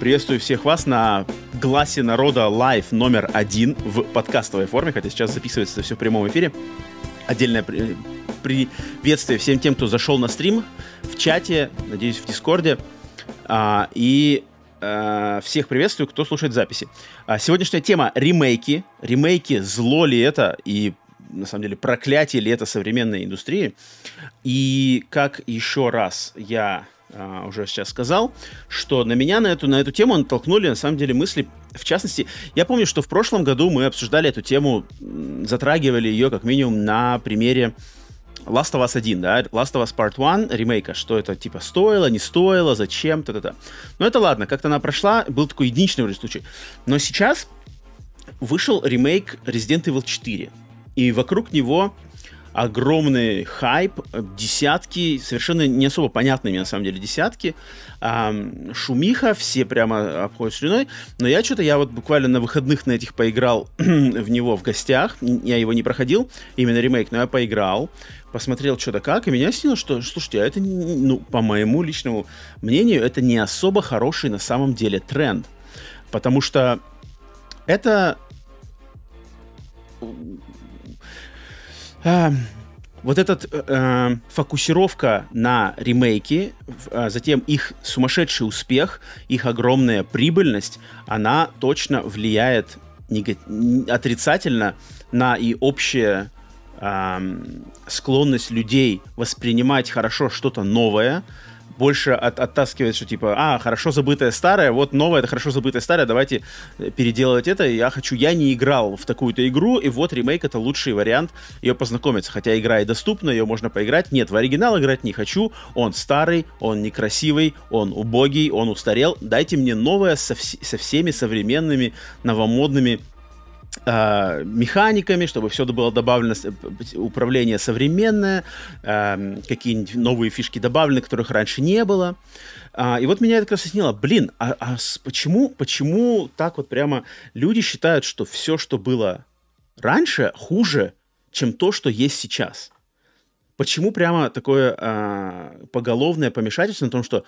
Приветствую всех вас на «Гласе народа LIVE» номер 1 в подкастовой форме, хотя сейчас записывается все в прямом эфире. Отдельное приветствие всем тем, кто зашел на стрим, в чате, надеюсь, в Дискорде. Всех приветствую, кто слушает записи. Сегодняшняя тема — ремейки. Ремейки, зло ли это и, на самом деле, проклятие ли это современной индустрии. И как еще раз я... уже сейчас сказал, что на меня на эту тему натолкнули, на самом деле, мысли. В частности, я помню, что в прошлом году мы обсуждали эту тему, затрагивали ее как минимум на примере Last of Us 1, да, Last of Us Part 1 ремейка, что это типа стоило, не стоило, зачем, та-та-та. Но это ладно, как-то она прошла, был такой единичный вроде случай. Но сейчас вышел ремейк Resident Evil 4, и вокруг него... огромный хайп, десятки, совершенно не особо понятными, на самом деле, десятки. Шумиха, все прямо обходят слюной. Но я вот буквально на выходных на этих поиграл в него в гостях. Я его не проходил, именно ремейк, но я поиграл, посмотрел что-то как, и меня снило, что, слушайте, а это, ну, по моему личному мнению, это не особо хороший на самом деле тренд. Потому что это... вот эта фокусировка на ремейке, затем их сумасшедший успех, их огромная прибыльность, она точно влияет отрицательно на и общую склонность людей воспринимать хорошо что-то новое, больше оттаскивает, что типа, хорошо забытое старое, вот новое, это хорошо забытое старое, давайте переделывать это, я не играл в такую-то игру, и вот ремейк — это лучший вариант ее познакомиться, хотя игра и доступна, ее можно поиграть, нет, в оригинал играть не хочу, он старый, он некрасивый, он убогий, он устарел, дайте мне новое со всеми современными новомодными механиками, чтобы все было добавлено, управление современное, какие-нибудь новые фишки добавлены, которых раньше не было. И вот меня это как раз снило. Блин, почему так вот прямо люди считают, что все, что было раньше, хуже, чем то, что есть сейчас? Почему прямо такое поголовное помешательство на том, что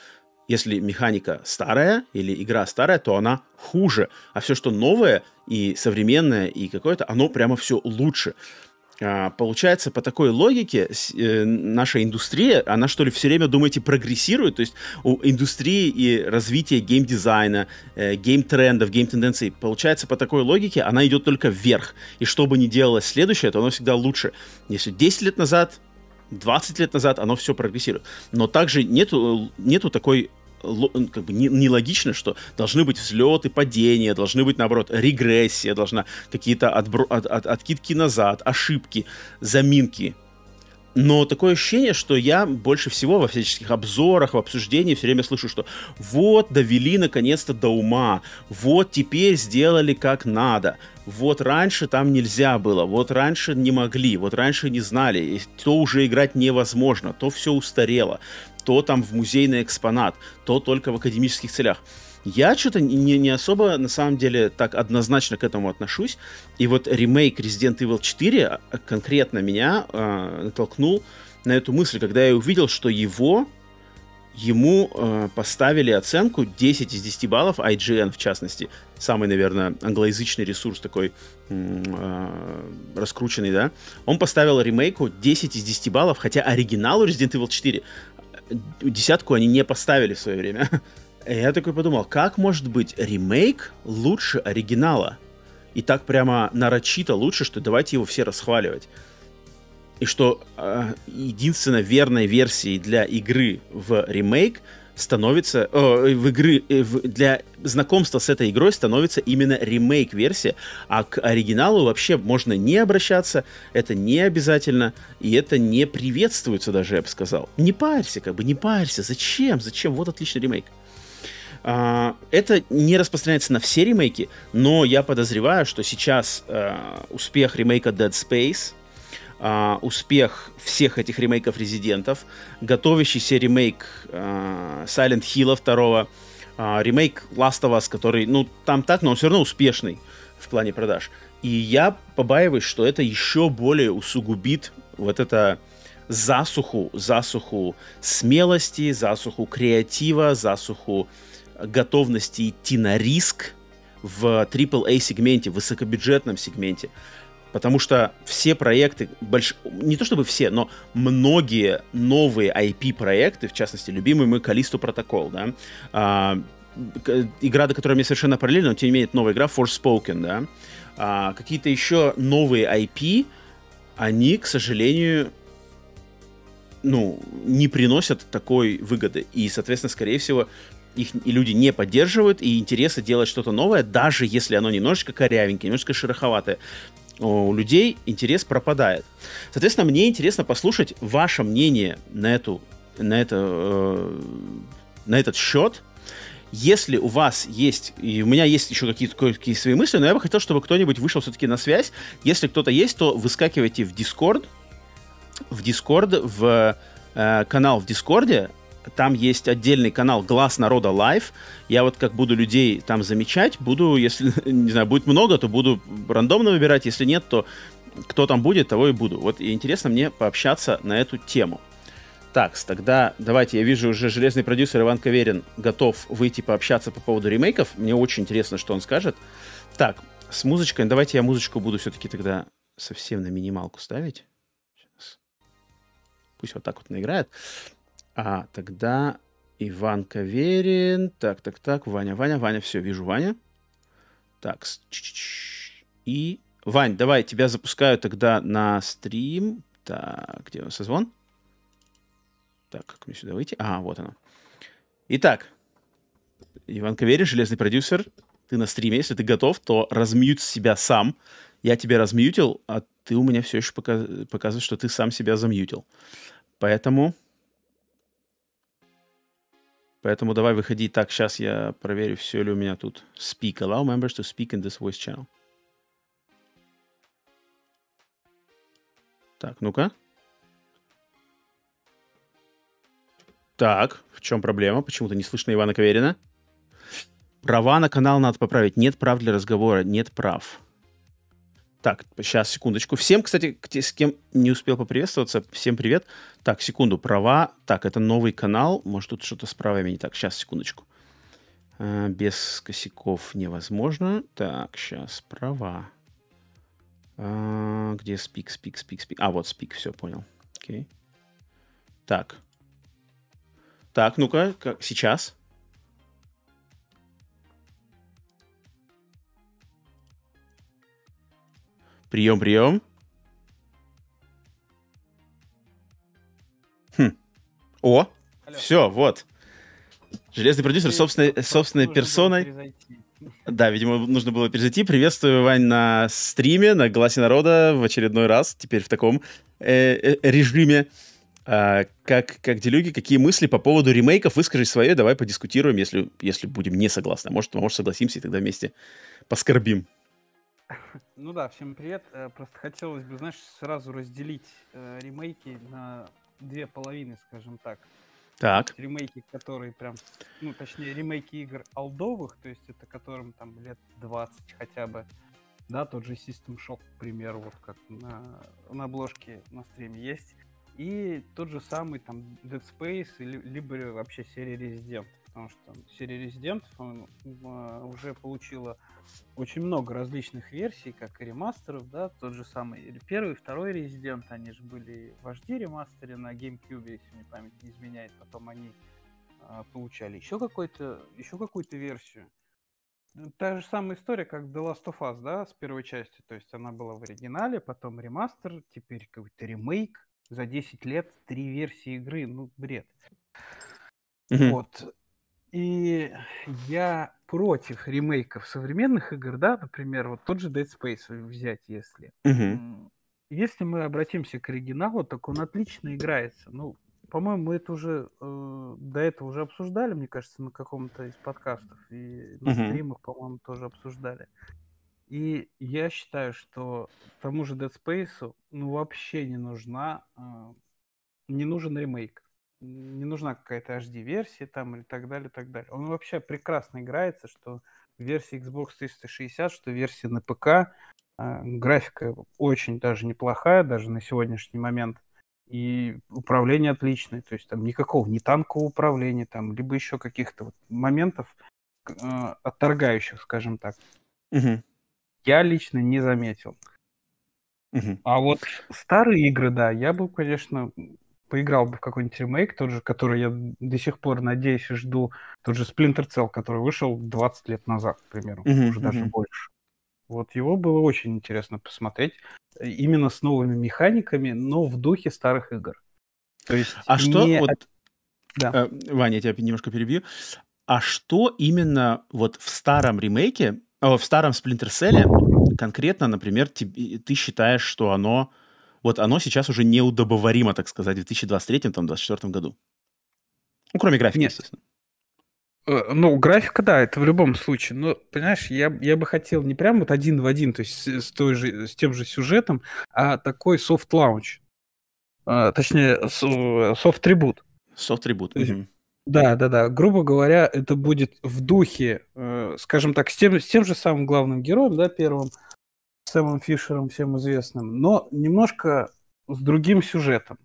если механика старая или игра старая, то она хуже. А все, что новое и современное, и какое-то, оно прямо все лучше. Получается, по такой логике наша индустрия, она что ли все время, думаете, прогрессирует? То есть у индустрии и развития геймдизайна, геймтрендов, геймтенденций, получается, по такой логике она идет только вверх. И что бы ни делалось следующее, то оно всегда лучше. Если 10 лет назад... 20 лет назад оно все прогрессирует. Но также нету такой как бы нелогично, что должны быть взлеты, падения, должны быть, наоборот, регрессия, должна какие-то откидки назад, ошибки, заминки. Но такое ощущение, что я больше всего во всяческих обзорах, в обсуждении все время слышу, что вот довели наконец-то до ума, вот теперь сделали как надо, вот раньше там нельзя было, вот раньше не могли, вот раньше не знали, то уже играть невозможно, то все устарело, то там в музейный экспонат, то только в академических целях. Я что-то не особо, на самом деле, так однозначно к этому отношусь. И вот ремейк Resident Evil 4 конкретно меня натолкнул на эту мысль, когда я увидел, что ему поставили оценку 10 из 10 баллов, IGN в частности, самый, наверное, англоязычный ресурс такой раскрученный, да. Он поставил ремейку 10 из 10 баллов, хотя оригиналу Resident Evil 4 десятку они не поставили в свое время. Я такой подумал, как может быть ремейк лучше оригинала? И так прямо нарочито лучше, что давайте его все расхваливать. И что единственно верной версией для игры в ремейк становится... для знакомства с этой игрой становится именно ремейк-версия, а к оригиналу вообще можно не обращаться, это не обязательно, и это не приветствуется даже, я бы сказал. Не парься, не парься, зачем, вот отличный ремейк. Это не распространяется на все ремейки, но я подозреваю, что сейчас успех ремейка Dead Space, успех всех этих ремейков Резидентов, готовящийся ремейк Silent Hill 2, ремейк Last of Us, который, ну, там так, но он все равно успешный в плане продаж. И я побаиваюсь, что это еще более усугубит вот это засуху смелости, засуху креатива, засуху готовности идти на риск в AAA-сегменте, в высокобюджетном сегменте. Потому что все проекты, не то чтобы все, но многие новые IP-проекты, в частности, любимый мой Callisto Protocol, да, игра, до которой мне совершенно параллельно, но тем не менее, новая игра Forspoken, да, какие-то еще новые IP, они, к сожалению, ну, не приносят такой выгоды. И, соответственно, скорее всего, их и люди не поддерживают, и интереса делать что-то новое, даже если оно немножечко корявенькое, немножечко шероховатое. У людей интерес пропадает. Соответственно, мне интересно послушать ваше мнение на этот счет. Если у вас есть, и у меня есть еще какие-то свои мысли, но я бы хотел, чтобы кто-нибудь вышел все-таки на связь. Если кто-то есть, то выскакивайте в канал в Дискорде. Там есть отдельный канал «Глас народа LIVE». Я вот как буду людей там замечать, буду, если, не знаю, будет много, то буду рандомно выбирать. Если нет, то кто там будет, того и буду. Вот и интересно мне пообщаться на эту тему. Так, тогда давайте, я вижу, уже железный продюсер Иван Каверин готов выйти пообщаться по поводу ремейков. Мне очень интересно, что он скажет. Так, с музычкой, давайте я музычку буду все-таки тогда совсем на минималку ставить. Сейчас. Пусть вот так вот наиграет. А, тогда Иван Каверин. Так, Ваня, все, вижу Ваня. Так, и... Вань, давай, тебя запускаю тогда на стрим. Так, где у нас созвон? Так, как мне сюда выйти? А, вот оно. Итак, Иван Каверин, железный продюсер. Ты на стриме, если ты готов, то размьють себя сам. Я тебя размьютил, а ты у меня все еще показываешь, что ты сам себя замьютил. Поэтому давай выходи. Так, сейчас я проверю, все ли у меня тут. Speak. Allow members to speak in this voice channel. Так, ну-ка. Так, в чем проблема? Почему-то не слышно Ивана Каверина. Права на канал надо поправить. Нет прав для разговора. Нет прав. Так, сейчас, секундочку. Всем, кстати, с кем не успел поприветствоваться, всем привет. Так, секунду, права. Так, это новый канал. Может, тут что-то с правами не так. Сейчас, секундочку. Без косяков невозможно. Так, сейчас, права. Где speak? А, вот speak, все, понял. Окей. Так. Так, ну-ка, как сейчас. Прием. О, алло. Все, вот. Железный продюсер собственной персоной. Да, видимо, нужно было перезайти. Приветствую, Вань, на стриме, на «Голосе народа» в очередной раз. Теперь в таком режиме. Как делюги, какие мысли по поводу ремейков? Выскажи свое, давай подискутируем, если будем не согласны. Может, согласимся и тогда вместе поскорбим. Ну да, всем привет. Просто хотелось бы, знаешь, сразу разделить ремейки на две половины, скажем так. Так. Ремейки, которые прям, ну, точнее, ремейки игр олдовых, то есть это которым там лет 20 хотя бы, да, тот же System Shock, к примеру, вот как на обложке на стриме есть, и тот же самый там Dead Space, либо вообще серия Resident. Потому что серия Резидентов уже получила очень много различных версий, как и ремастеров, да, тот же самый первый, второй Резидент, они же были в HD ремастере на GameCube, если мне память не изменяет, потом они получали еще какую-то версию. Та же самая история, как The Last of Us, да, с первой части, то есть она была в оригинале, потом ремастер, теперь какой-то ремейк, за 10 лет 3 версии игры, ну, бред. Вот. И я против ремейков современных игр, да, например, вот тот же Dead Space взять, если. Если мы обратимся к оригиналу, так он отлично играется. Ну, по-моему, мы это уже до этого уже обсуждали, мне кажется, на каком-то из подкастов. И на стримах, по-моему, тоже обсуждали. И я считаю, что тому же Dead Space ну, вообще не нужна, не нужен ремейк. Не нужна какая-то HD-версия там и так далее, и так далее. Он вообще прекрасно играется, что в версии Xbox 360, что в версии на ПК. Графика очень даже неплохая, даже на сегодняшний момент. И управление отличное, то есть там никакого не танкового управления, там, либо еще каких-то вот моментов отторгающих, скажем так. Угу. Я лично не заметил. Угу. А вот старые игры, да, я бы, конечно, поиграл бы в какой-нибудь ремейк, тот же, который я до сих пор надеюсь и жду, тот же Splinter Cell, который вышел 20 лет назад, к примеру, уже даже больше. Вот его было очень интересно посмотреть, именно с новыми механиками, но в духе старых игр. То есть да. Ваня, я тебя немножко перебью. А что именно вот в старом ремейке, в старом Splinter Cell конкретно, например, ты считаешь, что оно вот оно сейчас уже неудобоваримо, так сказать, в 2023-2024 году? Ну, кроме графики, нет, естественно. Ну, графика, да, это в любом случае. Но, понимаешь, я бы хотел не прям вот один в один, то есть с тем же сюжетом, а такой софт-лаунч. Точнее, софт-трибут. Софт-трибут. Угу. Да. Грубо говоря, это будет в духе, скажем так, с тем же самым главным героем, да, первым, Сэмом Фишером, всем известным, но немножко с другим сюжетом.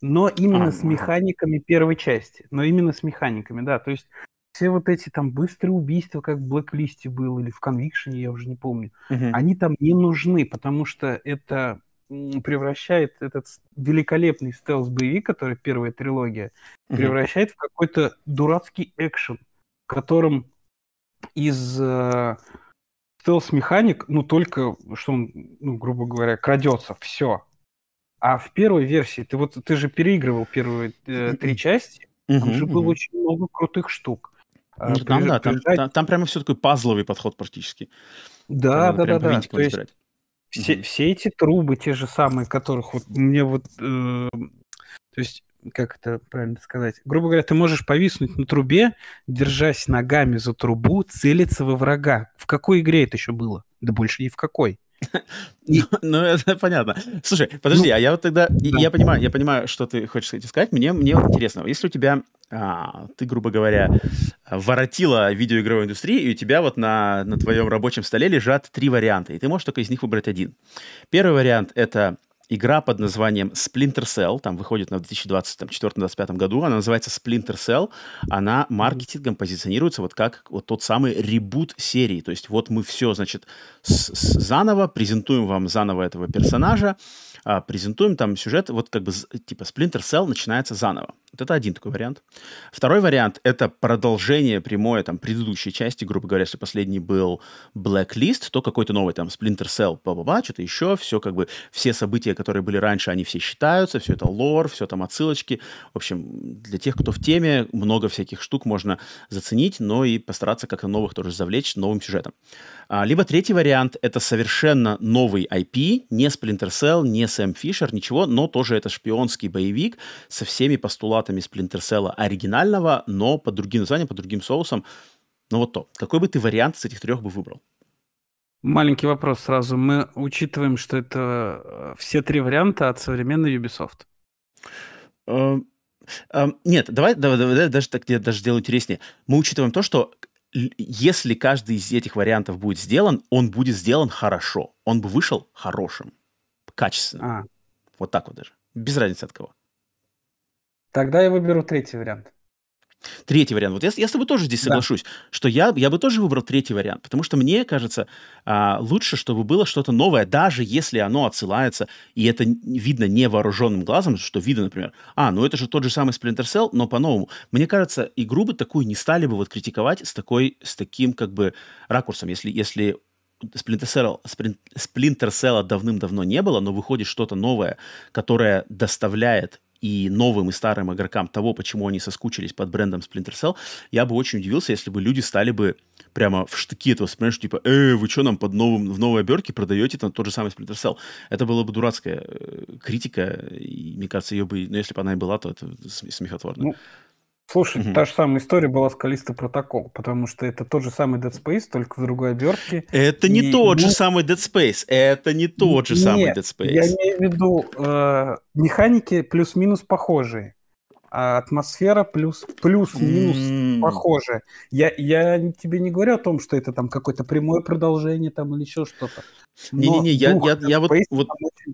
Но именно с механиками первой части. Но именно с механиками, да. То есть все вот эти там быстрые убийства, как в Блэк-листе было, или в Конвикшене, я уже не помню, они там не нужны, потому что это превращает этот великолепный стелс-боевик, который первая трилогия, превращает в какой-то дурацкий экшен, в котором из стелс-механик, ну только, что он, ну, грубо говоря, крадется, все. А в первой версии, ты же переигрывал первые три части, там же было очень много крутых штук. Там прямо все такой пазловый подход практически. Да. То есть все эти трубы, те же самые, которых вот мне вот... то есть, как это правильно сказать? Грубо говоря, ты можешь повиснуть на трубе, держась ногами за трубу, целиться во врага. В какой игре это еще было? Да больше ни в какой. Ну, это понятно. Слушай, подожди, а я вот тогда... Я понимаю, что ты хочешь сказать. Мне вот интересно, если у тебя... ты, грубо говоря, воротила видеоигровую индустрию, и у тебя вот на твоем рабочем столе лежат три варианта, и ты можешь только из них выбрать один. Первый вариант — это игра под названием Splinter Cell. Там выходит в 2024-2025 году. Она называется Splinter Cell. Она маркетингом позиционируется вот как вот тот самый ребут серии. То есть вот мы все, значит, заново презентуем вам заново этого персонажа, презентуем там сюжет, вот как бы типа Splinter Cell начинается заново. Вот это один такой вариант. Второй вариант — это продолжение прямое там предыдущей части, грубо говоря, если последний был Blacklist, то какой-то новый там Splinter Cell, ба-ба-ба, что-то еще, все как бы, все события, которые были раньше, они все считаются, все это лор, все там отсылочки. В общем, для тех, кто в теме, много всяких штук можно заценить, но и постараться как-то новых тоже завлечь новым сюжетом. Либо третий вариант — это совершенно новый IP, не Splinter Cell, не Сэм Фишер, ничего, но тоже это шпионский боевик со всеми постулатами Splinter Cell оригинального, но под другим названием, под другим соусом. Ну вот то. Какой бы ты вариант из этих трех бы выбрал? Маленький вопрос сразу. Мы учитываем, что это все три варианта от современной Ubisoft. Нет, давай даже так, я даже сделаю интереснее. Мы учитываем то, что если каждый из этих вариантов будет сделан, он будет сделан хорошо. Он бы вышел хорошим, качественным. Вот так вот даже. Без разницы от кого. Тогда я выберу третий вариант. Третий вариант. Вот я с тобой тоже здесь соглашусь, что я бы тоже выбрал третий вариант, потому что мне кажется, лучше, чтобы было что-то новое, даже если оно отсылается, и это видно невооруженным глазом, что видно, например, ну это же тот же самый Splinter Cell, но по-новому. Мне кажется, игру бы такую не стали бы вот критиковать с таким как бы ракурсом, если Splinter Cell давным-давно не было, но выходит что-то новое, которое доставляет и новым, и старым игрокам того, почему они соскучились под брендом Splinter Cell, я бы очень удивился, если бы люди стали бы прямо в штыки этого вспоминать, типа, вы что нам в новой обертке продаете там тот же самый Splinter Cell? Это была бы дурацкая критика, и, мне кажется, ее бы, но если бы она и была, то это смехотворно. Ну, Слушай, та же самая история была с Callisto Protocol, потому что это тот же самый Dead Space, только в другой обертке. Это не тот же самый Dead Space, я имею в виду механики плюс-минус похожие, а атмосфера плюс-минус похожая. Я тебе не говорю о том, что это там какое-то прямое продолжение там или еще что-то. Не-не-не, я вот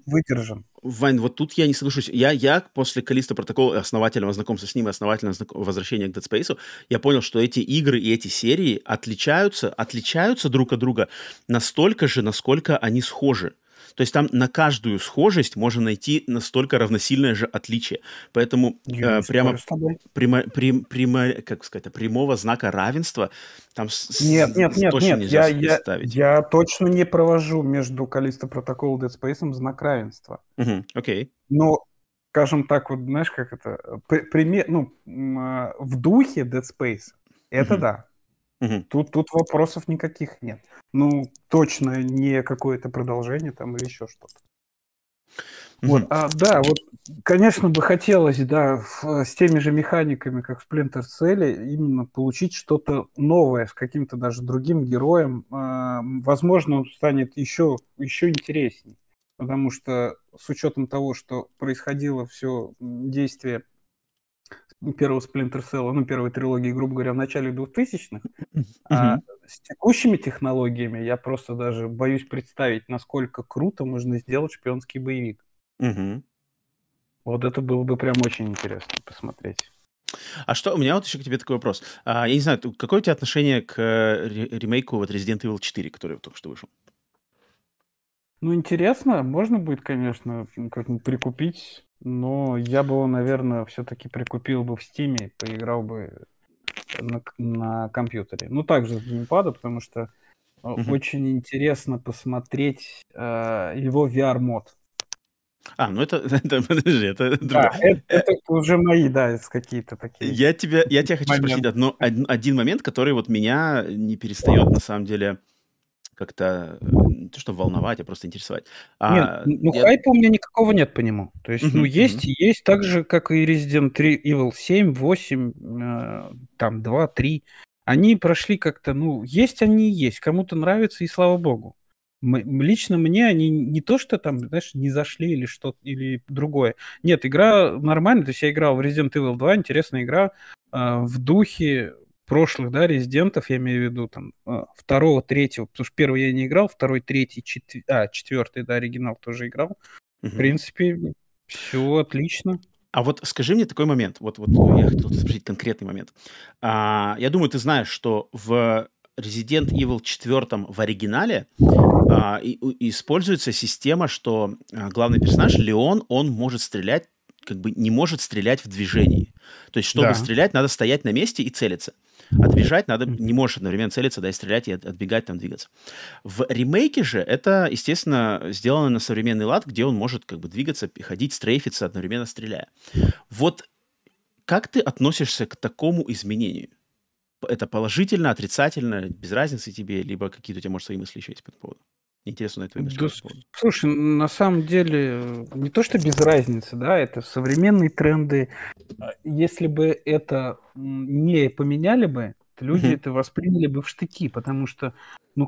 выдержан. Вань, вот тут я не соглашусь. Я после Callisto Protocol, основательного знакомства с ним и основательного возвращения к Dead Space, я понял, что эти игры и эти серии отличаются друг от друга настолько же, насколько они схожи. То есть там на каждую схожесть можно найти настолько равносильное же отличие. Поэтому прямого знака равенства там точно нельзя ставить. Я точно не провожу между Callisto Protocol и Dead Space знак равенства. Окей. Но, скажем так, вот знаешь, как это... в духе Dead Space это да. Тут вопросов никаких нет. Ну, точно не какое-то продолжение там или еще что-то. Вот. Конечно, бы хотелось, с теми же механиками, как в Splinter Cell, именно получить что-то новое с каким-то даже другим героем. Возможно, он станет еще интересней. Потому что с учетом того, что происходило все действие первого Splinter Cell, первой трилогии, грубо говоря, в начале 2000-х. А с текущими технологиями я просто даже боюсь представить, насколько круто можно сделать шпионский боевик. Вот это было бы прям очень интересно посмотреть. А что, у меня вот еще к тебе такой вопрос. Я не знаю, какое у тебя отношение к ремейку Resident Evil 4, который только что вышел? Ну, интересно. Можно будет, конечно, как-нибудь прикупить. Но я бы его, наверное, все-таки прикупил бы в Стиме, поиграл бы на компьютере. Ну, также с геймпада, потому что очень интересно посмотреть его VR-мод. Это уже мои, какие-то такие. Я тебя хочу спросить один момент, который вот меня не перестает, на самом деле, как-то не то, что волновать, а просто интересовать. Хайпа у меня никакого нет по нему. То есть, есть так же, как и Resident Evil 7, 8, 2, 3. Они прошли как-то, есть. Кому-то нравится, и слава богу. Лично мне они не то, что там, не зашли или что-то, или другое. Нет, игра нормальная. То есть я играл в Resident Evil 2, интересная игра в духе прошлых, резидентов, я имею в виду, там, второго, третьего, потому что первый я не играл, второй, третий, четвертый, оригинал тоже играл. В принципе, все отлично. А вот скажи мне такой момент, вот я хотел спросить конкретный момент. Я думаю, ты знаешь, что в Resident Evil 4 в оригинале используется система, что главный персонаж, Леон, он может стрелять, не может стрелять в движении. То есть, чтобы стрелять, надо стоять на месте и целиться. А бежать надо, не можешь одновременно целиться, и стрелять, и отбегать, двигаться. В ремейке же это, естественно, сделано на современный лад, где он может двигаться, ходить, стрейфиться, одновременно стреляя. Вот как ты относишься к такому изменению? Это положительно, отрицательно, без разницы тебе, либо какие-то у тебя, может, свои мысли еще есть по этому поводу? Интересно, на это мысли. Слушай, на самом деле, не то что без разницы, это современные тренды. Если бы это не поменяли бы, люди это восприняли бы в штыки, потому что,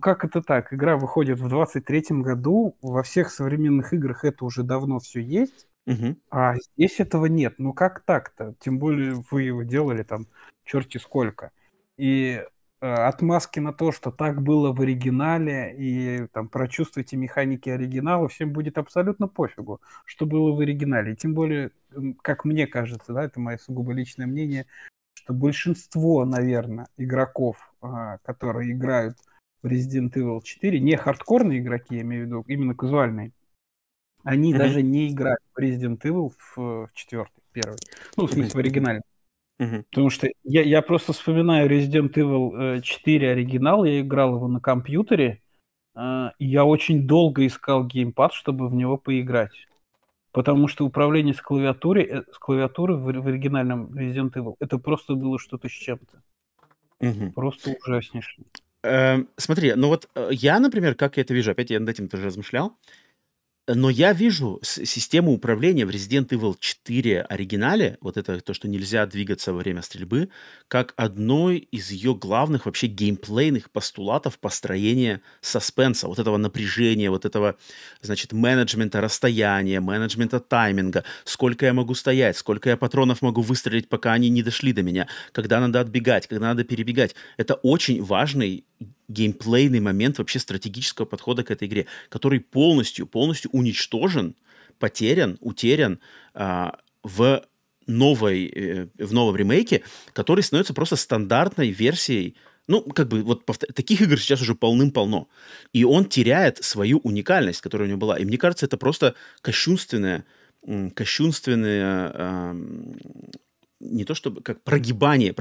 как это так? Игра выходит в 23-м году, во всех современных играх это уже давно все есть, а здесь этого нет. Как так-то? Тем более вы его делали там черти сколько. И отмазки на то, что так было в оригинале, и там прочувствуйте механики оригинала, всем будет абсолютно пофигу, что было в оригинале. И тем более, как мне кажется, это мое сугубо личное мнение, что большинство, наверное, игроков, которые играют в Resident Evil 4, не хардкорные игроки, я имею в виду, именно казуальные, они даже не играют в Resident Evil в 4-й, 1-й. В смысле, в оригинале. Потому что я просто вспоминаю Resident Evil 4 оригинал, я играл его на компьютере, и я очень долго искал геймпад, чтобы в него поиграть. Потому что управление с клавиатуры в оригинальном Resident Evil, это просто было что-то с чем-то. Просто ужаснейшее. Смотри, я, например, как я это вижу, опять я над этим тоже размышлял, Но я вижу систему управления в Resident Evil 4 оригинале, вот это то, что нельзя двигаться во время стрельбы, как одной из ее главных вообще геймплейных постулатов построения саспенса, вот этого напряжения, вот этого, значит, менеджмента расстояния, менеджмента тайминга, сколько я могу стоять, сколько я патронов могу выстрелить, пока они не дошли до меня, когда надо отбегать, когда надо перебегать. Это очень важный геймплейный момент вообще стратегического подхода к этой игре, который полностью уничтожен, потерян, утерян в новом ремейке, который становится просто стандартной версией. Ну, как бы, вот таких игр сейчас уже полным-полно. И он теряет свою уникальность, которая у него была. И мне кажется, это просто кощунственное не то чтобы как прогибание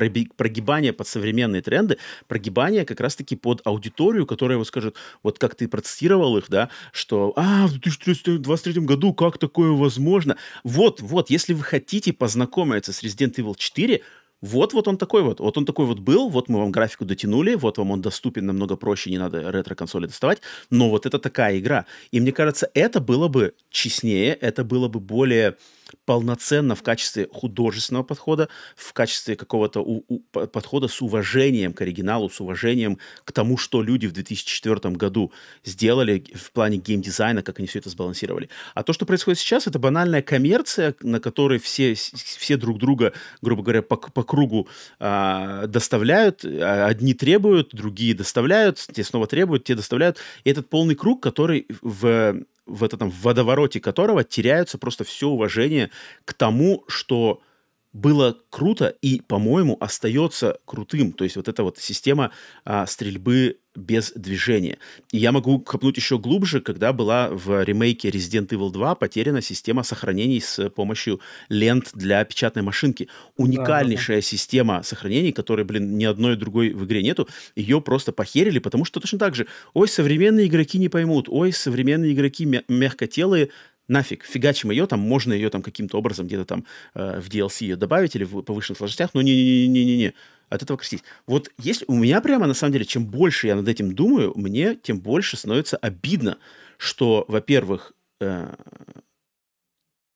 под современные тренды, прогибание как раз-таки под аудиторию, которая вот скажет, вот как ты процитировал их, да, что в 2023 году как такое возможно? Вот, если вы хотите познакомиться с Resident Evil 4, вот он такой вот был, вот мы вам графику дотянули, вот вам он доступен намного проще, не надо ретро-консоли доставать, но вот это такая игра. И мне кажется, это было бы честнее, это было бы более полноценно в качестве художественного подхода, в качестве какого-то подхода с уважением к оригиналу, с уважением к тому, что люди в 2004 году сделали в плане геймдизайна, как они все это сбалансировали. А то, что происходит сейчас, это банальная коммерция, на которой все друг друга, грубо говоря, по кругу доставляют. Одни требуют, другие доставляют, те снова требуют, те доставляют. И этот полный круг, который в этом водовороте которого теряется просто все уважение к тому, что было круто и, по-моему, остается крутым. То есть вот эта вот система стрельбы без движения. И я могу копнуть еще глубже, когда была в ремейке Resident Evil 2 потеряна система сохранений с помощью лент для печатной машинки. Уникальнейшая система сохранений, которой, блин, ни одной другой в игре нету. Ее просто похерили, потому что точно так же. Ой, современные игроки не поймут. Ой, современные игроки мягкотелые. Нафиг, фигачим ее, там можно ее там каким-то образом где-то там в DLC ее добавить или в повышенных сложностях, но не-не-не-не-не, от этого крестись. Вот если у меня прямо, на самом деле, чем больше я над этим думаю, мне тем больше становится обидно, что, во-первых,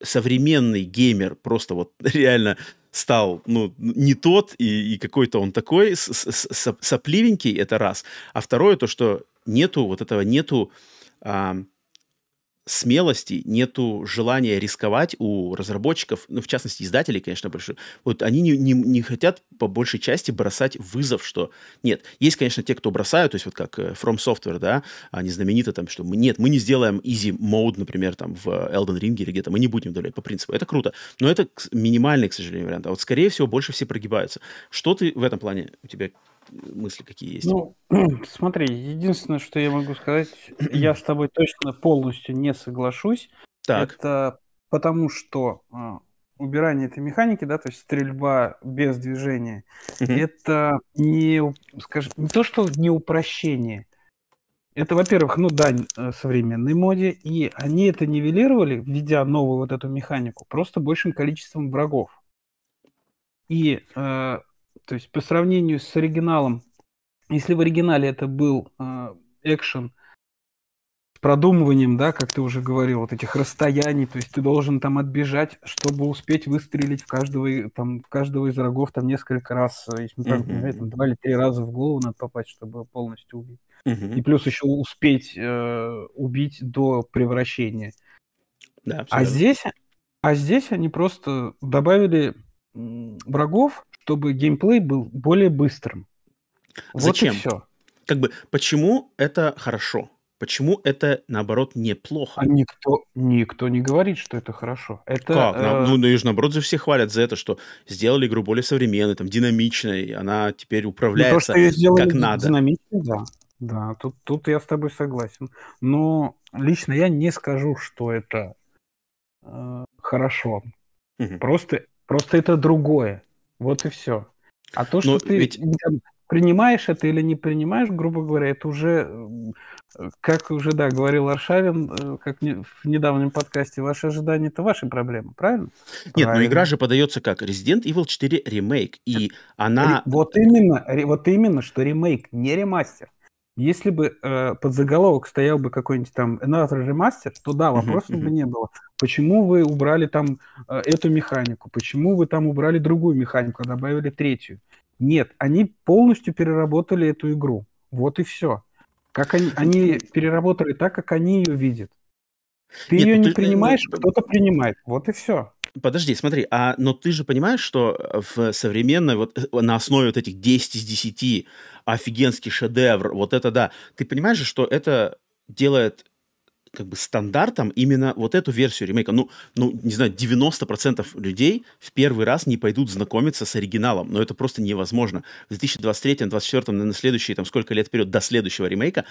современный геймер просто вот реально стал, ну, не тот, и какой-то он такой, сопливенький, это раз. А второе, то, что нету смелости, нету желания рисковать у разработчиков, ну, в частности, издателей, конечно, больше. Вот они не хотят по большей части бросать вызов, что нет. Есть, конечно, те, кто бросают, то есть вот как From Software, да, они знамениты там, что мы не сделаем easy mode, например, там в Elden Ring или где-то, мы не будем удалять по принципу. Это круто, но это минимальный, к сожалению, вариант. А вот, скорее всего, больше все прогибаются. Что ты в этом плане, у тебя мысли какие есть? Ну, смотри, единственное, что я могу сказать, я с тобой точно полностью не соглашусь. Так. Это потому, что убирание этой механики, да, то есть стрельба без движения, это не то, что не упрощение. Это, во-первых, ну, дань современной моде, и они это нивелировали, введя новую вот эту механику, просто большим количеством врагов. И то есть по сравнению с оригиналом, если в оригинале это был экшен с продумыванием, да, как ты уже говорил, вот этих расстояний, то есть ты должен там отбежать, чтобы успеть выстрелить в каждого из врагов там несколько раз, если там 2 или 3 раза в голову надо попасть, чтобы полностью убить. И плюс еще успеть убить до превращения. Да, здесь они просто добавили врагов, чтобы геймплей был более быстрым. Вот. Зачем? И все. Как бы, почему это хорошо? Почему это, наоборот, неплохо? А никто не говорит, что это хорошо. Это, как? Ну, и же, наоборот, же все хвалят за это, что сделали игру более современной, там, динамичной, она теперь управляется как надо. Динамичной, да. Да, тут я с тобой согласен. Но лично я не скажу, что это хорошо. Просто это другое. Вот и все. А то, что ты принимаешь это или не принимаешь, грубо говоря, это уже, как уже, да, говорил Аршавин, как в недавнем подкасте, ваши ожидания – это ваши проблемы, правильно? Нет, правильно. Но игра же подается как Resident Evil 4 ремейк, и она… Вот именно, что ремейк, не ремастер. Если бы под заголовок стоял бы какой-нибудь там Another Remaster, то да, вопросов бы не было. Почему вы убрали там эту механику? Почему вы там убрали другую механику, добавили третью? Нет, они полностью переработали эту игру. Вот и все. Как они переработали так, как они ее видят. Ты ее не принимаешь, кто-то принимает. Вот и все. Подожди, смотри, но ты же понимаешь, что в современной, вот на основе вот этих 10 из 10 офигенский шедевр, вот это да, ты понимаешь же, что это делает как бы стандартом именно вот эту версию ремейка. Ну не знаю, 90% людей в первый раз не пойдут знакомиться с оригиналом, но это просто невозможно. В 2023-2024, на следующие там сколько лет вперед до следующего ремейка,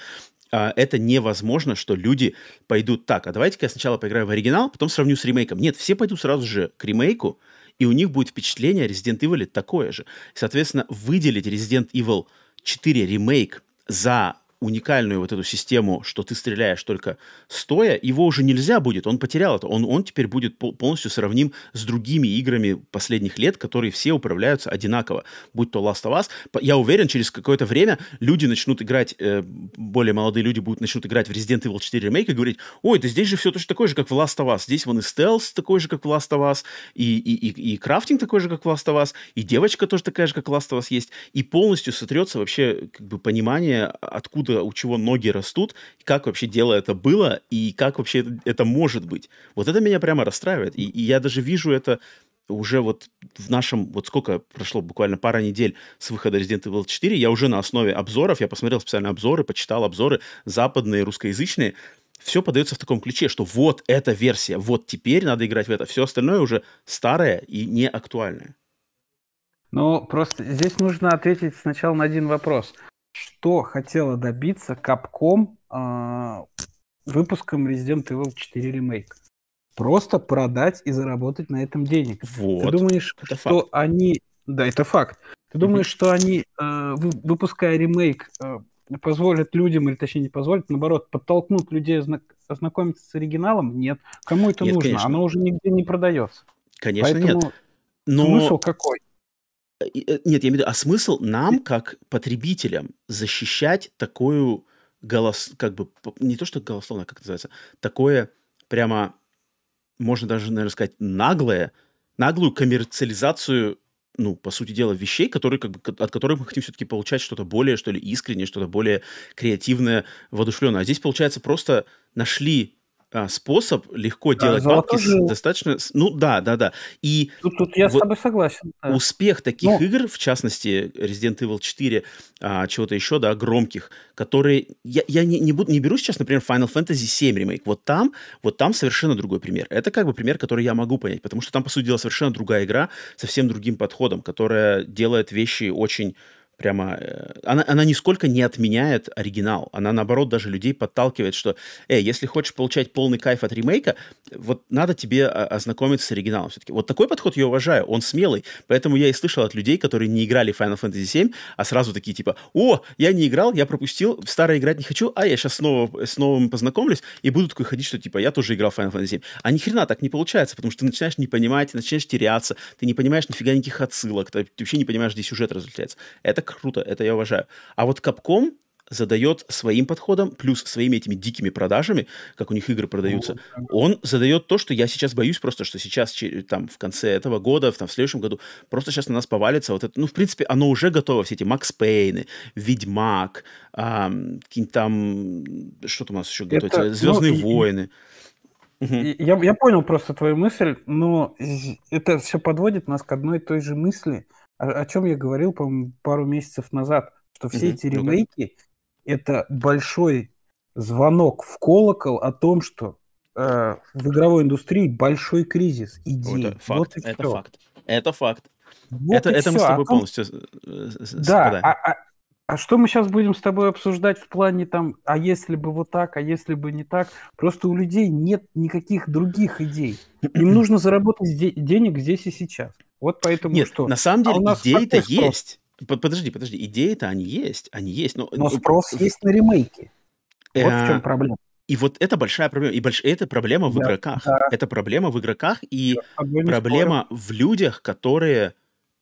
это невозможно, что люди пойдут так, а давайте-ка я сначала поиграю в оригинал, потом сравню с ремейком. Нет, все пойдут сразу же к ремейку, и у них будет впечатление о Resident Evil такое же. Соответственно, выделить Resident Evil 4 ремейк за уникальную вот эту систему, что ты стреляешь только стоя, его уже нельзя будет, он потерял это, он теперь будет полностью сравним с другими играми последних лет, которые все управляются одинаково, будь то Last of Us, я уверен, через какое-то время люди начнут играть, более молодые люди начнут играть в Resident Evil 4 Remake и говорить, ой, да здесь же все точно такое же, как в Last of Us, здесь вон и стелс такой же, как в Last of Us, и крафтинг такой же, как в Last of Us, и девочка тоже такая же, как в Last of Us есть, и полностью сотрется вообще как бы понимание, откуда у чего ноги растут, как вообще дело это было, и как вообще это может быть. Вот это меня прямо расстраивает. И я даже вижу это уже вот в нашем... Вот сколько прошло? Буквально пара недель с выхода Resident Evil 4. Я уже на основе обзоров, я посмотрел специально обзоры, почитал обзоры западные, русскоязычные. Все подается в таком ключе, что вот эта версия, вот теперь надо играть в это. Все остальное уже старое и не актуальное. Ну, просто здесь нужно ответить сначала на один вопрос. Что хотела добиться Capcom выпуском Resident Evil 4 Remake? Просто продать и заработать на этом денег. Вот. Ты думаешь, это что факт. Они... Да, это факт. Ты думаешь, что они, выпуская ремейк, позволят людям, или точнее не позволят, наоборот, подтолкнут людей ознакомиться с оригиналом? Нет. Кому это нужно? Конечно. Оно уже нигде не продается. Конечно, поэтому нет. Но... Смысл какой? Нет, я имею в виду, а смысл нам, как потребителям, защищать такую как бы, не то что голословное, как это называется, такое прямо, можно даже, наверное, сказать, наглую коммерциализацию, ну, по сути дела, вещей, которые, как бы, от которых мы хотим все-таки получать что-то более, что ли, искреннее, что-то более креативное, воодушевленное. А здесь, получается, просто нашли способ легко делать бабки достаточно... Ну, да. И тут я с тобой согласен. Да. Успех таких игр, в частности, Resident Evil 4, чего-то еще, да, громких, которые... Я не беру сейчас, например, Final Fantasy VII ремейк. Вот там совершенно другой пример. Это как бы пример, который я могу понять, потому что там, по сути дела, совершенно другая игра, совсем другим подходом, которая делает вещи очень... Прямо она нисколько не отменяет оригинал. Она, наоборот, даже людей подталкивает, что, если хочешь получать полный кайф от ремейка, вот надо тебе ознакомиться с оригиналом все-таки. Вот такой подход я уважаю, он смелый. Поэтому я и слышал от людей, которые не играли в Final Fantasy VII, а сразу такие типа, я не играл, я пропустил, в старое играть не хочу, я сейчас снова с новым познакомлюсь и буду такой ходить, что типа, я тоже играл в Final Fantasy VII. А ни хрена так не получается, потому что ты начинаешь не понимать, начинаешь теряться, ты не понимаешь нифига никаких отсылок, ты вообще не понимаешь, где сюжет различается. Это круто, это я уважаю. А вот Capcom задает своим подходом, плюс своими этими дикими продажами, как у них игры продаются, он задает то, что я сейчас боюсь просто, что сейчас там в конце этого года, в следующем году, просто сейчас на нас повалится вот это. Ну, в принципе, оно уже готово, все эти Макс Пейны, Ведьмак, какие-нибудь там... Что-то у нас еще готовится? Звездные войны. Я понял просто твою мысль, но это все подводит нас к одной и той же мысли, о чем я говорил, по-моему, пару месяцев назад, что все эти ремейки — это большой звонок в колокол о том, что в игровой индустрии большой кризис идей. Это факт. Это мы с тобой полностью совпадаем. А что мы сейчас будем с тобой обсуждать в плане там, а если бы вот так, а если бы не так? Просто у людей нет никаких других идей. Им нужно заработать денег здесь и сейчас. Вот поэтому нет, что... Нет, на самом деле идеи-то есть. Подожди, идеи-то они есть. Но спрос есть на ремейки. Вот в чем проблема. И вот это большая проблема. Это проблема в игроках. Это проблема в игроках и проблема в людях, которые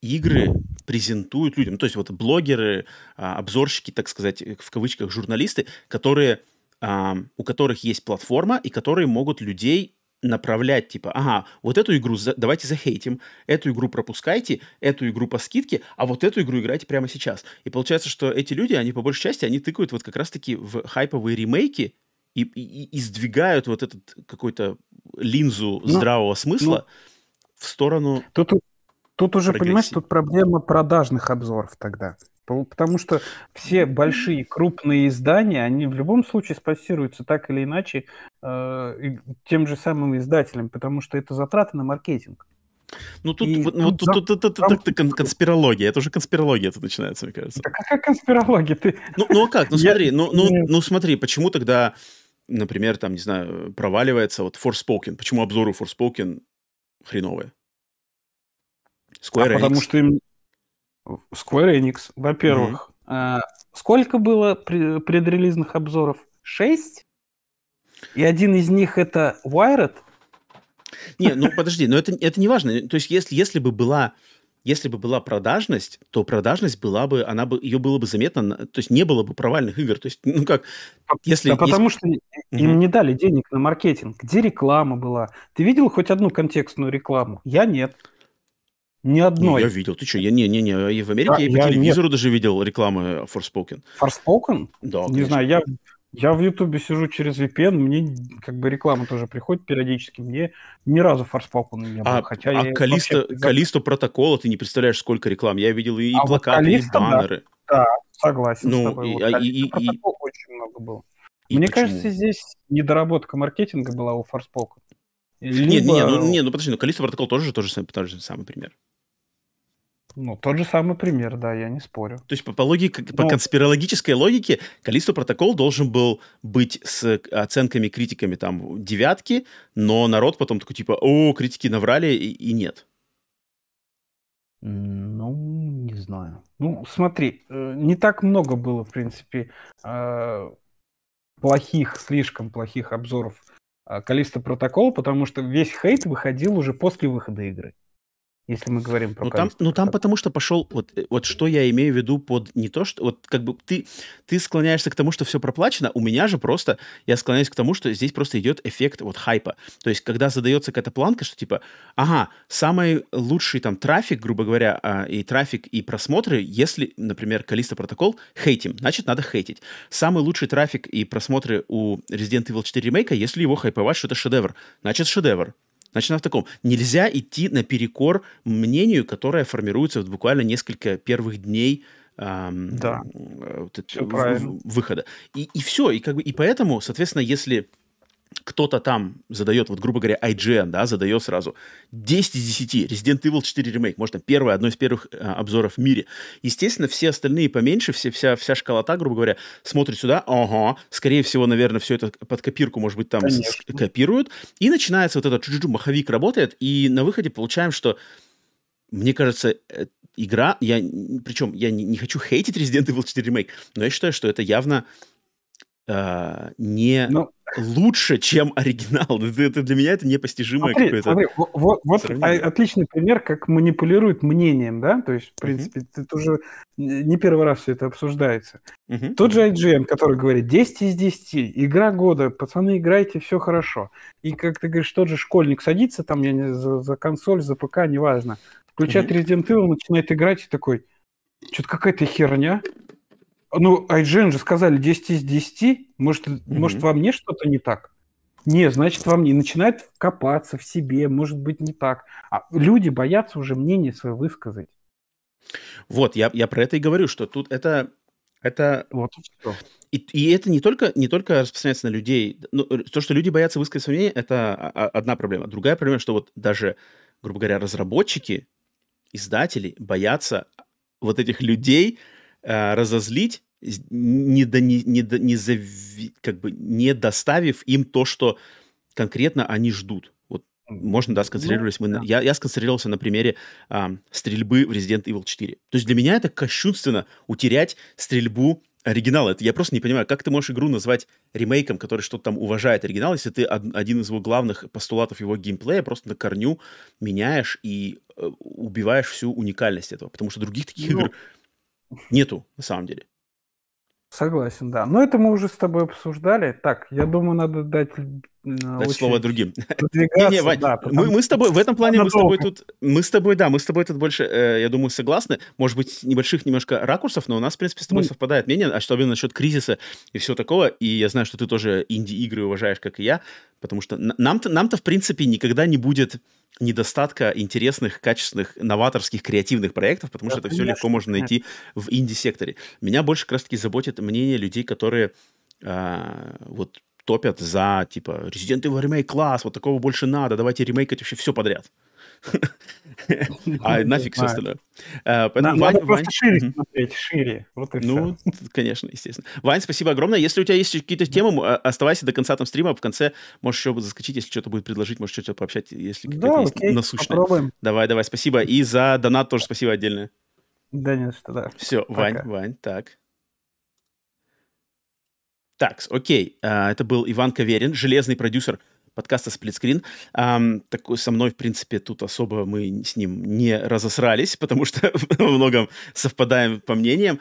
игры презентуют людям. То есть вот блогеры, обзорщики, так сказать, в кавычках журналисты, которые, у которых есть платформа и которые могут людей направлять, типа, ага, вот эту игру давайте захейтим, эту игру пропускайте, эту игру по скидке, а вот эту игру играйте прямо сейчас. И получается, что эти люди, они по большей части, они тыкают вот как раз-таки в хайповые ремейки и сдвигают вот этот какой-то линзу здравого смысла в сторону... Тут уже, понимаешь, тут проблема продажных обзоров тогда. Потому что все большие, крупные издания, они в любом случае спонсируются так или иначе тем же самым издателем, потому что это затраты на маркетинг. Ну тут конспирология, это уже конспирология тут начинается, мне кажется. Да какая конспирология? Смотри, почему тогда, например, там, не знаю, проваливается вот Forspoken, почему обзоры Forspoken хреновые? Потому что им Square Enix, во-первых. Сколько было предрелизных обзоров? 6? И один из них это Wired? Не, ну подожди, но это не важно. То есть если бы была продажность, то продажность была бы, ее было бы заметно, то есть не было бы провальных игр. То есть, ну как, если... Да потому что им не дали денег на маркетинг. Где реклама была? Ты видел хоть одну контекстную рекламу? Я нет. Ни одной. Я видел. Ты что? Я в Америке я по телевизору даже видел рекламы Forspoken. Forspoken? Да. Не конечно. Знаю, я в Ютубе сижу через VPN, мне как бы реклама тоже приходит периодически. Мне ни разу Forspoken не было. Хотя Callisto Protocol, ты не представляешь, сколько реклам. Я видел и плакаты, вот Callisto, и баннеры. Да, согласен с тобой. Callisto Protocol очень много было. Мне кажется, здесь недоработка маркетинга была у Forspoken. Callisto Protocol тоже тот же самый пример. Ну, тот же самый пример, да, я не спорю. То есть по конспирологической логике Callisto Protocol должен был быть с оценками критиками там 9, но народ потом такой типа, о, критики наврали и нет. Ну, не знаю. Ну, смотри, не так много было, в принципе, слишком плохих обзоров Callisto Protocol, потому что весь хейт выходил уже после выхода игры. Если мы говорим про Callisto. Ну там потому что пошел... Вот что я имею в виду под не то, что... Вот как бы ты склоняешься к тому, что все проплачено, у меня же просто... Я склоняюсь к тому, что здесь просто идет эффект вот хайпа. То есть когда задается какая-то планка, что типа, ага, самый лучший там трафик, грубо говоря, и трафик, и просмотры, если, например, Callisto Protocol хейтим, значит надо хейтить. Самый лучший трафик и просмотры у Resident Evil 4 ремейка, если его хайповать, что это шедевр, значит шедевр. Значит, она в таком. Нельзя идти наперекор мнению, которое формируется в буквально несколько первых дней выхода. И все. И поэтому, соответственно, если кто-то там задает, вот, грубо говоря, IGN, да, задает сразу 10 из 10 Resident Evil 4 ремейк, может, одно из первых обзоров в мире. Естественно, все остальные поменьше, вся школота, грубо говоря, смотрит сюда, ага, скорее всего, наверное, все это под копирку, может быть, там копируют, и начинается вот этот маховик работает, и на выходе получаем, что, мне кажется, игра, я не хочу хейтить Resident Evil 4 ремейк, но я считаю, что это явно лучше, чем оригинал. Это для меня это непостижимое какое-то... Смотри, вот отличный пример, как манипулируют мнением, да? То есть, в принципе, это уже не первый раз все это обсуждается. Тот же IGN, который говорит 10 из 10, игра года, пацаны, играйте, все хорошо. И, как ты говоришь, тот же школьник садится там, за консоль, за ПК, неважно, включает Resident Evil, начинает играть и такой, что-то какая-то херня. Ну, IGN же сказали 10 из 10. Может, во мне что-то не так? Не, значит, во мне. Начинает копаться в себе, может быть, не так. А люди боятся уже мнение свое высказать. Вот, я про это и говорю, что тут это... Вот и что. И это не только распространяется на людей. Ну, то, что люди боятся высказать свое мнение, это одна проблема. Другая проблема, что вот даже, грубо говоря, разработчики, издатели боятся вот этих людей... разозлить, не доставив им то, что конкретно они ждут. Вот можно, да, сконцентрировались. Я сконцентрировался на примере стрельбы в Resident Evil 4. То есть для меня это кощунственно утерять стрельбу оригинала. Я просто не понимаю, как ты можешь игру назвать ремейком, который что-то там уважает оригинал, если ты один из его главных постулатов его геймплея просто на корню меняешь и убиваешь всю уникальность этого, потому что других таких игр нету на самом деле. Согласен, да. Но это мы уже с тобой обсуждали. Так, я думаю, надо дать слово другим. Не, Вань, да, мы с тобой в этом плане, мы с тобой тут, мы с тобой тут больше, я думаю, согласны. Может быть, небольших немножко ракурсов, но у нас, в принципе, с тобой совпадает мнение, особенно насчет кризиса и всего такого. И я знаю, что ты тоже инди-игры уважаешь, как и я, потому что нам-то, в принципе, никогда не будет недостатка интересных, качественных, новаторских, креативных проектов, потому что это все легко можно найти в инди-секторе. Меня больше как раз-таки заботит мнение людей, которые вот топят за, типа, Resident Evil ремейк класс, вот такого больше надо, давайте ремейкать вообще все подряд. А нафиг все остальное. Надо просто шире смотреть, шире. Ну, конечно, естественно. Вань, спасибо огромное. Если у тебя есть какие-то темы, оставайся до конца там стрима, в конце можешь еще заскочить, если что-то будет предложить, можешь что-то пообщать, если какая-то есть насущная. Давай, спасибо. И за донат тоже спасибо отдельное. Да нет, что да. Все, Вань, так. Так, окей. Это был Иван Каверин, железный продюсер подкаста «Сплитскрин». Такой со мной, в принципе, тут особо мы с ним не разосрались, потому что во многом совпадаем по мнениям.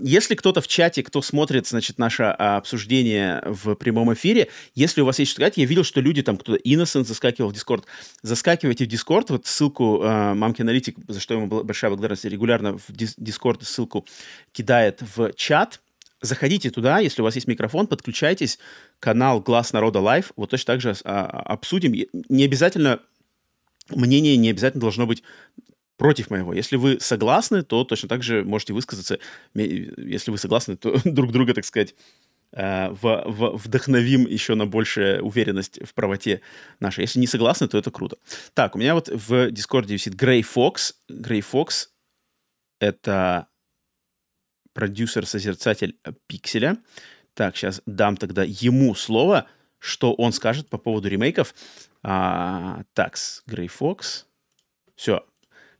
Если кто-то в чате, кто смотрит, значит, наше обсуждение в прямом эфире, если у вас есть что сказать, я видел, что люди там, кто-то Innocent заскакивал в Discord, заскакивайте в Discord, вот ссылку Мамки Аналитик, за что ему большая благодарность, регулярно в Discord ссылку кидает в чат. Заходите туда, если у вас есть микрофон, подключайтесь, канал «Глас народа LIVE», вот точно так же обсудим. Не обязательно, мнение не обязательно должно быть против моего. Если вы согласны, то точно так же можете высказаться. Если вы согласны, то друг друга, так сказать, вдохновим еще на большую уверенность в правоте нашей. Если не согласны, то это круто. Так, у меня вот в Дискорде висит Грей Фокс. Грей Фокс — это продюсер-созерцатель пикселя. Так, сейчас дам тогда ему слово, что он скажет по поводу ремейков. Такс, Грей Фокс. Все.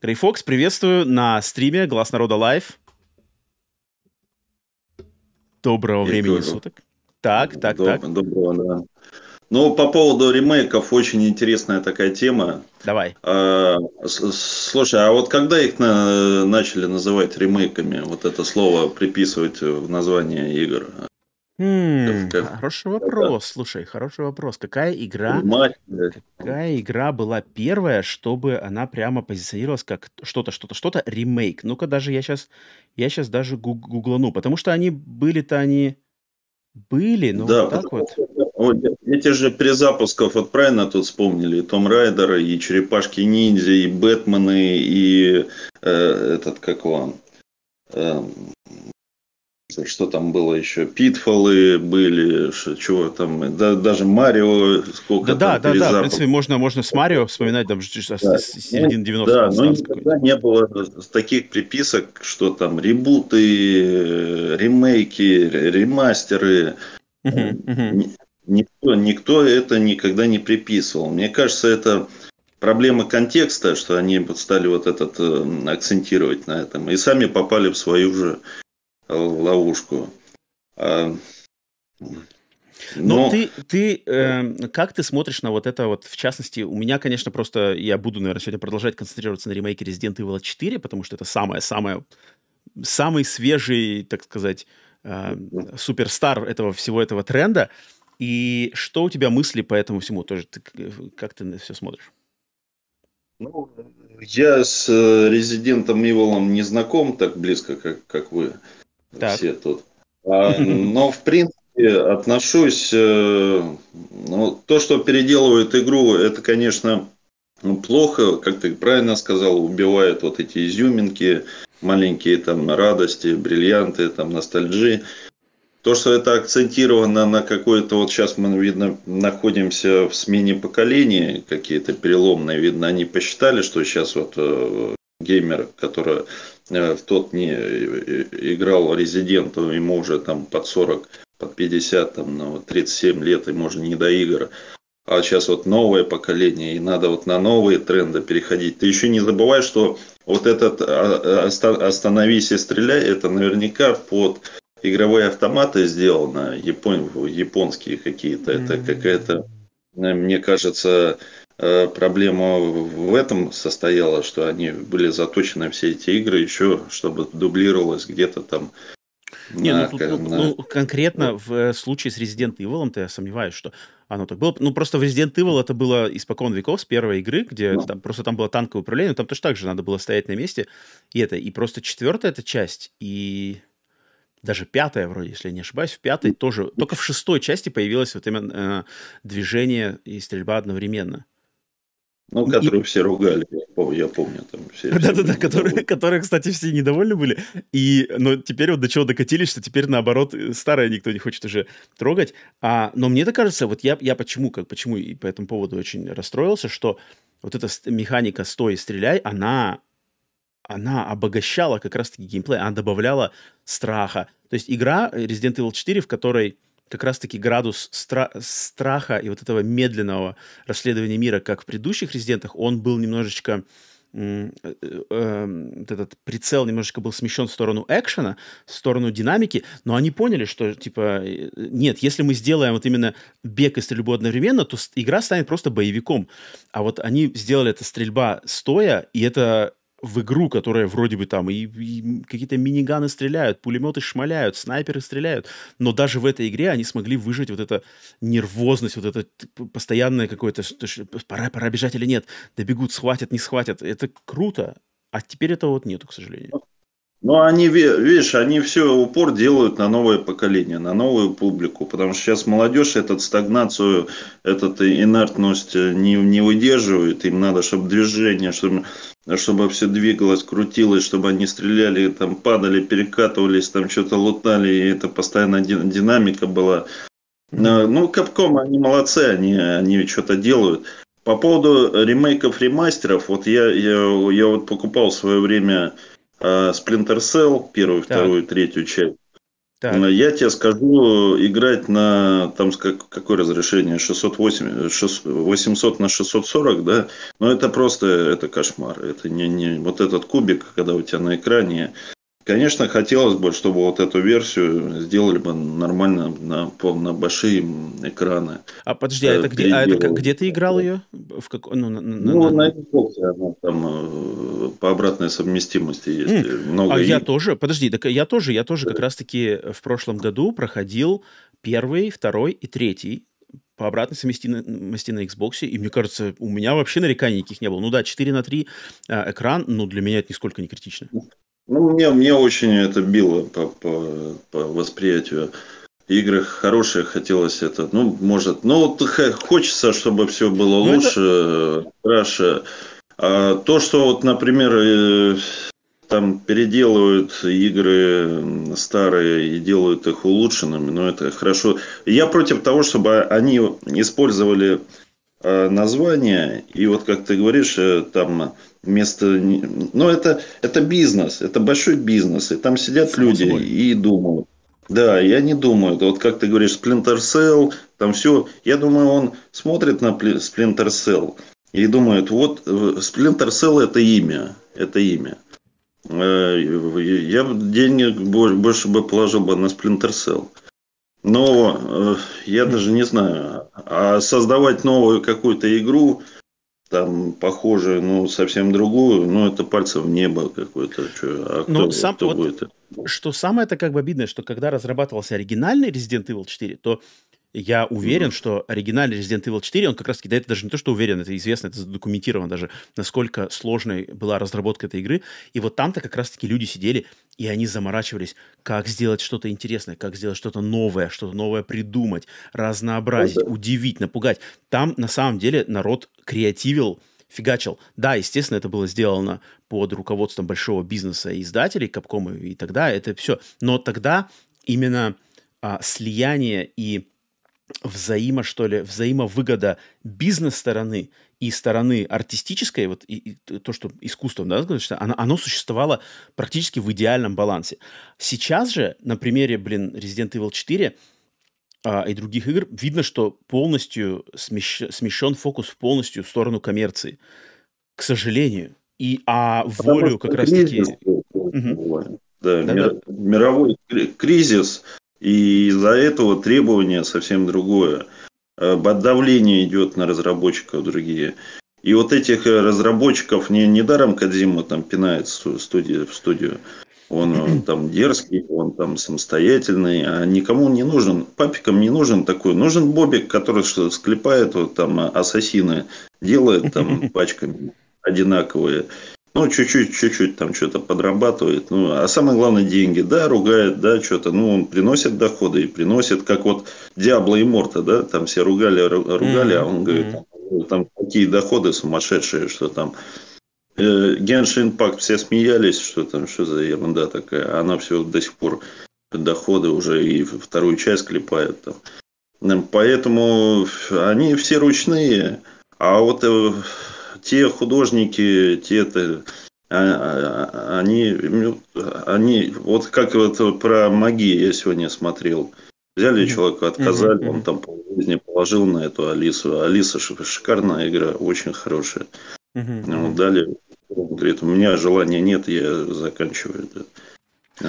Грей Фокс, приветствую на стриме «Глас народа LIVE». Доброго времени суток. Так. Доброго, да. Ну, по поводу ремейков очень интересная такая тема. Давай. Слушай, а вот когда их начали называть ремейками, вот это слово приписывать в название игр? Хороший вопрос, слушай, хороший вопрос. Какая игра была первая, чтобы она прямо позиционировалась как что-то ремейк? Ну-ка, даже я сейчас даже гуглану, потому что они были, но да, вот так вот. Эти же перезапусков, вот правильно тут вспомнили, и Том Райдера, и Черепашки-ниндзя, и Бэтмены, и что там было еще, Питфолы были, чего там, да, даже Марио, сколько да, там да, перезапуск. Да, в принципе, можно с Марио вспоминать, там, с середины 90-х. Да, но никогда не было таких приписок, что там ребуты, ремейки, ремастеры. Никто это никогда не приписывал. Мне кажется, это проблема контекста, что они стали вот этот акцентировать на этом. И сами попали в свою же ловушку. Но ты как ты смотришь на вот это вот, в частности, у меня, конечно, просто, я буду, наверное, сегодня продолжать концентрироваться на ремейке Resident Evil 4, потому что это самый свежий, так сказать, суперстар этого всего этого тренда. И что у тебя мысли по этому всему? Тоже как ты на все смотришь? Ну, я с Resident Evil не знаком так близко, как вы все тут. Но, в принципе, отношусь... Ну, то, что переделывают игру, это, конечно, плохо. Как ты правильно сказал, убивают вот эти изюминки, маленькие там радости, бриллианты, там ностальжи. То, что это акцентировано на какое-то... Вот сейчас мы, видно, находимся в смене поколений, какие-то переломные, видно, они посчитали, что сейчас вот геймер, который тот не играл Резиденту, ему уже там под 40, под 50, там, ну, 37 лет, ему уже не до игр. А сейчас вот новое поколение, и надо вот на новые тренды переходить. Ты еще не забывай, что вот этот «Остановись и стреляй» это наверняка под... Игровые автоматы сделаны, японские какие-то. Это какая-то, мне кажется, Проблема в этом состояла, что они были заточены, все эти игры, еще чтобы дублировалось где-то там. Конкретно в случае с Resident Evil-то я сомневаюсь, что оно так было. Ну, просто в Resident Evil это было испокон веков с первой игры, где там, просто там было танковое управление, там точно так же надо было стоять на месте. И просто четвертая эта часть, и даже пятая вроде, если я не ошибаюсь, в пятой тоже. Только в шестой части появилось вот именно движение и стрельба одновременно. Ну, которую все ругали, я помню. Да-да-да, которые, кстати, все недовольны были. Но теперь вот до чего докатились, что теперь, наоборот, старое никто не хочет уже трогать. Но мне так кажется, вот я почему и по этому поводу очень расстроился, что вот эта механика «стой и стреляй», она обогащала как раз-таки геймплей, она добавляла страха. То есть игра Resident Evil 4, в которой как раз-таки градус страха и вот этого медленного расследования мира, как в предыдущих резидентах, он был немножечко... этот прицел немножечко был смещен в сторону экшена, в сторону динамики, но они поняли, что, типа, нет, если мы сделаем вот именно бег и стрельбу одновременно, то игра станет просто боевиком. А вот они сделали это стрельба стоя, и это... в игру, которая вроде бы там и какие-то миниганы стреляют, пулеметы шмаляют, снайперы стреляют, но даже в этой игре они смогли выжить вот эту нервозность, вот это постоянное какое-то, пора бежать или нет, добегут, схватят, не схватят. Это круто, а теперь этого вот нету, к сожалению. Ну, они, видишь, они все упор делают на новое поколение, на новую публику, потому что сейчас молодежь этот стагнацию, этот инертность не выдерживает, им надо, чтобы движение, чтобы все двигалось, крутилось, чтобы они стреляли, там падали, перекатывались, там что-то лутали, и это постоянно динамика была. Ну, Capcom, они молодцы, они что-то делают. По поводу ремейков, ремастеров, вот я вот покупал в свое время... Splinter Cell, первую, так. Вторую, третью часть. Так. Я тебе скажу, играть на там какое разрешение? 800 на 640, да? Но это просто это кошмар. Это не вот этот кубик, когда у тебя на экране. Конечно, хотелось бы, чтобы вот эту версию сделали бы нормально на большие экраны. А подожди, а это где? А это где ты играл ее? На Xbox она там по обратной совместимости есть. Много я тоже. Подожди, так я тоже как раз-таки в прошлом году проходил 1, 2 и 3. По обратной совместимости на Xbox, и мне кажется, у меня вообще нареканий никаких не было. Ну да, 4:3 экран, но для меня это нисколько не критично. Ну, мне очень это било по восприятию игр. Хорошее хотелось это. Ну, может, вот хочется, чтобы все было лучше, краше. А то, что вот, например, там переделывают игры старые и делают их улучшенными, это хорошо. Я против того, чтобы они использовали название, и вот как ты говоришь, там вместо... это бизнес, это большой бизнес, и там сидят люди и думают. Да, я не думаю. Вот как ты говоришь, Splinter Cell, там все. Я думаю, он смотрит на Splinter Cell и думает, вот Splinter Cell это имя. Я денег больше бы положил бы на Splinter Cell. Но я даже не знаю, а создавать новую какую-то игру, там, похожую, совсем другую, это пальцем в небо какое-то. Что самое-то как бы обидное, что когда разрабатывался оригинальный Resident Evil 4, то я уверен, что оригинальный Resident Evil 4, он как раз-таки, это даже не то, что уверен, это известно, это задокументировано даже, насколько сложной была разработка этой игры. И вот там-то как раз-таки люди сидели, и они заморачивались, как сделать что-то интересное, как сделать что-то новое придумать, разнообразить, удивить, напугать. Там, на самом деле, народ креативил, фигачил. Да, естественно, это было сделано под руководством большого бизнеса и издателей, Capcom и тогда, это все. Но тогда именно слияние и взаимовыгода бизнес-стороны и стороны артистической, вот и то, что искусством, да, оно существовало практически в идеальном балансе. Сейчас же, на примере, Resident Evil 4 и других игр, видно, что полностью смещен фокус полностью в сторону коммерции, к сожалению. Волю как раз-таки... мировой кризис. И из-за этого требование совсем другое. давление идет на разработчиков другие. И вот этих разработчиков недаром Кодзима там пинает в студию. Он там дерзкий, он там самостоятельный, а никому не нужен, папикам не нужен такой. Нужен Бобик, который склепает, вот, там ассасины, делает там пачками одинаковые. Ну, чуть-чуть там что-то подрабатывает. Ну, а самое главное, деньги. Да, ругает, да, что-то. Ну, он приносит доходы и приносит, как вот Диабло и Морта, да, там все ругали, а он говорит, там такие доходы сумасшедшие, что там Genshin Impact все смеялись, что там, что за ерунда такая. А она все до сих пор доходы уже и вторую часть клепает там. Поэтому они все ручные, а вот те художники, они вот как вот про магию я сегодня смотрел. Взяли человека, отказали, он там полжизни положил на эту Алису. Алиса шикарная игра, очень хорошая. Ну, далее он говорит, у меня желания нет, я заканчиваю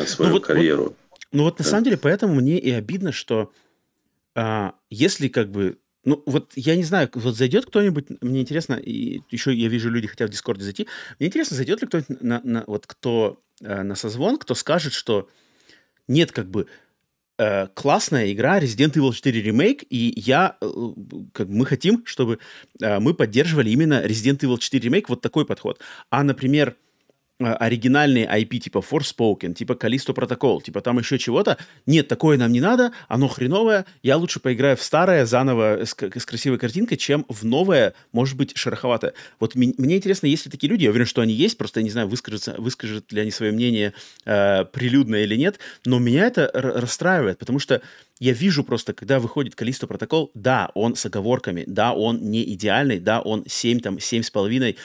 свою карьеру. На самом деле, поэтому мне и обидно, что если как бы... Ну, вот я не знаю, вот зайдет кто-нибудь, мне интересно, и еще я вижу, люди хотят в Дискорде зайти, мне интересно, зайдет ли кто-нибудь на созвон, кто скажет, что нет, как бы, классная игра Resident Evil 4 Remake, и мы хотим, чтобы мы поддерживали именно Resident Evil 4 Remake, вот такой подход. А, например, оригинальные IP, типа Forspoken, типа Callisto Protocol, типа там еще чего-то. Нет, такое нам не надо, оно хреновое. Я лучше поиграю в старое, заново, с красивой картинкой, чем в новое, может быть, шероховатое. Вот мне интересно, есть ли такие люди, я уверен, что они есть, просто я не знаю, выскажут ли они свое мнение прилюдно или нет, но меня это расстраивает, потому что я вижу просто, когда выходит Callisto Protocol, да, он с оговорками, да, он не идеальный, да, он 7,5,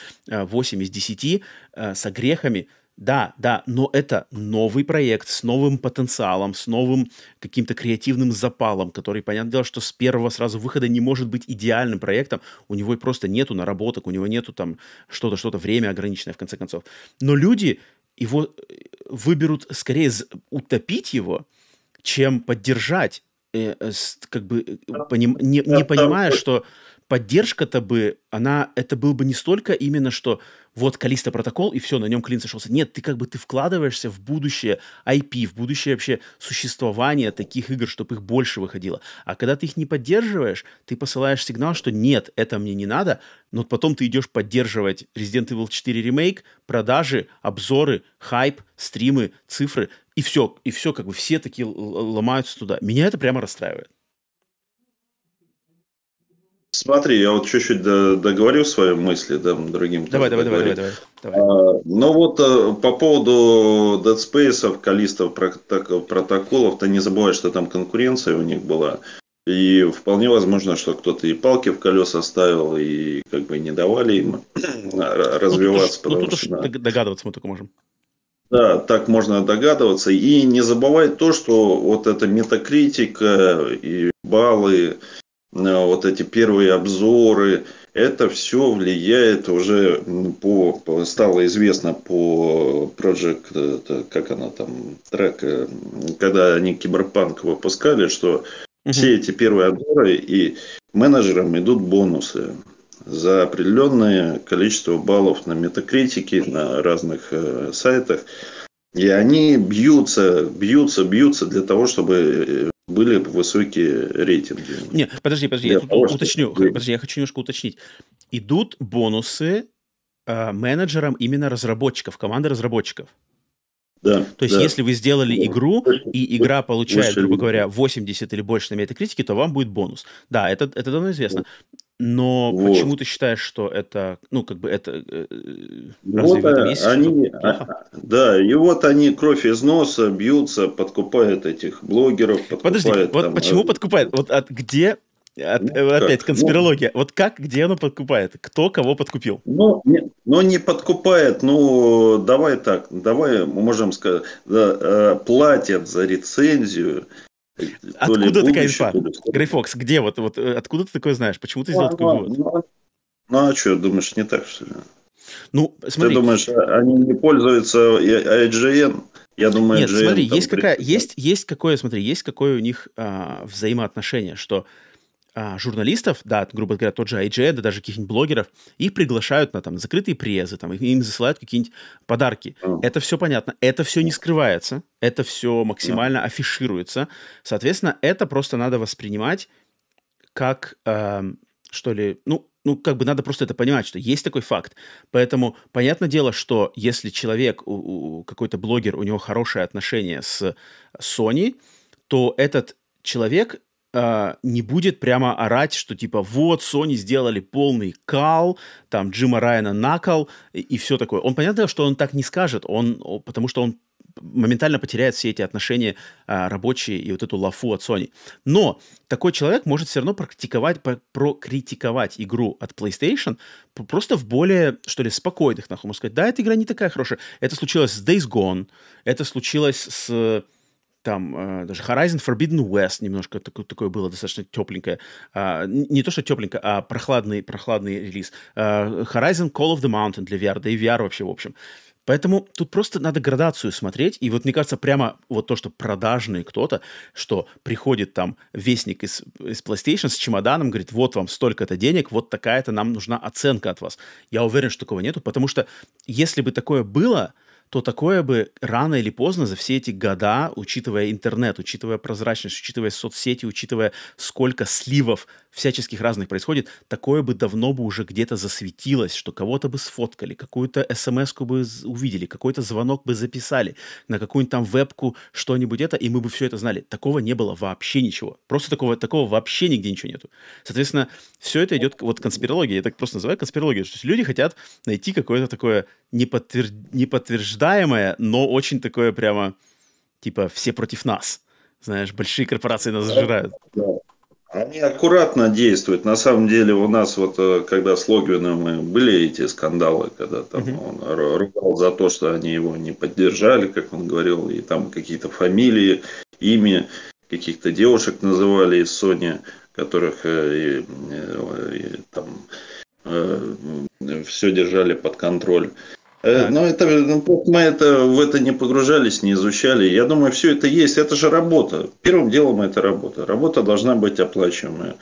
8 из 10 с огрехами, да, но это новый проект с новым потенциалом, с новым каким-то креативным запалом, который, понятное дело, что с первого сразу выхода не может быть идеальным проектом, у него просто нету наработок, у него нету там что-то, время ограниченное, в конце концов. Но люди его выберут скорее утопить его, чем поддержать, не понимая, что поддержка-то бы, это было бы не столько именно, что вот Callisto Protocol, и все, на нем клин сошелся. Нет, ты вкладываешься в будущее IP, в будущее вообще существование таких игр, чтобы их больше выходило. А когда ты их не поддерживаешь, ты посылаешь сигнал, что нет, это мне не надо, но потом ты идешь поддерживать Resident Evil 4 ремейк, продажи, обзоры, хайп, стримы, цифры, и все, как бы все такие ломаются туда. Меня это прямо расстраивает. Смотри, я вот чуть-чуть договорю свои мысли, другим. Давай. Ну вот по поводу Dead Space, Callisto протоколов, ты не забывай, что там конкуренция у них была. И вполне возможно, что кто-то и палки в колеса ставил, и как бы не давали им развиваться. Догадываться мы только можем. Да, так можно догадываться. И не забывай то, что вот эта метакритика и баллы, вот эти первые обзоры, это все влияет уже стало известно по Project, как она там, трек, когда они Киберпанк выпускали, что все эти первые обзоры и менеджерам идут бонусы за определенное количество баллов на метакритике, на разных сайтах. И они бьются для того, чтобы были высокие рейтинги. Не, подожди, я тут уточню. Подожди, я хочу немножко уточнить. Идут бонусы менеджерам именно разработчиков, команды разработчиков. Да, то есть, если вы сделали игру, и игра получает, грубо говоря, 80 или больше на метакритике, то вам будет бонус. Да, это давно известно. Но почему ты считаешь, что это, разве в этом есть что-то? Да, и вот они кровь из носа бьются, подкупают этих блогеров, подкупают... Подожди, вот там, почему подкупают? Вот где... Опять конспирология. Вот как, где оно подкупает? Кто кого подкупил? Не подкупает. Ну, давай мы можем сказать, платят за рецензию. Откуда такая инфа? Грей Фокс, где вот? Откуда ты такое знаешь? Почему ты сделал такой вывод? А что, думаешь, не так, что ли? Ну, смотри. Ты думаешь, они не пользуются IGN? Я думаю, нет, IGN... Нет, смотри, есть какое у них взаимоотношение, что журналистов, да, грубо говоря, тот же IGN, да даже каких-нибудь блогеров, их приглашают на там закрытые презы, там, им засылают какие-нибудь подарки. Это все понятно, это все не скрывается, это все максимально афишируется. Соответственно, это просто надо воспринимать как, что ли, ну, как бы надо просто это понимать, что есть такой факт. Поэтому, понятное дело, что если человек, какой-то блогер, у него хорошее отношение с Sony, то этот человек не будет прямо орать, что типа вот, Sony сделали полный кал, там, Джима Райана на кал и все такое. Он, понятно, что он так не скажет, потому что он моментально потеряет все эти отношения рабочие и вот эту лафу от Sony. Но такой человек может все равно прокритиковать игру от PlayStation просто в более, что ли, спокойных, нахуй, можно сказать, да, эта игра не такая хорошая. Это случилось с Days Gone, это случилось с там даже Horizon Forbidden West немножко такое было достаточно тепленькое. Не то, что тепленькое, а прохладный релиз. Horizon Call of the Mountain для VR, да и VR вообще в общем. Поэтому тут просто надо градацию смотреть. И вот, мне кажется, прямо вот то, что продажный кто-то, что приходит там вестник из PlayStation с чемоданом, говорит, вот вам столько-то денег, вот такая-то нам нужна оценка от вас. Я уверен, что такого нету, потому что если бы такое было, то такое бы рано или поздно за все эти года, учитывая интернет, учитывая прозрачность, учитывая соцсети, учитывая сколько сливов всяческих разных происходит, такое бы давно бы уже где-то засветилось, что кого-то бы сфоткали, какую-то смс-ку бы увидели, какой-то звонок бы записали, на какую-нибудь там вебку что-нибудь это, и мы бы все это знали. Такого не было вообще ничего. Просто такого вообще нигде ничего нету. Соответственно, все это идет, вот конспирология, я так просто называю конспирологию, что люди хотят найти какое-то такое неподтверждаемое, но очень такое прямо, типа, все против нас. Знаешь, большие корпорации нас сжирают. Они аккуратно действуют. На самом деле у нас вот, когда с Логвином были эти скандалы, когда там он ругал за то, что они его не поддержали, как он говорил, и там какие-то фамилии, имя каких-то девушек называли из Sony, которых все держали под контроль. Но мы в это не погружались, не изучали. Я думаю, все это есть. Это же работа. Первым делом это работа. Работа должна быть оплачиваемая.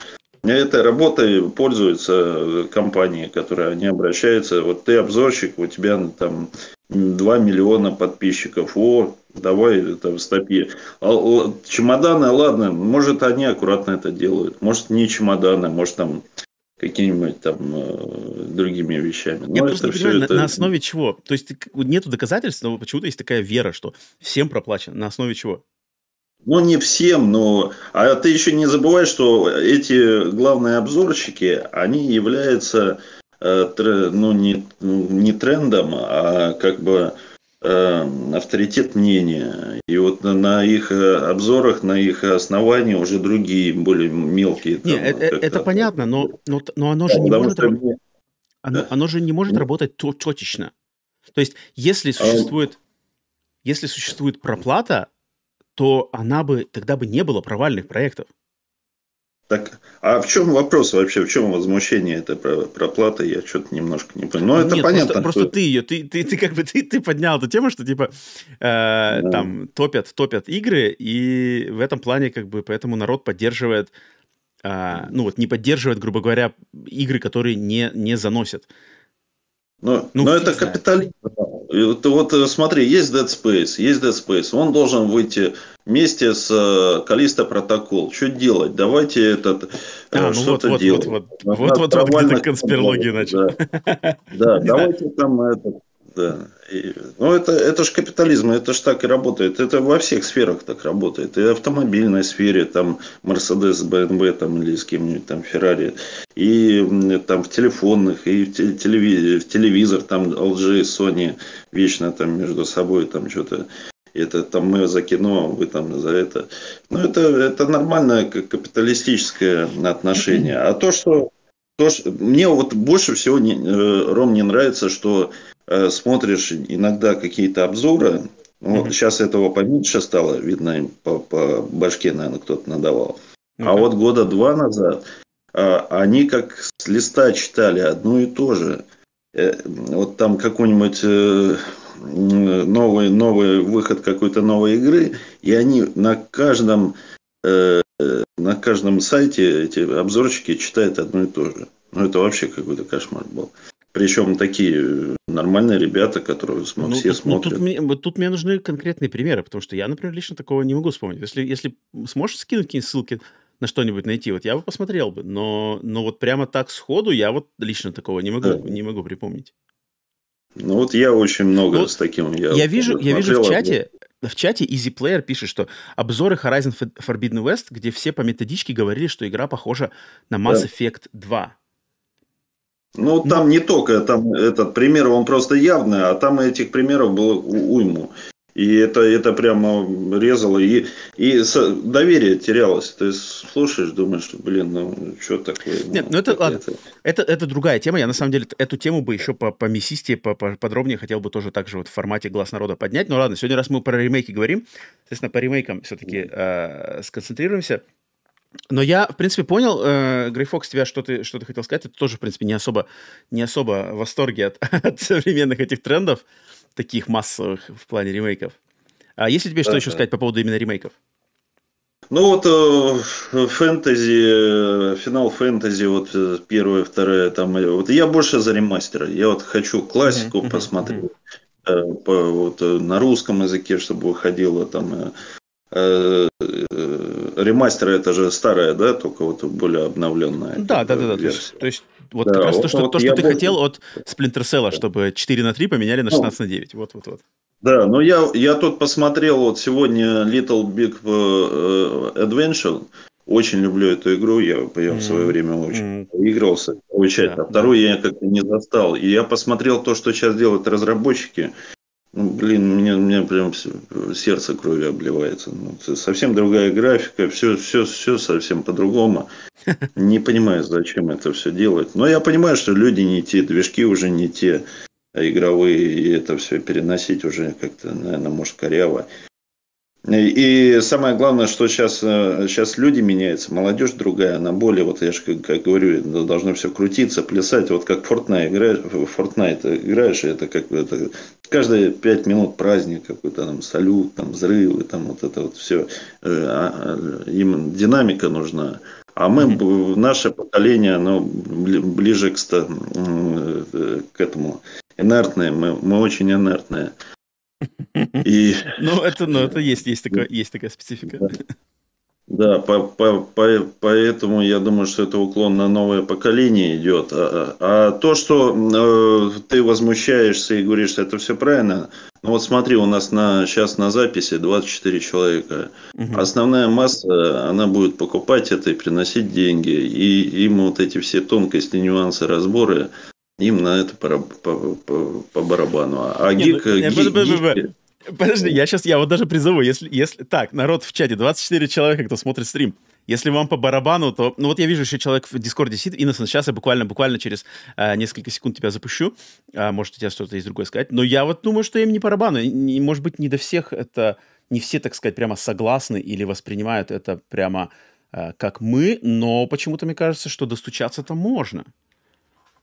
Этой работой пользуются компании, которые они обращаются. Вот ты обзорщик, у тебя там 2 миллиона подписчиков. О, давай там стопи. Чемоданы, ладно, может они аккуратно это делают. Может не чемоданы, может там какими-нибудь там другими вещами. Я просто понимаю, на основе чего? То есть нету доказательств, но почему-то есть такая вера, что всем проплачено. На основе чего? Ну, не всем, но... А ты еще не забывай, что эти главные обзорщики, они являются не трендом, а как бы авторитет мнения. И вот на их обзорах, на их основании уже другие, более мелкие. Там, это понятно, но оно же не может работать. Оно же не может работать точечно. То есть, если существует проплата, то тогда бы не было провальных проектов. Так, а в чем вопрос вообще, в чем возмущение этой проплаты, я что-то немножко не понимаю. Ну, это понятно. Просто ты ее, ты поднял эту тему, что типа там топят игры, и в этом плане как бы поэтому народ поддерживает, не поддерживает, грубо говоря, игры, которые не заносят. Но это капитализм. Вот смотри, есть Dead Space. Он должен выйти вместе с Callisto Protocol. Что делать? Давайте что-то делать. Вот где-то конспирология начала. Да, давайте там это. Да. Ну, это же капитализм, это же так и работает. Это во всех сферах так работает. И в автомобильной сфере, там, Mercedes, BMW, там, или с кем-нибудь, там, Ferrari. И там в телефонных, и в телевизор, там, LG, Sony, вечно там между собой, там, что-то. Это там мы за кино, вы там за это. Ну, это нормальное капиталистическое отношение. А то, что мне вот больше всего, Ром, не нравится, что смотришь иногда какие-то обзоры. Вот сейчас этого поменьше стало. Видно, им по башке, наверное, кто-то надавал. А вот года 2 назад они как с листа читали одно и то же. Вот там какой-нибудь новый выход какой-то новой игры. И они на каждом сайте эти обзорчики читают одно и то же. Ну, это вообще какой-то кошмар был. Причем такие нормальные ребята, которые все смотрят. Тут мне нужны конкретные примеры, потому что я, например, лично такого не могу вспомнить. Если сможешь скинуть какие-нибудь ссылки на что-нибудь найти, вот я бы посмотрел бы, но вот прямо так сходу я вот лично такого не могу припомнить. Ну вот я очень много с таким... Я вижу в чате Easy Player пишет, что обзоры Horizon Forbidden West, где все по методичке говорили, что игра похожа на Mass Effect 2. Ну, там не только, там этот пример, он просто явный, а там этих примеров было уйму. И это прямо резало, и доверие терялось. Ты слушаешь, думаешь, блин, ну что такое? Нет, ну это ладно. Это другая тема. Я на самом деле эту тему бы еще помесистее, поподробнее хотел бы тоже так же вот в формате «Глас народа» поднять. Ну ладно, сегодня раз мы про ремейки говорим, соответственно, по ремейкам все-таки сконцентрируемся. Но я, в принципе, понял, Грей Фокс, тебя, что ты хотел сказать. Это тоже, в принципе, не особо в восторге от современных этих трендов, таких массовых в плане ремейков. А есть ли тебе что еще сказать по поводу именно ремейков? Ну вот фэнтези, финал фэнтези, вот первая, вторая, там, вот я больше за ремастеры. Я вот хочу классику посмотреть на русском языке, чтобы выходило там... Ремастеры это же старая, да, только вот более обновленная. Да. То есть вот да, как раз то, что ты хотел от Splinter Cell, чтобы 4:3 поменяли на 16:9. Вот. Да, но я тут посмотрел вот сегодня Little Big Adventure. Очень люблю эту игру, я в свое время очень игрался. Да, вторую я как-то не застал. И я посмотрел то, что сейчас делают разработчики. Ну, блин, у меня прям сердце кровью обливается. Ну, совсем другая графика, все совсем по-другому. Не понимаю, зачем это все делать. Но я понимаю, что люди не те, движки уже не те, а игровые, и это все переносить уже как-то, наверное, может, коряво. И самое главное, что сейчас люди меняются, молодежь другая, она более, вот я же как говорю, должно все крутиться, плясать, вот как в Fortnite играешь, это как это, каждые 5 минут праздник какой-то, там салют, там взрывы, там вот это вот все, им динамика нужна. А мы, наше поколение, оно ближе к этому, инертное, мы очень инертное. И... Ну, это есть такая специфика. Да, поэтому я думаю, что это уклон на новое поколение идет. А то, что ты возмущаешься и говоришь, что это все правильно, ну вот смотри, у нас сейчас на записи 24 человека. Основная масса, она будет покупать это и приносить деньги. И им вот эти все тонкости, нюансы, разборы... Им на это по барабану. А гик... Подожди, я вот даже призову, если... Так, народ в чате, 24 человека, кто смотрит стрим. Если вам по барабану, то... Ну вот я вижу, еще человек в Дискорде сидит. Иннесен, сейчас я буквально через несколько секунд тебя запущу. Может, у тебя что-то есть другое сказать. Но я вот думаю, что им не по барабану. Может быть, не до всех это... Не все, так сказать, прямо согласны или воспринимают это прямо как мы. Но почему-то мне кажется, что достучаться-то можно.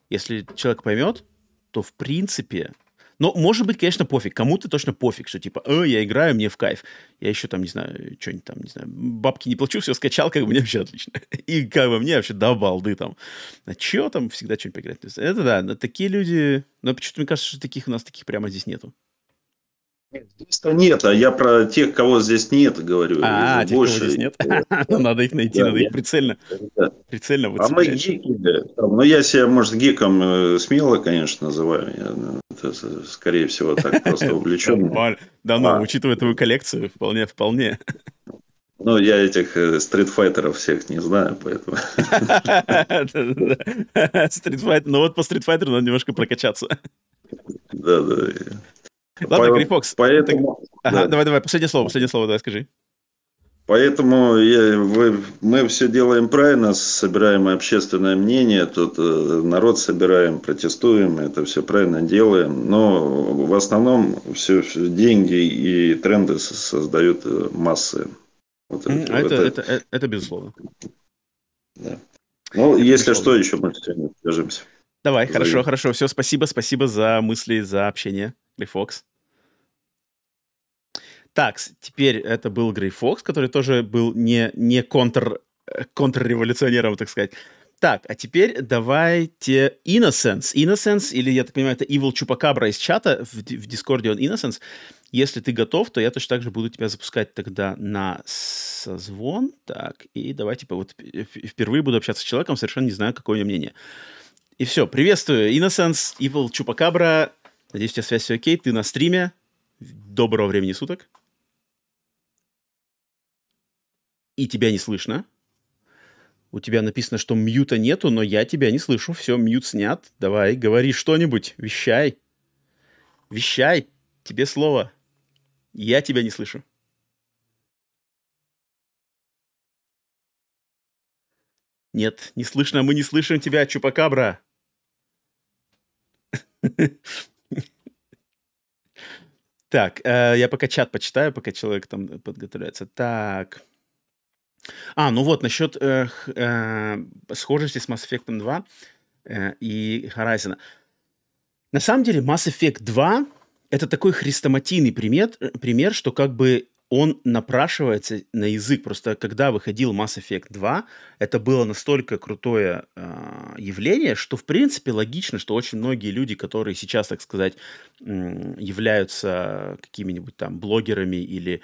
Если человек поймет, то в принципе... Но, может быть, конечно, пофиг. Кому-то точно пофиг, что типа, я играю, мне в кайф. Я еще там, не знаю, что-нибудь там, не знаю, бабки не плачу, все скачал, как бы мне вообще отлично. И как бы мне вообще до балды там. А че там всегда что-нибудь поиграть? То есть, это да, такие люди... Но почему-то мне кажется, что таких прямо здесь нету. Здесь-то нет, а я про тех, кого здесь нет, говорю. А, тех, кого здесь нет? Надо их найти, надо их прицельно. Прицельно выцеплять. А мы гики, ну я себя, может, гиком смело, конечно, называю. Скорее всего, так просто увлечен. Да, ну, учитывая твою коллекцию, вполне. Ну, я этих стритфайтеров всех не знаю, поэтому... Стритфайтер, ну вот по стритфайтеру надо немножко прокачаться. Да. Ладно, Грей Фокс, поэтому... Давай, последнее слово давай скажи. Поэтому мы все делаем правильно, собираем общественное мнение, тут народ собираем, протестуем, это все правильно делаем, но в основном все деньги и тренды создают массы. Вот это безусловно. Да. Ну, это если безусловно. Что, еще мы сегодня скажемся. Давай, хорошо, все, спасибо за мысли, за общение. Грей Фокс. Так, теперь это был Грей Фокс, который тоже был не контр контрреволюционером, так сказать. Так, а теперь давайте Innocence. Innocence, или, я так понимаю, это Evil Chupacabra из чата, в Discord он Innocence. Если ты готов, то я точно так же буду тебя запускать тогда на созвон. Так, и давайте, вот впервые буду общаться с человеком, совершенно не знаю, какое у него мнение. И все, приветствую, Innocence, Evil Chupacabra. Надеюсь, у тебя связь все окей, ты на стриме. Доброго времени суток. И тебя не слышно. У тебя написано, что мьюта нету, но я тебя не слышу. Все, мьют снят. Давай, говори что-нибудь. Вещай. Вещай. Тебе слово. Я тебя не слышу. Нет, не слышно. Мы не слышим тебя, Чупакабра. Так, я пока чат почитаю, пока человек там подготовляется. Так... А, ну вот, насчет схожести с Mass Effect 2 и Horizon. На самом деле, Mass Effect 2 — это такой хрестоматийный пример, что как бы он напрашивается на язык. Просто когда выходил Mass Effect 2, это было настолько крутое явление, что, в принципе, логично, что очень многие люди, которые сейчас, так сказать, являются какими-нибудь там блогерами или...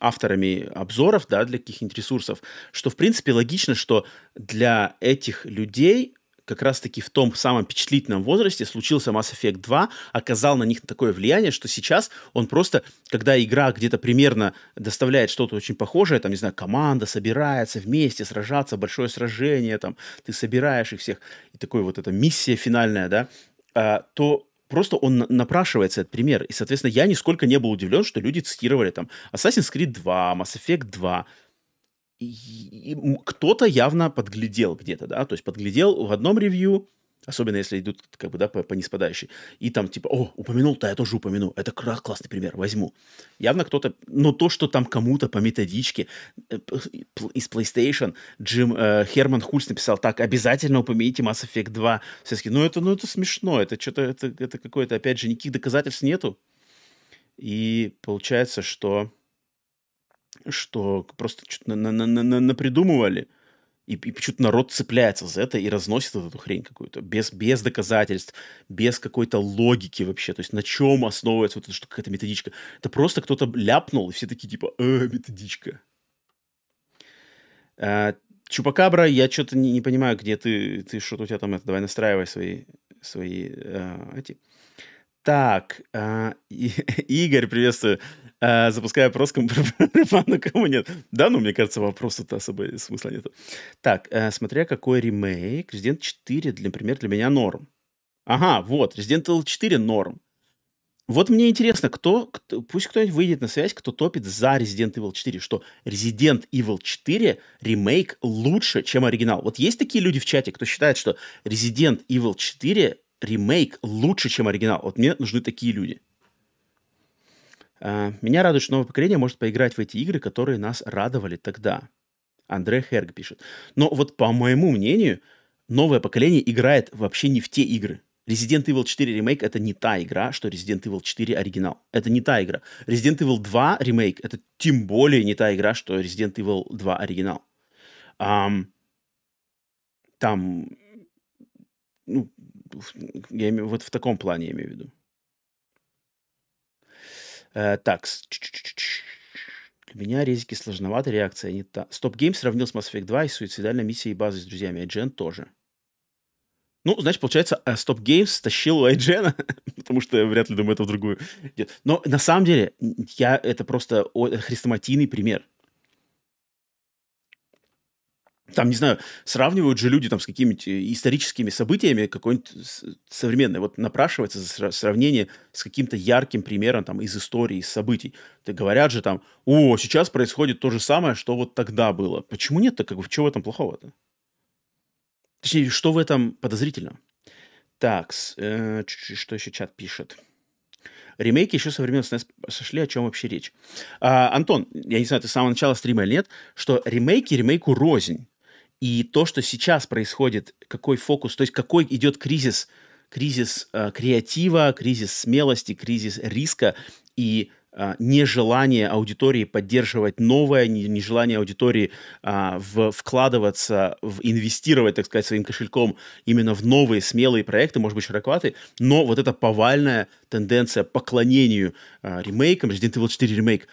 авторами обзоров, да, для каких-нибудь ресурсов, что, в принципе, логично, что для этих людей как раз-таки в том самом впечатлительном возрасте случился Mass Effect 2, оказал на них такое влияние, что сейчас он просто, когда игра где-то примерно доставляет что-то очень похожее, там, не знаю, команда собирается вместе сражаться, большое сражение, там, ты собираешь их всех, и такой вот эта миссия финальная, да, то... Просто он напрашивается, этот пример. И, соответственно, я нисколько не был удивлен, что люди цитировали там Assassin's Creed 2, Mass Effect 2. И кто-то явно подглядел где-то, да, то есть подглядел в одном ревью, особенно если идут как бы, да, по неспадающей, и там типа, о, упомянул, да, я тоже упомяну, это классный пример, возьму. Явно кто-то, но то, что там кому-то по методичке из PlayStation Джим Херман Хульс написал, так, обязательно упомяните Mass Effect 2. Все-таки, ну это смешно, это что-то, это какое-то, опять же, никаких доказательств нету. И получается, что просто что-то напридумывали. И почему-то народ цепляется за это и разносит вот эту хрень какую-то. Без доказательств, без какой-то логики вообще. То есть на чем основывается вот эта какая-то методичка. Это просто кто-то ляпнул, и все такие типа методичка. Чупакабра, я что-то не понимаю, где ты что-то у тебя там это. Давай настраивай свои эти. Так, Игорь, приветствую. Запускаю вопрос, кому нет. Да, ну, мне кажется, вопроса-то особо смысла нету. Так, смотря какой ремейк. Resident 4, например, для меня норм. Ага, вот, Resident Evil 4 норм. Вот мне интересно, пусть кто-нибудь выйдет на связь, кто топит за Resident Evil 4, что Resident Evil 4 ремейк лучше, чем оригинал. Вот есть такие люди в чате, кто считает, что Resident Evil 4 ремейк лучше, чем оригинал. Вот мне нужны такие люди. Меня радует, что новое поколение может поиграть в эти игры, которые нас радовали тогда. Андрей Херг пишет. Но вот по моему мнению, новое поколение играет вообще не в те игры. Resident Evil 4 ремейк — это не та игра, что Resident Evil 4 оригинал. Это не та игра. Resident Evil 2 ремейк — это тем более не та игра, что Resident Evil 2 оригинал. Там... Ну, вот в таком плане я имею в виду. Так. Для меня резики сложновато, реакция не та. Stop Games сравнил с Mass Effect 2 и суицидальной миссией базы с друзьями. IGN тоже. Ну, значит, получается, Stop Games стащил у IGN, потому что я вряд ли думаю, это в другую. Но на самом деле, это просто хрестоматийный пример. Там, не знаю, сравнивают же люди там с какими-нибудь историческими событиями, какой-нибудь современный. Вот напрашивается за сравнение с каким-то ярким примером там из истории, из событий. Говорят же там, о, сейчас происходит то же самое, что вот тогда было. Почему нет-то? Как бы, чего в этом плохого-то? Точнее, что в этом подозрительно? Так, что еще чат пишет? Ремейки еще со времен SNES сошли, о чем вообще речь? Антон, я не знаю, ты с самого начала стрима или нет, что ремейки ремейку рознь. И то, что сейчас происходит, какой фокус, то есть какой идет кризис креатива, кризис смелости, кризис риска и нежелание аудитории поддерживать новое, нежелание аудитории вкладываться, инвестировать, так сказать, своим кошельком именно в новые смелые проекты, может быть, широковатые, но вот эта повальная тенденция поклонению ремейкам, Resident Evil 4 ремейк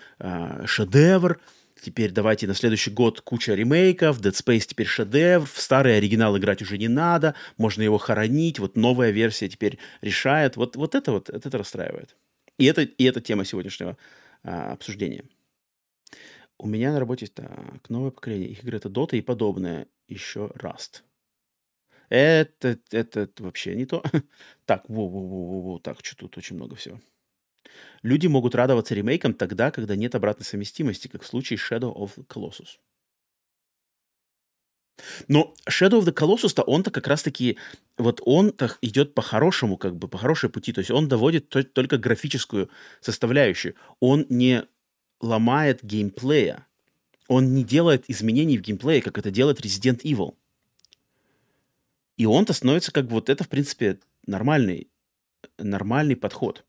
шедевр, теперь давайте на следующий год куча ремейков, Dead Space теперь шедевр, в старый оригинал играть уже не надо, можно его хоронить, вот новая версия теперь решает, это расстраивает. И это тема сегодняшнего обсуждения. У меня на работе так, новое поколение, их игры это Dota и подобное, еще Rust. Это вообще не то. Так, так, что тут очень много всего. Люди могут радоваться ремейкам тогда, когда нет обратной совместимости, как в случае Shadow of the Colossus. Но Shadow of the Colossus-то, он-то как раз-таки, вот он-то идет по-хорошему, как бы, по хорошей пути. То есть он доводит только графическую составляющую. Он не ломает геймплея. Он не делает изменений в геймплее, как это делает Resident Evil. И он-то становится, как бы, вот это, в принципе, нормальный подход.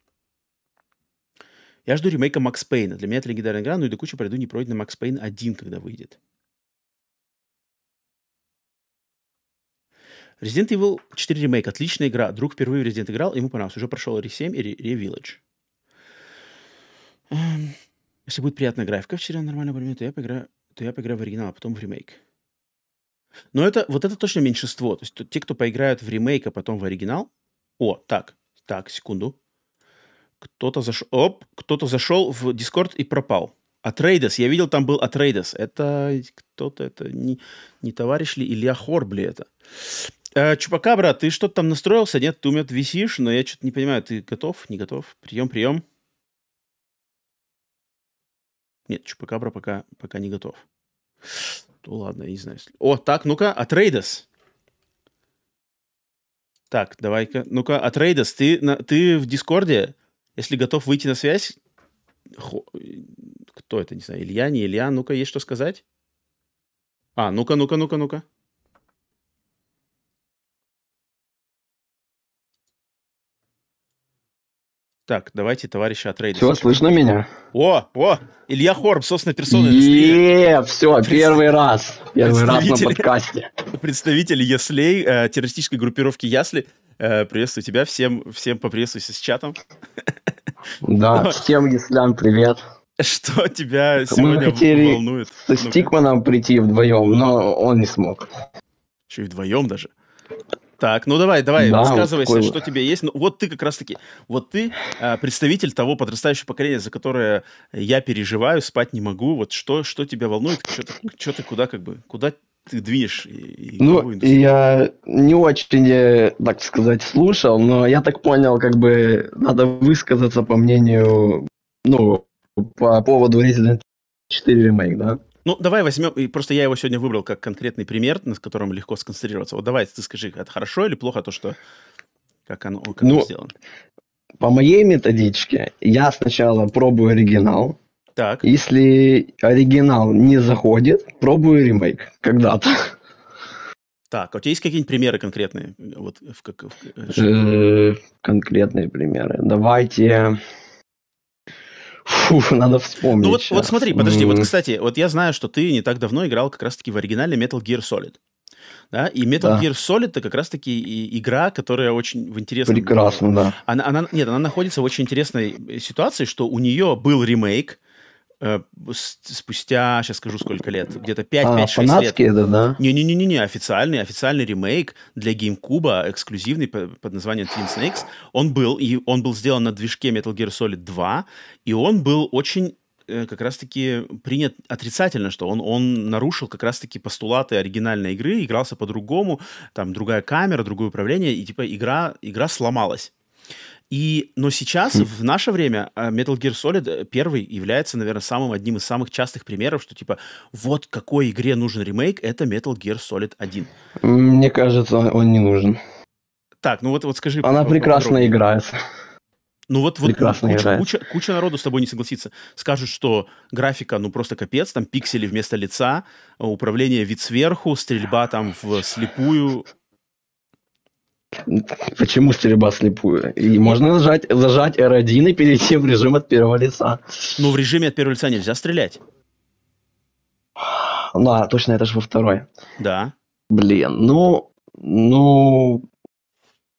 Я жду ремейка Max Payne. Для меня это легендарная игра, но и до кучи пройду непройденный Max Payne 1, когда выйдет. Resident Evil 4 ремейк. Отличная игра. Друг впервые в Resident играл, ему понравилось. Уже прошел RE7 и RE-Village. Если будет приятная графика, вчера нормальный абонемент, то я поиграю в оригинал, а потом в ремейк. Но это, вот это точно меньшинство. То есть те, кто поиграют в ремейк, а потом в оригинал... Так, секунду. Кто-то зашел в Discord и пропал. Атрейдес. Я видел, там был Атрейдес. Это кто-то, это не товарищ ли Илья Хор, это? Чупакабра, ты что-то там настроился? Нет, ты у меня висишь, но я что-то не понимаю, ты готов, не готов? Прием. Нет, Чупакабра пока не готов. Ну ладно, я не знаю. Так, ну-ка, Атрейдес. Так, давай-ка. Ну-ка, Атрейдес, ты в Дискорде? Если готов выйти на связь... Кто это, не знаю, Илья, не Илья? Ну-ка, есть что сказать? Ну-ка. Так, давайте, товарищи, Атрейдес. Все, слышно меня? Илья Хорб, собственно, персона. Все, первый раз. Первый раз на подкасте. Представитель Яслей, террористической группировки Ясли. Приветствую тебя, всем поприветствуйся с чатом. Да, всем яслям привет. Что тебя сегодня волнует? Мы хотели со Стикманом прийти вдвоем, но он не смог. Еще и вдвоем даже? Так, ну давай, да, рассказывайся, вот что тебе есть. Ну, вот ты как раз-таки, представитель того подрастающего поколения, за которое я переживаю, спать не могу. Вот что тебя волнует, что ты куда ты двинешь? Я не очень, так сказать, слушал, но я так понял, надо высказаться по мнению, по поводу Resident Evil 4 Remake, да? Ну, давай возьмем, и просто я его сегодня выбрал как конкретный пример, на котором легко сконцентрироваться. Вот давай, ты скажи, это хорошо или плохо, то, что, как оно сделано? По моей методичке, я сначала пробую оригинал. Так. Если оригинал не заходит, пробую ремейк когда-то. Так, а у тебя есть какие-нибудь примеры конкретные? Конкретные примеры. Давайте... надо вспомнить. Ну вот смотри, подожди, кстати, я знаю, что ты не так давно играл как раз-таки в оригинале Metal Gear Solid. Да? И Metal Gear Solid это как раз-таки игра, которая очень в интересном... Прекрасно, да. Она находится в очень интересной ситуации, что у нее был ремейк спустя, сейчас скажу, сколько лет, где-то 5-6 лет. Это, да? Не-не-не, официальный ремейк для GameCube, эксклюзивный под названием Twin Snakes, он был сделан на движке Metal Gear Solid 2, и он был очень, как раз-таки, принят отрицательно, что он нарушил как раз-таки постулаты оригинальной игры, игрался по-другому, там другая камера, другое управление, и типа игра сломалась. Но сейчас, в наше время, Metal Gear Solid 1 является, наверное, одним из самых частых примеров, что, вот какой игре нужен ремейк, это Metal Gear Solid 1. Мне кажется, он не нужен. Так, вот скажи... Она прекрасно играется. Куча народу с тобой не согласится. Скажут, что графика, просто капец, там пиксели вместо лица, управление вид сверху, стрельба там вслепую... Почему стрельба слепую? И можно зажать R1 и перейти в режим от первого лица. Ну, в режиме от первого лица нельзя стрелять. Да, точно, это же во второй. Да. Блин, ну...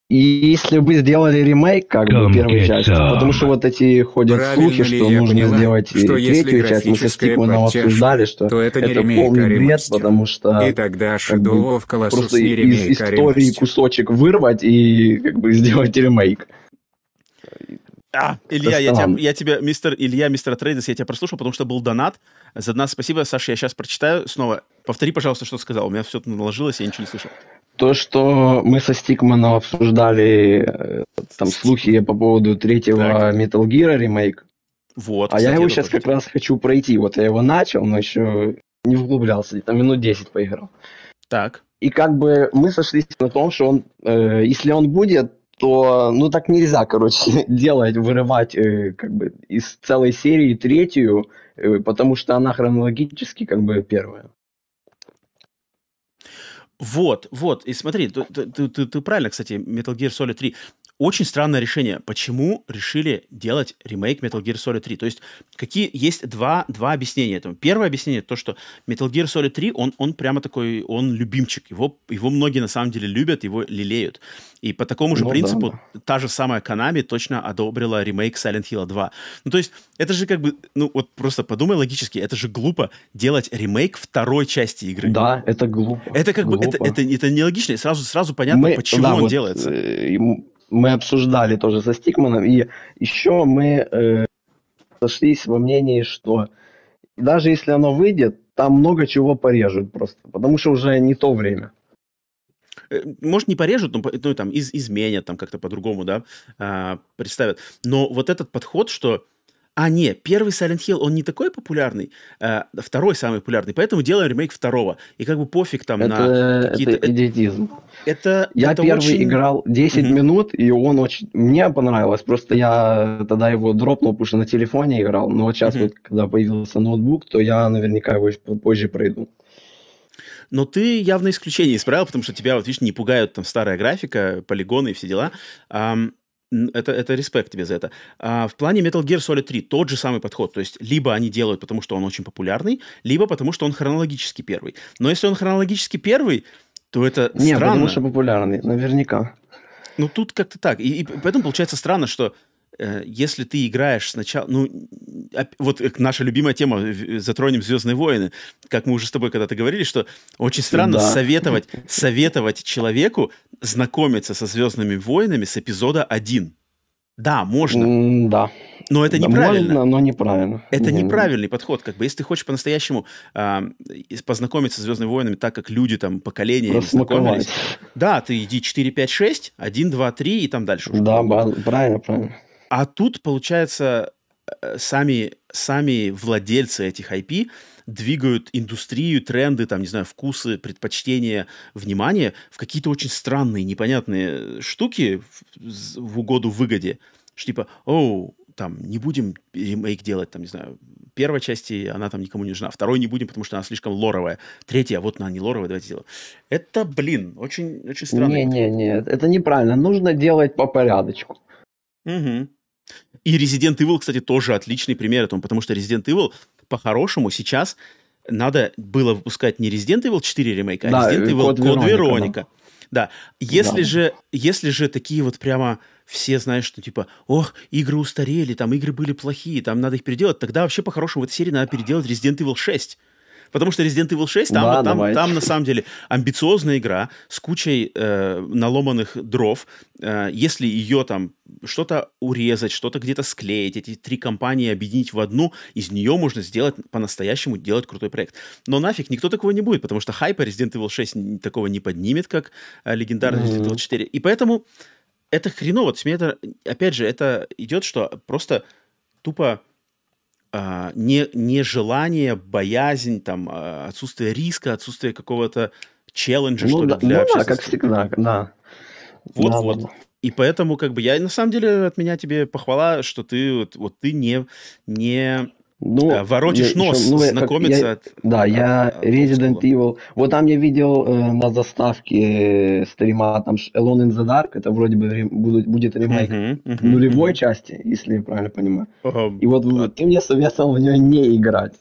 Если бы сделали ремейк, как бы, первой части, потому что вот эти ходят слухи, что нужно сделать и третью часть, мы со Стикманом обсуждали, что то это полный бред, потому что и тогда Shadow of Colossus просто из истории кусочек вырвать и как бы сделать ремейк. Илья, я тебя, мистер Трейдес, я тебя прослушал, потому что был донат. За донат спасибо, Саша, я сейчас прочитаю снова. Повтори, пожалуйста, что сказал, у меня все наложилось, я ничего не слышал. То, что мы со Стикманом обсуждали там слухи по поводу третьего Metal Gear ремейк. Вот, кстати, я его сейчас как раз хочу пройти. Вот я его начал, но еще не углублялся. Там минут 10 поиграл. Так. И как бы мы сошлись на том, что он, если он будет, то ну так нельзя, короче, делать, вырывать как бы из целой серии третью, потому что она хронологически как бы первая. Вот, и смотри, ты правильно, кстати, Metal Gear Solid 3. Очень странное решение. Почему решили делать ремейк Metal Gear Solid 3? То есть, какие есть два объяснения этому. Первое объяснение, то, что Metal Gear Solid 3, он прямо такой, он любимчик. Его многие на самом деле любят, его лелеют. И по такому же принципу та же самая Konami точно одобрила ремейк Silent Hill 2. Ну, то есть, это же как бы, ну, вот просто подумай логически, это же глупо делать ремейк второй части игры. Да, это глупо. Это как бы, это нелогично, и сразу понятно, почему он делается. Мы обсуждали тоже со Стикманом, и еще мы сошлись во мнении, что даже если оно выйдет, там много чего порежут просто, потому что уже не то время. Может, не порежут, но там изменят, там как-то по-другому, да, представят. Но вот этот подход, что... Нет, первый Silent Hill, он не такой популярный, второй самый популярный, поэтому делаем ремейк второго. И как бы пофиг там на какие-то... Это идиотизм. Я первый играл 10 минут, и он очень... Мне понравилось, просто я тогда его дропнул, потому что на телефоне играл, но вот сейчас вот, когда появился ноутбук, то я наверняка его позже пройду. Но ты явно исключение исправил, потому что тебя, вот видишь, не пугают там старая графика, полигоны и все дела. Это респект тебе за это. В плане Metal Gear Solid 3 тот же самый подход. То есть, либо они делают, потому что он очень популярный, либо потому что он хронологически первый. Но если он хронологически первый, то это странно. Нет, потому что популярный, наверняка. Ну, тут как-то так. И поэтому получается странно, что если ты играешь сначала... Ну, вот наша любимая тема, затронем «Звездные войны», как мы уже с тобой когда-то говорили, что очень странно советовать человеку знакомиться со «Звездными войнами» с эпизода 1. Да, можно. Да. Но это неправильно. Можно, но неправильно. Это неправильный подход. Как бы, если ты хочешь по-настоящему познакомиться с «Звездными войнами» так, как люди там поколения знакомились. Да, ты иди 4, 5, 6, 1, 2, 3 и там дальше. Уже да, правильно. А тут, получается, сами владельцы этих IP двигают индустрию, тренды, там, не знаю, вкусы, предпочтения, внимание в какие-то очень странные, непонятные штуки в угоду выгоде. Что типа, там, не будем ремейк делать, там, не знаю, первой части, она там никому не нужна, второй не будем, потому что она слишком лоровая, третья, вот она не лоровая, давайте сделаем. Это, блин, очень, очень странно. Не, это неправильно, нужно делать по порядочку. Угу. И Resident Evil, кстати, тоже отличный пример этому, потому что Resident Evil, по-хорошему, сейчас надо было выпускать не Resident Evil 4 ремейк, а Resident Evil Код Вероника. Да. Если же такие вот прямо все знают, что типа, игры устарели, там игры были плохие, там надо их переделать, тогда вообще по-хорошему в этой серии надо переделать Resident Evil 6. Потому что Resident Evil 6, там на самом деле амбициозная игра с кучей наломанных дров. Если ее там что-то урезать, что-то где-то склеить, эти три компании объединить в одну, из нее можно сделать по-настоящему делать крутой проект. Но нафиг, никто такого не будет, потому что хайпа Resident Evil 6 такого не поднимет, как легендарный Resident Evil 4. И поэтому это хреново. Опять же, это идет, что просто тупо... нежелание, боязнь, там, отсутствие риска, отсутствие какого-то челленджа, что ли, для общества. Как всегда, да. Вот. И поэтому, как бы, я на самом деле от меня тебе похвала, что ты не Ну, воротишь нос, еще, ну, знакомиться я, от... Да, я от Resident Evil. Вот там я видел на заставке стрима там Alone in the Dark, это вроде бы будет ремейк нулевой части, если я правильно понимаю. И вот ты мне советовал в нее не играть.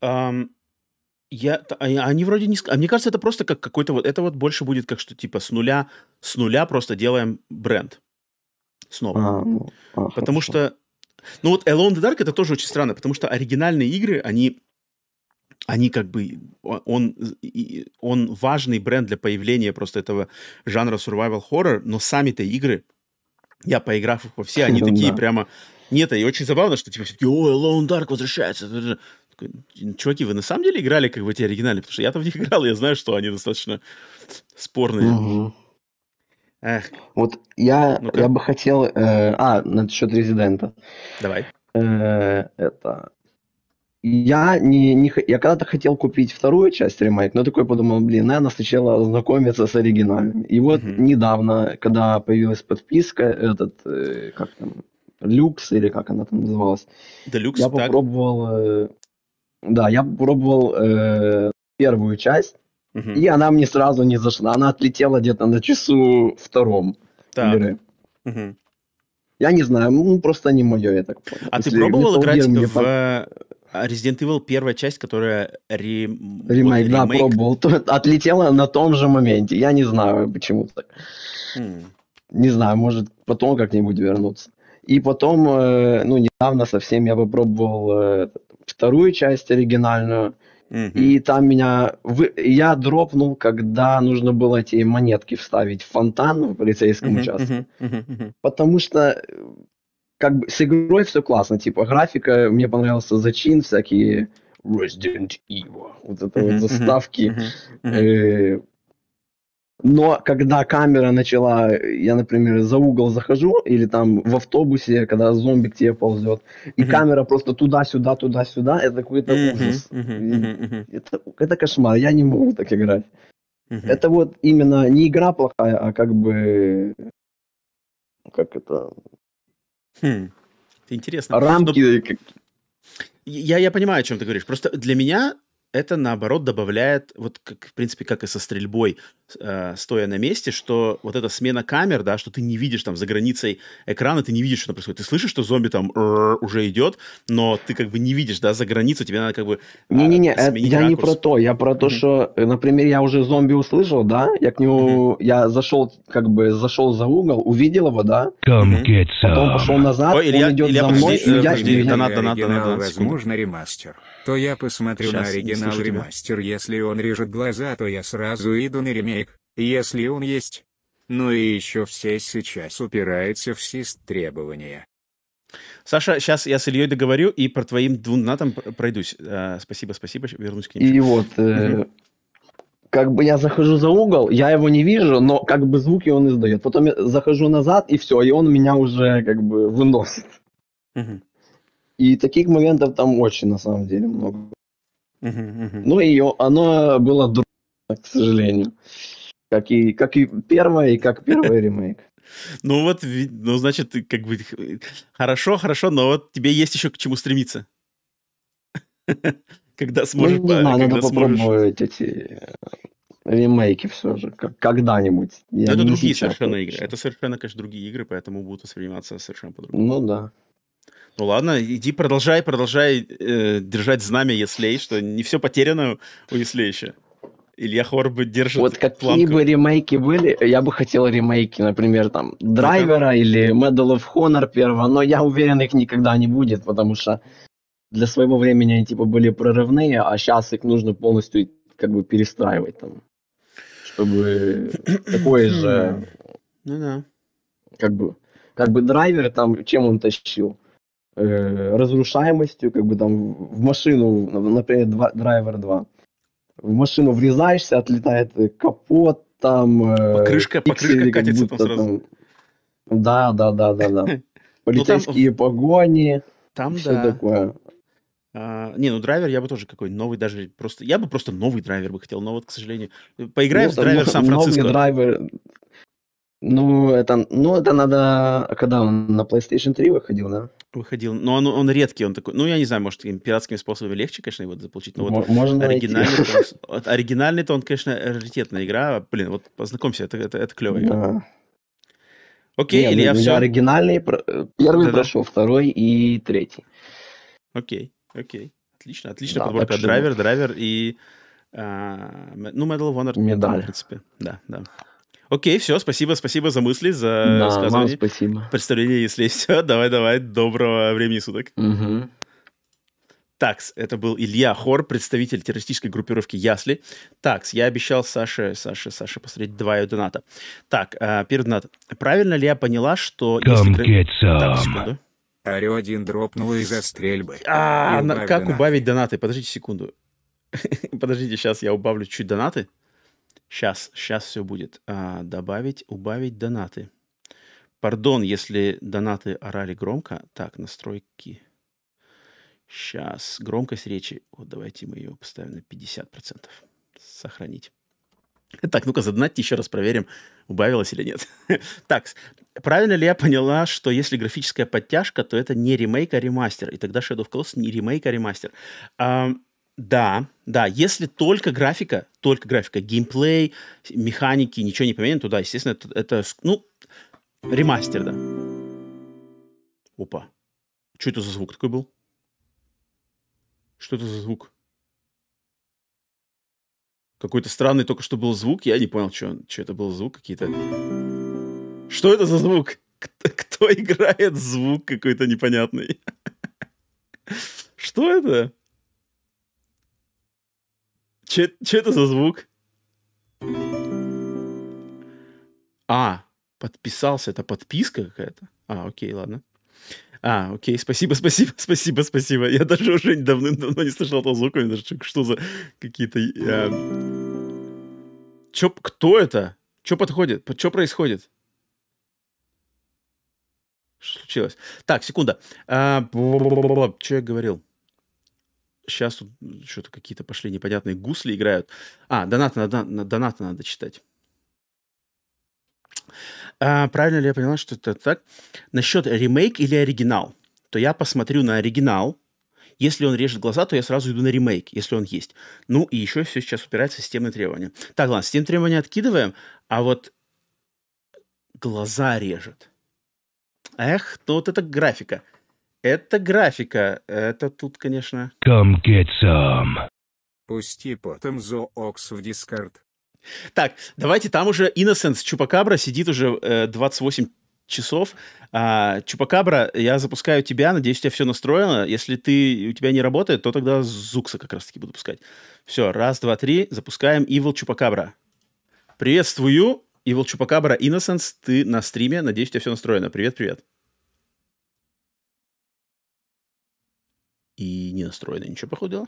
Они вроде не... Мне кажется, это просто как какой-то вот... Это вот больше будет как что типа с нуля просто делаем бренд. Снова. Потому что... Ну вот Alone in the Dark это тоже очень странно, потому что оригинальные игры, они как бы... Он важный бренд для появления просто этого жанра survival horror, но сами-то игры, я поиграв их во все, они такие прямо... Нет, и очень забавно, что типа все-таки, о, Alone in the Dark возвращается. Чуваки, вы на самом деле играли как бы эти оригинальные? Потому что я-то в них играл, я знаю, что они достаточно спорные. Эх. Вот я бы хотел... насчет Резидента. Давай. Я когда-то хотел купить вторую часть ремейк, но такой подумал, наверное, сначала ознакомиться с оригинальными. И вот недавно, когда появилась подписка, люкс, или как она там называлась, Deluxe, я попробовал... Я попробовал первую часть. И она мне сразу не зашла. Она отлетела где-то на часу втором. Так. Я не знаю, просто не мое, я так понял. А ты пробовал играть в Resident Evil первая часть, которая ремейк? Да, пробовал. Отлетела на том же моменте. Я не знаю, почему так. Не знаю, может потом как-нибудь вернуться. И потом, недавно совсем я попробовал вторую часть оригинальную. И там меня... Я дропнул, когда нужно было эти монетки вставить в фонтан в полицейском участке. Потому что как бы с игрой все классно. Типа графика, мне понравился зачин, всякие Resident Evil. Вот это вот заставки. Но когда камера начала... Я, например, за угол захожу, или там в автобусе, когда зомби к тебе ползет, и камера просто туда-сюда, туда-сюда, это какой-то ужас. Это кошмар, я не могу так играть. Это вот именно не игра плохая, а как бы... Как это... Интересно. Рамки... Я понимаю, о чем ты говоришь. Просто для меня... Это, наоборот, добавляет, вот, как, в принципе, как и со стрельбой, стоя на месте, что вот эта смена камер, да, что ты не видишь там за границей экрана, ты не видишь, что там происходит. Ты слышишь, что зомби там уже идет, но ты как бы не видишь, да, за границу, тебе надо как бы... я не про то, я про то, что, например, я уже зомби услышал, да, я к нему, я зашел за угол, увидел его, да, потом пошел назад, он идет за мной, и я... Возможно, ремастер. То я посмотрю на оригинал ремастер, если он режет глаза, то я сразу иду на ремейк, если он есть. Ну и еще все сейчас упираются в СИС требования. Саша, сейчас я с Ильей договорю и про твоим донатам пройдусь. Спасибо, вернусь к ним. И вот, как бы я захожу за угол, я его не вижу, но как бы звуки он издает. Потом я захожу назад, и все, и он меня уже как бы выносит. И таких моментов там очень, на самом деле, много. Ну, и оно было другое, к сожалению. Как и первое, и как первый ремейк. Ну, вот, значит, как бы... Хорошо, но вот тебе есть еще к чему стремиться. Когда сможешь... Надо попробовать эти ремейки все же, когда-нибудь. Это другие совершенно игры. Это совершенно, конечно, другие игры, поэтому будут восприниматься совершенно по-другому. Ну, да. Ну ладно, иди продолжай держать знамя Яслей, что не все потеряно у Яслеища. Илья Хор бы держит планку. Вот какие бы ремейки были, я бы хотел ремейки, например, там, Драйвера или Medal of Honor первого, но я уверен, их никогда не будет, потому что для своего времени они типа были прорывные, а сейчас их нужно полностью как бы перестраивать там, чтобы такое же... Как бы Драйвер там, чем он тащил? Разрушаемостью, как бы там в машину, например, Драйвер 2. В машину врезаешься, отлетает капот, там... Покрышка катится там сразу. Да. Полицейские погони, все такое. Драйвер я бы тоже какой-нибудь новый, даже просто... Я бы просто новый Драйвер бы хотел, но вот, к сожалению... Поиграем в Драйвер Сан-Франциско. Ну, это надо, когда он на PlayStation 3 выходил, да? Выходил, но он редкий, он такой, ну, я не знаю, может, пиратскими способами легче, конечно, его заполучить, но вот оригинальный-то он, конечно, раритетная игра, блин, вот познакомься, это клево. Да. Окей, Илья, все. Оригинальный, первый прошел, второй и третий. Окей, отлично, да, подборка драйвер и, ну, Medal of Honor. Медаль. В принципе, да. Окей, все, спасибо за мысли, за высказывание. Да, спасибо. Представление, если есть. Все, давай, доброго времени суток. Угу. Такс, это был Илья Хор, представитель террористической группировки Ясли. Такс, я обещал Саше посмотреть два ее доната. Так, первый донат. Правильно ли я поняла, что... Арио один дропнул из-за стрельбы. Как убавить донаты? Подождите секунду. Подождите, сейчас я убавлю чуть донаты. Сейчас все будет. Добавить, убавить донаты. Пардон, если донаты орали громко. Так, настройки. Сейчас. Громкость речи. Вот давайте мы ее поставим на 50%. Сохранить. Так, ну-ка задонатьте, еще раз проверим, убавилось или нет. Так, правильно ли я поняла, что если графическая подтяжка, то это не ремейк, а ремастер. И тогда Shadow of the Colossus не ремейк, а ремастер. Да, если только графика, геймплей, механики, ничего не поменяно, то да, естественно, это ремастер, да. Опа. Что это за звук такой был? Что это за звук? Какой-то странный только что был звук, я не понял, что это был звук, какие-то... Что это за звук? Кто играет звук какой-то непонятный? Что это? Че это за звук? Подписался. Это подписка какая-то? Окей, ладно. Окей, спасибо. Я даже уже давным-давно не слышал этого звука. Даже что за какие-то... Кто это? Что подходит? Что происходит? Что случилось? Так, секунда. Что я говорил? Сейчас тут что-то какие-то пошли непонятные гусли играют. Донаты надо читать. Правильно ли я поняла, что это так? Насчет ремейк или оригинал. То я посмотрю на оригинал. Если он режет глаза, то я сразу иду на ремейк, если он есть. Ну и еще все сейчас упирается в системные требования. Так, ладно, системные требования откидываем. А вот глаза режет. Эх, ну вот это графика. Это тут, конечно... Come get some. Пусти потом Zoox в Discord. Так, давайте там уже Innocence Чупакабра сидит уже 28 часов. Чупакабра, я запускаю тебя, надеюсь, у тебя все настроено. Если у тебя не работает, то тогда Зукса как раз-таки буду пускать. Все, раз, два, три, запускаем Evil Chupacabra. Приветствую, Evil Chupacabra Innocence, ты на стриме, надеюсь, у тебя все настроено. Привет. И не настроено ничего, походу.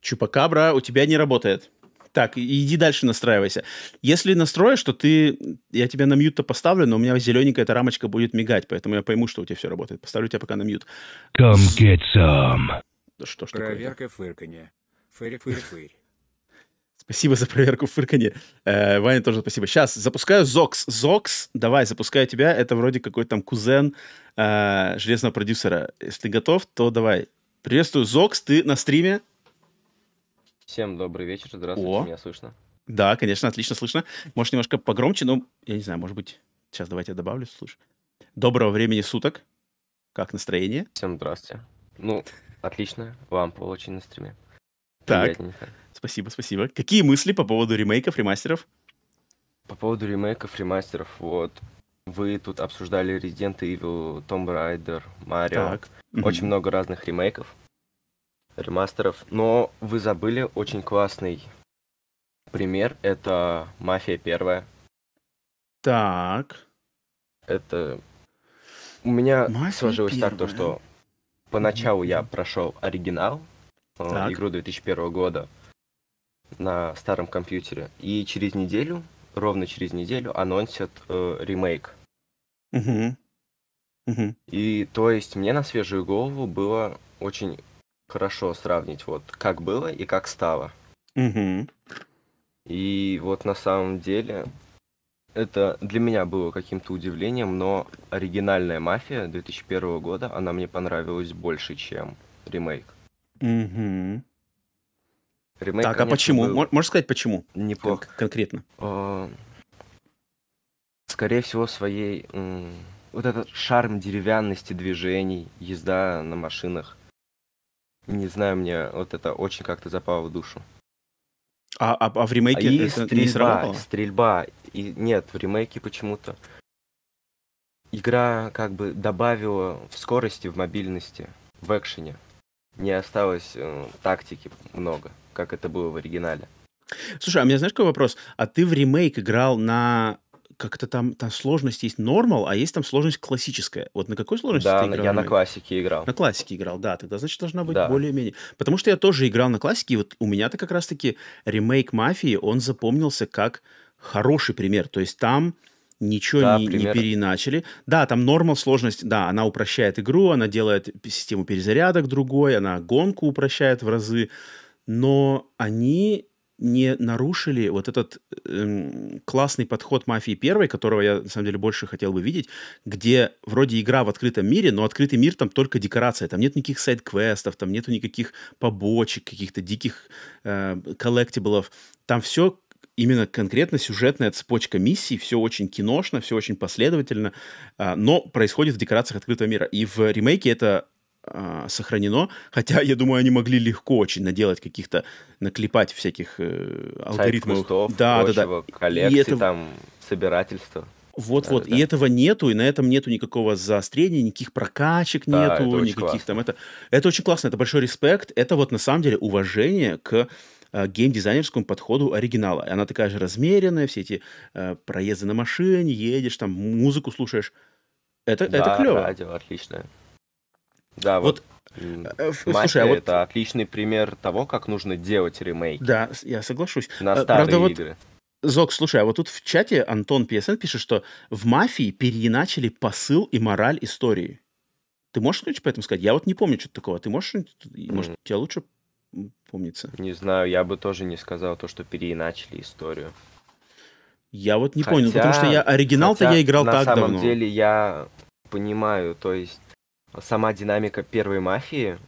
Чупакабра, у тебя не работает. Так, иди дальше настраивайся. Если настроишь, то я тебя на мьют-то поставлю, но у меня зелененькая эта рамочка будет мигать, поэтому я пойму, что у тебя все работает. Поставлю тебя пока на мьют. Come get some. Да что ж такое? Проверка фырканья. Фырь-фырь-фырь. Спасибо за проверку фырканье. Ваня, тоже спасибо. Сейчас запускаю Zoox. Zoox, давай, запускаю тебя. Это вроде какой-то там кузен железного продюсера. Если готов, то давай. Приветствую, Zoox, ты на стриме. Всем добрый вечер. Здравствуйте, меня слышно? Да, конечно, отлично слышно. Может, немножко погромче, но я не знаю, может быть... Сейчас давайте я добавлю, слушай. Доброго времени суток. Как настроение? Всем здравствуйте. Ну, отлично. Вам очень на стриме. Так, спасибо. Какие мысли по поводу ремейков, ремастеров? По поводу ремейков, ремастеров, вот. Вы тут обсуждали Resident Evil, Tomb Raider, Mario. Очень много разных ремейков, ремастеров. Но вы забыли очень классный пример. Это Мафия первая. Так. Это... У меня сложилось так, то, что поначалу я прошел оригинал. Игру 2001 года на старом компьютере. И через неделю, ровно через неделю, анонсят ремейк. И то есть мне на свежую голову было очень хорошо сравнить, вот как было и как стало. Угу. И вот на самом деле это для меня было каким-то удивлением, но оригинальная «Мафия» 2001 года, она мне понравилась больше, чем ремейк. Угу. Ремейк, так, конечно, а почему? Можешь сказать, почему? Неплохо. Конкретно. Скорее всего, своей... Вот этот шарм деревянности движений, езда на машинах. Не знаю, мне вот это очень как-то запало в душу. А в ремейке и это стрельба, не сработало? Стрельба. И нет, в ремейке почему-то игра как бы добавила в скорости, в мобильности, в экшене. Не осталось тактики много, как это было в оригинале. Слушай, а у меня, знаешь, какой вопрос? А ты в ремейк играл на... Как-то там сложность есть нормал, а есть там сложность классическая. Вот на какой сложности ты играл? Да, я на классике играл. На классике играл, да. Тогда, значит, должна быть более-менее. Потому что я тоже играл на классике, и вот у меня-то как раз-таки ремейк «Мафии», он запомнился как хороший пример. То есть там ничего не переиначили. Да, там нормал сложность, да, она упрощает игру, она делает систему перезарядок другой, она гонку упрощает в разы, но они... не нарушили вот этот классный подход «Мафии первой», которого я, на самом деле, больше хотел бы видеть, где вроде игра в открытом мире, но открытый мир там только декорация, там нет никаких сайд-квестов, там нету никаких побочек, каких-то диких коллектиблов, там все именно конкретно сюжетная цепочка миссий, все очень киношно, все очень последовательно, но происходит в декорациях открытого мира. И в ремейке это... сохранено, хотя, я думаю, они могли легко очень наделать каких-то, наклепать всяких алгоритмов. Да. Коллекции, это... там, собирательства. Вот-вот, да, и этого нету, и на этом нету никакого заострения, никаких прокачек нету, никаких там... Это очень классно, это большой респект, это вот на самом деле уважение к геймдизайнерскому подходу оригинала. Она такая же размеренная, все эти проезды на машине, едешь, там, музыку слушаешь. Это клево. Да, радио отличное. Да, Слушай, а вот... это отличный пример того, как нужно делать ремейки. Да, я соглашусь. На старые игры. Зок, слушай, а вот тут в чате Антон ПСН пишет, что в «Мафии» переиначили посыл и мораль истории. Ты можешь что-нибудь по этому сказать? Я вот не помню что-то такого. Ты можешь что-нибудь? Может, тебе лучше помнится? Не знаю, я бы тоже не сказал то, что переиначили историю. Я вот не понял, потому что я оригинал-то я играл так давно. На самом деле я понимаю, то есть... Сама динамика первой «Мафии»,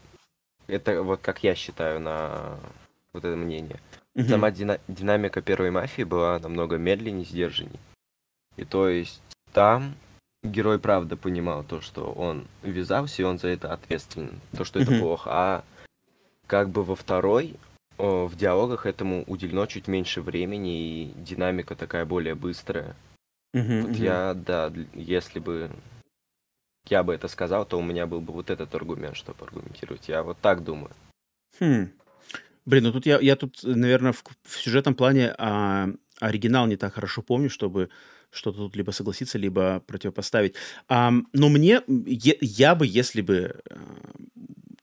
это вот как я считаю на вот это мнение, сама динамика первой «Мафии» была намного медленнее, сдержанней. И то есть там герой правда понимал то, что он ввязался, и он за это ответственен, то, что это плохо. А как бы во второй, в диалогах этому уделено чуть меньше времени, и динамика такая более быстрая. Вот я, да, если бы... я бы это сказал, то у меня был бы вот этот аргумент, чтобы аргументировать. Я вот так думаю. Блин, ну тут я тут, наверное, в сюжетном плане оригинал не так хорошо помню, чтобы что-то тут либо согласиться, либо противопоставить. Но мне, я бы, если бы...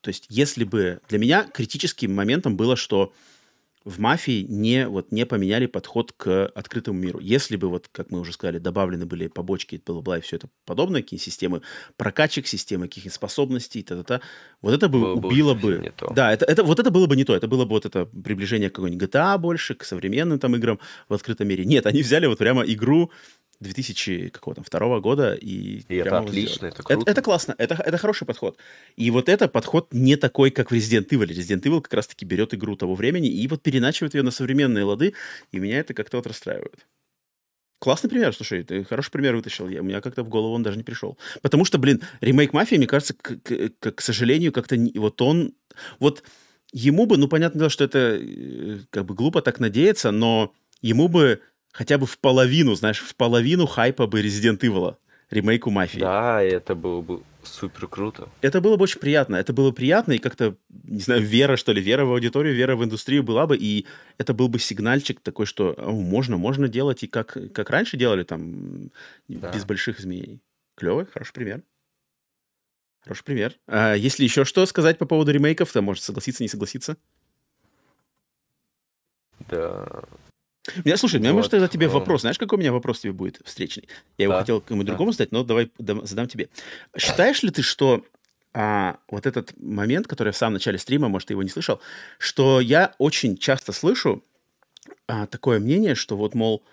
то есть, если бы... Для меня критическим моментом было, что в «Мафии» не поменяли подход к открытому миру. Если бы, вот, как мы уже сказали, добавлены были побочки, бла-бла-бла и все это подобное, какие-то системы прокачек, системы каких-то способностей, та-та-та, вот это бы убило бы... Да, вот это было бы не то. Это было бы вот это приближение к какой-нибудь GTA больше, к современным там играм в открытом мире. Нет, они взяли вот прямо игру 2002 года и это отлично, это круто. Это классно, это хороший подход. И вот это подход не такой, как в Resident Evil. Resident Evil как раз-таки берет игру того времени и вот переначивает ее на современные лады, и меня это как-то вот расстраивает. Классный пример, слушай, ты хороший пример вытащил. У меня как-то в голову он даже не пришел. Потому что, блин, ремейк «Мафии», мне кажется, к сожалению, как-то вот он... Вот ему бы, ну, понятное дело, что это как бы глупо так надеяться, но ему бы... хотя бы в половину, знаешь, в половину хайпа бы Resident Evil, ремейку «Мафии». Да, это было бы супер круто. Это было бы очень приятно. Это было приятно, и как-то, не знаю, вера, что ли, вера в аудиторию, вера в индустрию была бы, и это был бы сигнальчик такой, что можно делать, и как раньше делали, там, да, без больших изменений. Клевый, хороший пример. Хороший пример. А если еще что сказать по поводу ремейков, то может согласиться, не согласиться? Да... Слушай, у меня, может, тогда тебе вопрос. Знаешь, какой у меня вопрос тебе будет встречный? Я его хотел кому-то другому задать, но давай задам тебе. Считаешь ли ты, что вот этот момент, который я в самом начале стрима, может, ты его не слышал, что я очень часто слышу такое мнение, что вот, мол,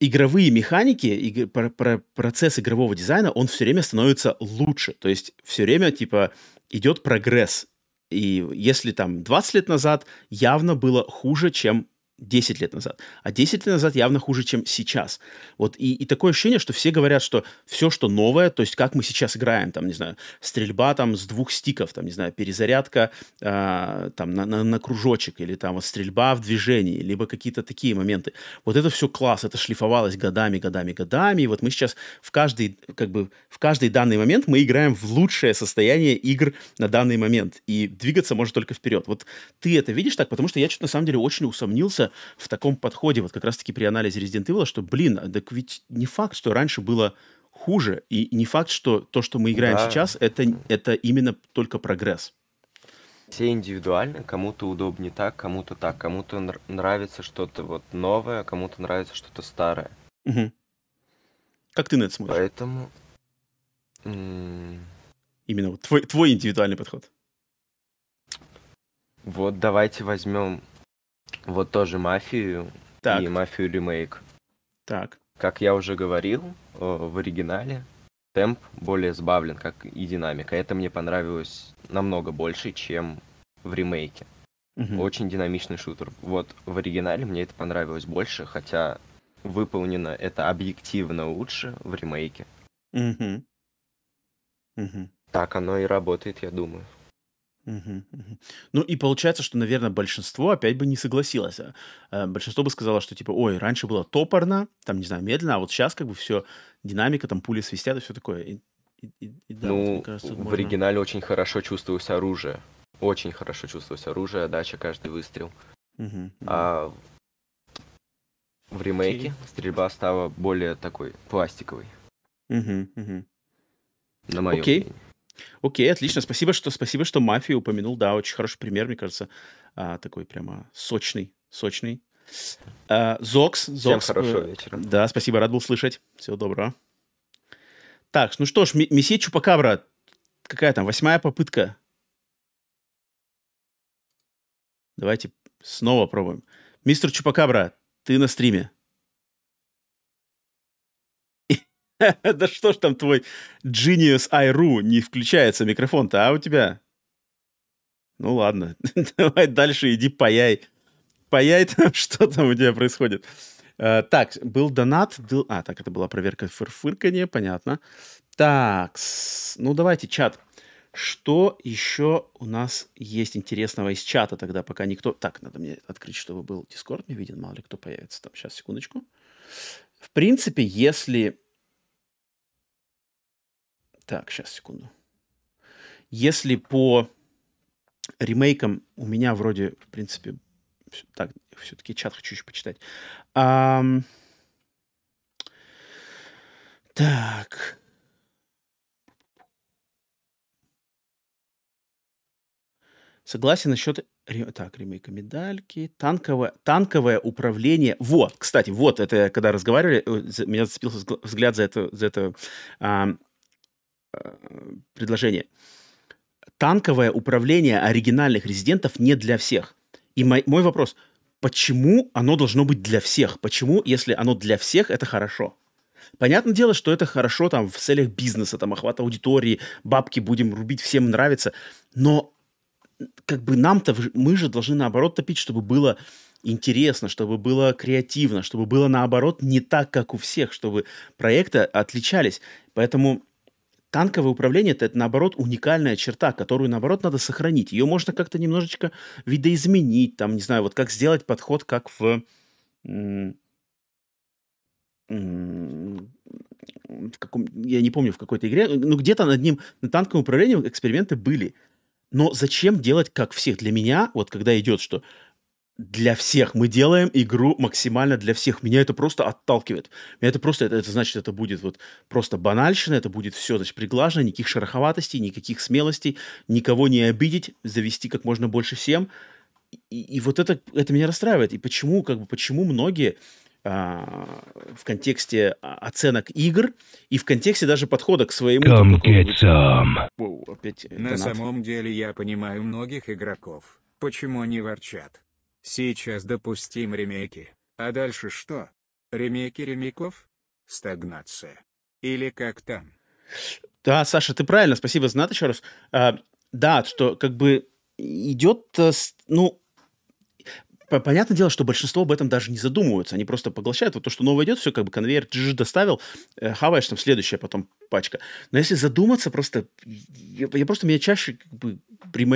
игровые механики, процесс игрового дизайна, он все время становится лучше. То есть все время, типа, идет прогресс. И если там 20 лет назад явно было хуже, чем 10 лет назад, а 10 лет назад явно хуже, чем сейчас. Вот, и такое ощущение, что все говорят, что все, что новое, то есть как мы сейчас играем, там, не знаю, стрельба там с двух стиков, там, не знаю, перезарядка там на кружочек, или там вот стрельба в движении, либо какие-то такие моменты. Вот это все класс, это шлифовалось годами, годами, годами, и вот мы сейчас в каждый, как бы, в каждый данный момент мы играем в лучшее состояние игр на данный момент, и двигаться можно только вперед. Вот ты это видишь так, потому что я что-то на самом деле очень усомнился в таком подходе, вот как раз-таки при анализе Resident Evil, что, блин, так ведь не факт, что раньше было хуже, и не факт, что то, что мы играем сейчас, это именно только прогресс. Все индивидуально, кому-то удобнее так, кому-то нравится что-то вот новое, кому-то нравится что-то старое. Угу. Как ты на это смотришь? Поэтому... Именно вот твой индивидуальный подход. Вот давайте возьмем... Вот тоже «Мафию» и «Мафию ремейк». Так. Как я уже говорил, в оригинале темп более сбавлен, как и динамика. Это мне понравилось намного больше, чем в ремейке. Угу. Очень динамичный шутер. Вот в оригинале мне это понравилось больше, хотя выполнено это объективно лучше в ремейке. Угу. Угу. Так оно и работает, я думаю. Угу, угу. Ну и получается, что, наверное, большинство опять бы не согласилось. Большинство бы сказало, что типа, ой, раньше было топорно, там, не знаю, медленно, а вот сейчас как бы все, динамика, там пули свистят и все такое. Да, ну, вот, мне кажется, в оригинале очень хорошо чувствовалось оружие. Очень хорошо чувствовалось оружие, отдача, каждый выстрел. Угу, угу. А в ремейке стрельба стала более такой пластиковой. Угу, угу. На моем мнении. Окей, отлично. Спасибо, что «Мафию» упомянул. Да, очень хороший пример, мне кажется. Такой прямо сочный. Zoox. Всем хорошего вечера. Да, спасибо, рад был слышать. Всего доброго. Так, ну что ж, месье Чупакабра. Какая там, 8-я попытка? Давайте снова пробуем. Мистер Чупакабра, ты на стриме. Да что ж там твой Genius Айру не включается микрофон-то, а у тебя? Ну ладно, давай дальше иди паяй. Паяй там, что там у тебя происходит. Так, был донат. Так, это была проверка фырфырканья, понятно. Так, ну давайте, чат. Что еще у нас есть интересного из чата тогда, пока никто... Так, надо мне открыть, чтобы был Discord не виден, мало ли кто появится там. Сейчас, секундочку. В принципе, если... Так, сейчас, секунду. Если по ремейкам у меня вроде, в принципе... Так, все-таки чат хочу еще почитать. Так. Согласен насчет... Так, ремейка медальки. Танковое управление. Вот, кстати, вот это когда разговаривали, меня зацепился взгляд за это предложение. Танковое управление оригинальных резидентов не для всех. И мой вопрос, почему оно должно быть для всех? Почему, если оно для всех, это хорошо? Понятное дело, что это хорошо там в целях бизнеса, там охвата аудитории, бабки будем рубить, всем нравится. Но как бы нам-то, мы же должны наоборот топить, чтобы было интересно, чтобы было креативно, чтобы было наоборот не так, как у всех, чтобы проекты отличались. Поэтому... Танковое управление – это, наоборот, уникальная черта, которую, наоборот, надо сохранить. Ее можно как-то немножечко видоизменить, там, не знаю, вот как сделать подход, как в каком, я не помню, в какой-то игре, но где-то над ним, на танковом управлении эксперименты были. Но зачем делать как всех? Для меня, вот когда идет, что для всех мы делаем игру максимально для всех. Меня это просто отталкивает. Меня это просто, это значит, это будет вот просто банальщина, это будет все, значит, приглажено, никаких шероховатостей, никаких смелостей, никого не обидеть, завести как можно больше всем. И вот это меня расстраивает. И почему, как бы, почему многие в контексте оценок игр и в контексте даже подхода к своему... Воу, опять на самом деле я понимаю многих игроков, почему они ворчат. Сейчас допустим ремейки, а дальше что? Ремейки ремейков? Стагнация. Или как там? Да, Саша, ты правильно, спасибо за нат еще раз. Да, что как бы идет, ну... Понятное дело, что большинство об этом даже не задумываются. Они просто поглощают. Вот то, что новое идет, все как бы конвейер доставил, хаваешь, там следующая потом пачка. Но если задуматься, просто... Меня чаще как бы, при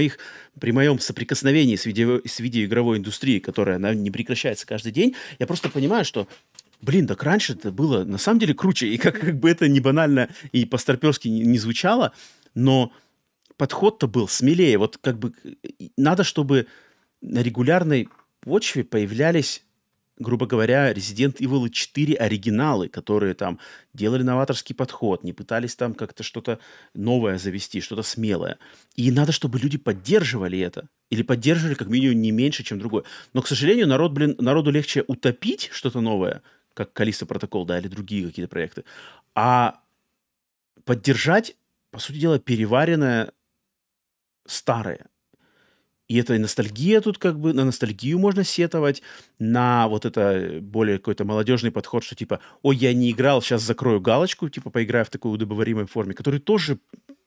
моем соприкосновении с видеоигровой индустрией, которая она не прекращается каждый день, я просто понимаю, что... Блин, так раньше это было на самом деле круче. И как бы это не банально и по-старперски не звучало, но подход-то был смелее. Вот как бы надо, чтобы на регулярной... почве появлялись, грубо говоря, Resident Evil 4 оригиналы, которые там делали новаторский подход, не пытались там как-то что-то новое завести, что-то смелое. И надо, чтобы люди поддерживали это. Или поддерживали как минимум не меньше, чем другое. Но, к сожалению, народу легче утопить что-то новое, как Callisto Protocol, да, или другие какие-то проекты, а поддержать, по сути дела, переваренное старое. И это и ностальгия тут как бы, на ностальгию можно сетовать, на вот это более какой-то молодежный подход, что типа, ой, я не играл, сейчас закрою галочку, типа поиграю в такой удобоваримой форме, который тоже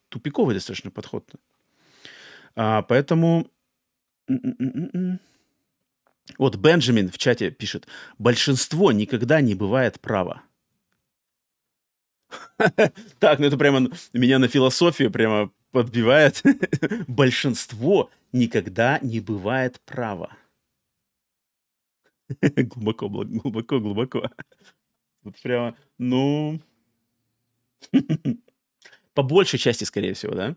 тупиковый достаточно подход. Поэтому... Вот Бенджамин в чате пишет, большинство никогда не бывает право. Так, ну это прямо меня на философию прямо подбивает. Большинство никогда не бывает право. Глубоко, глубоко, глубоко. Вот прямо, ну... По большей части, скорее всего, да?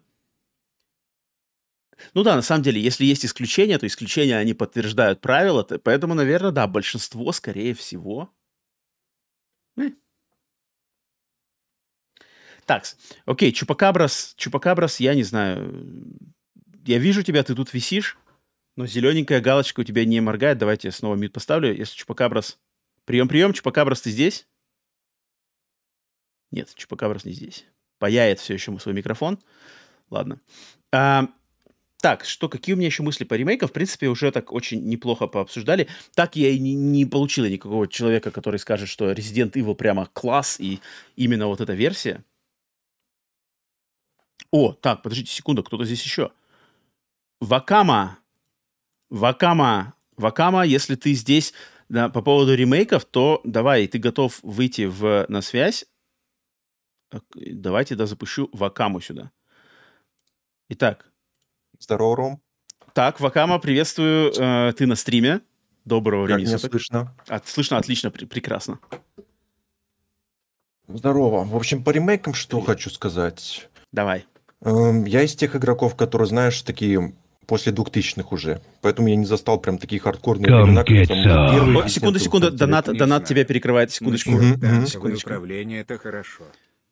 Ну да, на самом деле, если есть исключения, то исключения, они подтверждают правила. Поэтому, наверное, да, большинство, скорее всего... Так, окей, Чупакабрас, я не знаю, я вижу тебя, ты тут висишь, но зелененькая галочка у тебя не моргает, давайте я снова мьют поставлю, если Чупакабрас... Прием, Чупакабрас, ты здесь? Нет, Чупакабрас не здесь. Паяет все еще свой микрофон. Ладно. Так, какие у меня еще мысли по ремейкам? В принципе, уже так очень неплохо пообсуждали. Так я и не получила никакого человека, который скажет, что Resident Evil прямо класс, и именно вот эта версия. О, так, подождите секунду, кто-то здесь еще. Вакама, если ты здесь, да, по поводу ремейков, то давай, ты готов выйти на связь. Давайте, да, запущу Вакаму сюда. Итак. Здорово, Ром. Так, Вакама, приветствую, ты на стриме. Доброго времени суток. Слышно? Слышно, отлично, прекрасно. Здорово. В общем, по ремейкам что хочу сказать. Давай. Я из тех игроков, которые, знаешь, такие после 2000-х уже. Поэтому я не застал прям такие хардкорные времена, которые... Секунду, донат тебя перекрывает. Секундочку. Управление это хорошо.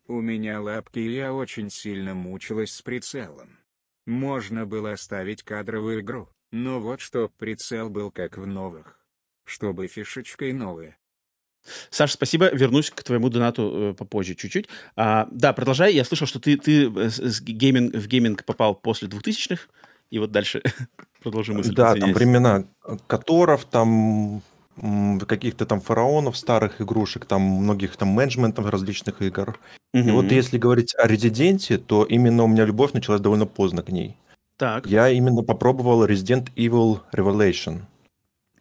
У меня лапки, и я очень сильно мучилась с прицелом. Можно было оставить кадровую игру, но вот чтоб прицел был как в новых. Чтобы фишечкой новые. Саша, спасибо. Вернусь к твоему донату попозже чуть-чуть. Да, продолжай. Я слышал, что ты в гейминг попал после 2000-х. И вот дальше продолжим мысль. Да, там времена которов, там каких-то там фараонов, старых игрушек, там многих там менеджментов различных игр. И вот если говорить о Резиденте, то именно у меня любовь началась довольно поздно к ней. Так. Я именно попробовал Resident Evil Revelation.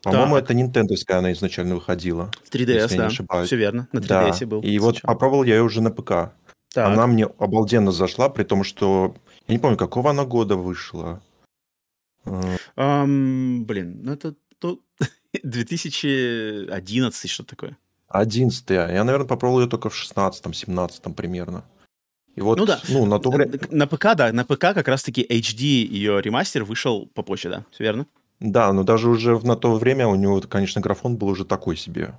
По-моему, это нинтендовская она изначально выходила. 3DS, да, все верно, на 3DS был. И вот попробовал я ее уже на ПК. Так. Она мне обалденно зашла, при том, что... Я не помню, какого она года вышла. Блин, это 2011, что такое. 11-я. Я, наверное, попробовал ее только в 16-17 примерно. И вот, ну да, на ПК, да, на ПК как раз-таки HD ее ремастер вышел попозже, да, все верно? Да, но даже уже на то время у него, конечно, графон был уже такой себе.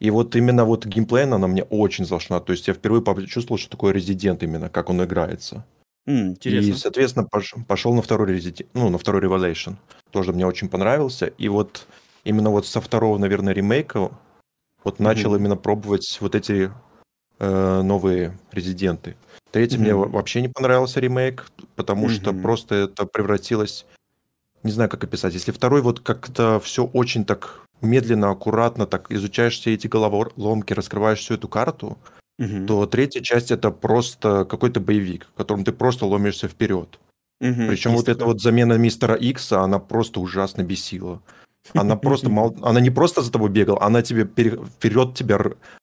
И вот именно вот геймплейно она мне очень зашла. То есть я впервые почувствовал, что такое Resident именно, как он играется. Интересно. И, соответственно, пошел на второй Resident, ну, на второй Revelation. Тоже мне очень понравился. И вот именно вот со второго, наверное, ремейка Вот начал именно пробовать вот эти новые резиденты. Третий мне вообще не понравился ремейк, потому что просто это превратилось... Не знаю, как описать. Если второй, вот как-то все очень так медленно, аккуратно, так изучаешь все эти головоломки, раскрываешь всю эту карту, то третья часть — это просто какой-то боевик, в котором ты просто ломишься вперед. Причем вот эта вот замена Мистера Икса, она просто ужасно бесила. Она просто она не просто за тобой бегала, она тебе вперед тебя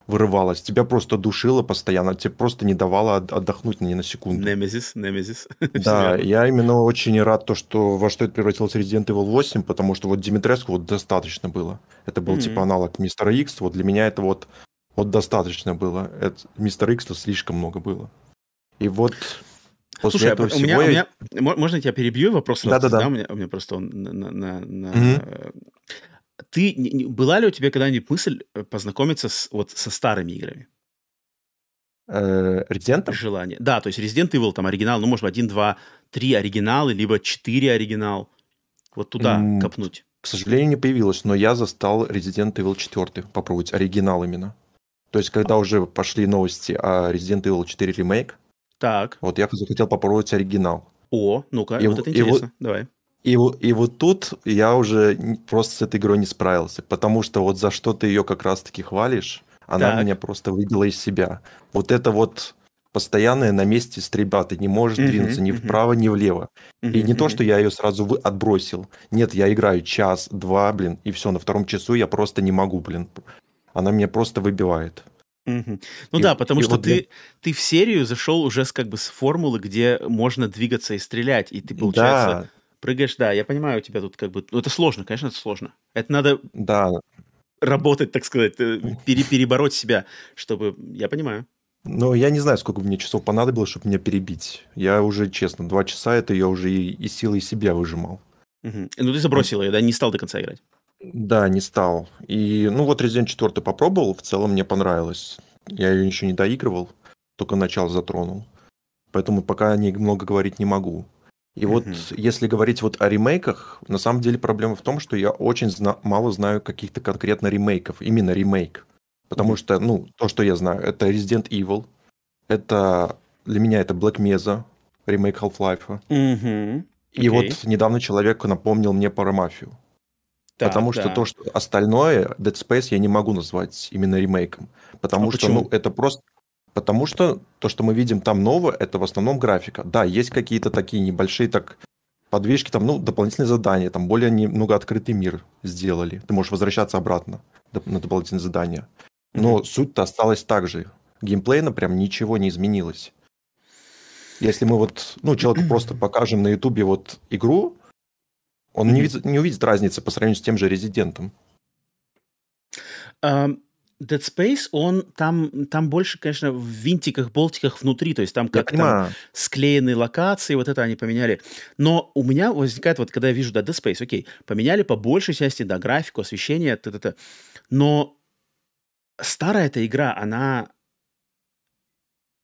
вырывалась, тебя просто душила постоянно, тебе просто не давала отдохнуть ни на секунду. Немезис. Да, я именно очень рад, во что это превратилось Resident Evil 8, потому что вот Димитреску вот достаточно было. Это был типа аналог Мистера Икс, вот для меня это вот достаточно было. Мистер Икс-то слишком много было. И вот... Слушай, можно я тебя перебью? Вопрос. Да. У меня просто он была ли у тебя когда-нибудь мысль познакомиться со старыми играми? Резидентом? Желание. Да, то есть Resident Evil там оригинал, ну, может быть, 1, 2, 3 оригиналы, либо 4 оригинал. Вот туда копнуть. К сожалению, не появилось, но я застал Resident Evil 4 попробовать, оригинал именно. То есть, когда уже пошли новости о Resident Evil 4 ремейк, так. Вот я захотел попробовать оригинал. О, ну-ка, вот это интересно. Давай. И вот тут я уже просто с этой игрой не справился, потому что вот за что ты ее как раз-таки хвалишь, она меня просто выбила из себя. Вот это вот постоянная на месте стрельба, ты не можешь двинуться ни вправо, ни влево. И не то, что я ее сразу отбросил. Нет, я играю час, два, и все, на втором часу я просто не могу, Она меня просто выбивает. Ну да, потому что ты в серию зашел уже с формулы, где можно двигаться и стрелять, и ты, получается, прыгаешь. Да, я понимаю, у тебя тут Ну, это сложно, конечно, это сложно. Это надо работать, так сказать, перебороть себя, чтобы... Я понимаю. Но я не знаю, сколько мне часов понадобилось, чтобы меня перебить. Я уже, честно, 2 часа это я уже и силой себя выжимал. Ну, ты забросил ее, да? Не стал до конца играть. Да, не стал. И, вот Resident 4 попробовал, в целом мне понравилось. Я ее еще не доигрывал, только начало затронул. Поэтому пока много говорить не могу. И вот если говорить о ремейках, на самом деле проблема в том, что я очень мало знаю каких-то конкретно ремейков, именно ремейк. Потому что, то, что я знаю, это Resident Evil, это для меня это Black Mesa, ремейк Half-Life. И вот недавно человек напомнил мне про мафию. Потому что то, что остальное, Dead Space, я не могу назвать именно ремейком. Потому что это просто. Потому что то, что мы видим там новое, это в основном графика. Да, есть какие-то такие небольшие подвижки, дополнительные задания, там более немного открытый мир сделали. Ты можешь возвращаться обратно на дополнительные задания. Но суть-то осталась так же. Геймплейно прям ничего не изменилось. Если мы человеку просто покажем на Ютубе игру. Он не увидит разницы по сравнению с тем же Резидентом. Dead Space, он там больше, конечно, в винтиках, болтиках внутри. То есть там склеенные локации, вот это они поменяли. Но у меня возникает, когда я вижу Dead Space, окей, поменяли по большей части, графику, освещение, но старая эта игра,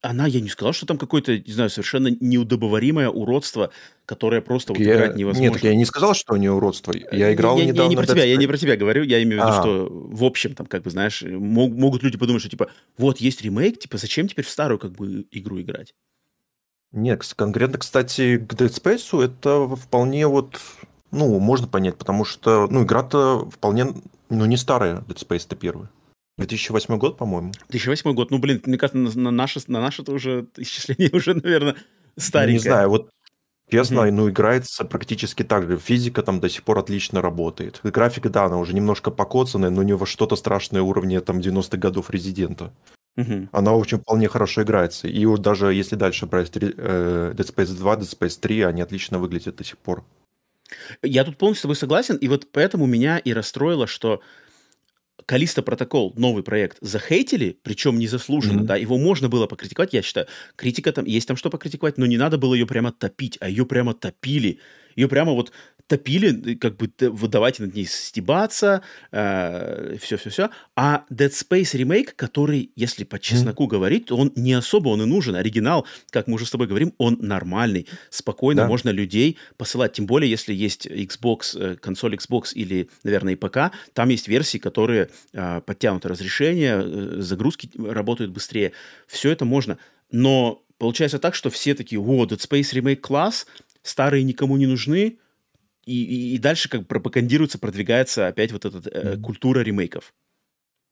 она, я не сказал, что там какое-то, не знаю, совершенно неудобоваримое уродство, которое просто играть невозможно. Нет, я не сказал, что у нее уродство. Я играл недавно. Я не про тебя говорю, я имею в виду, что в общем, знаешь, могут люди подумать, что, есть ремейк, зачем теперь в старую, игру играть? Нет, конкретно, кстати, к Dead Space это вполне можно понять, потому что, игра-то вполне, не старая, Dead Space-то первая. 2008 год, по-моему. 2008 год. Мне кажется, на наше-то уже исчисление уже, наверное, старенькое. Не знаю, честно, играется практически так же. Физика там до сих пор отлично работает. Графика, да, она уже немножко покоцанная, но у него что-то страшное уровня 90-х годов Резидента. Она, в общем, вполне хорошо играется. И вот даже если дальше брать Dead Space 2, Dead Space 3, они отлично выглядят до сих пор. Я тут полностью с тобой согласен, и вот поэтому меня и расстроило, что... Callisto Protocol, новый проект, захейтили, причем незаслуженно, его можно было покритиковать, я считаю. Критика там, есть там что покритиковать, но не надо было ее прямо топить, а ее прямо топили. Ее прямо топили, как бы давайте над ней стебаться, все-все-все. А Dead Space ремейк, который, если по чесноку говорить, он не особо, он и нужен. Оригинал, как мы уже с тобой говорим, он нормальный. Спокойно можно людей посылать. Тем более, если есть Xbox, консоль Xbox или, наверное, и ПК, там есть версии, которые подтянуты разрешение, загрузки работают быстрее. Все это можно. Но получается так, что все такие: о, Dead Space ремейк класс, старые никому не нужны, и дальше как пропагандируется, продвигается опять вот эта культура ремейков.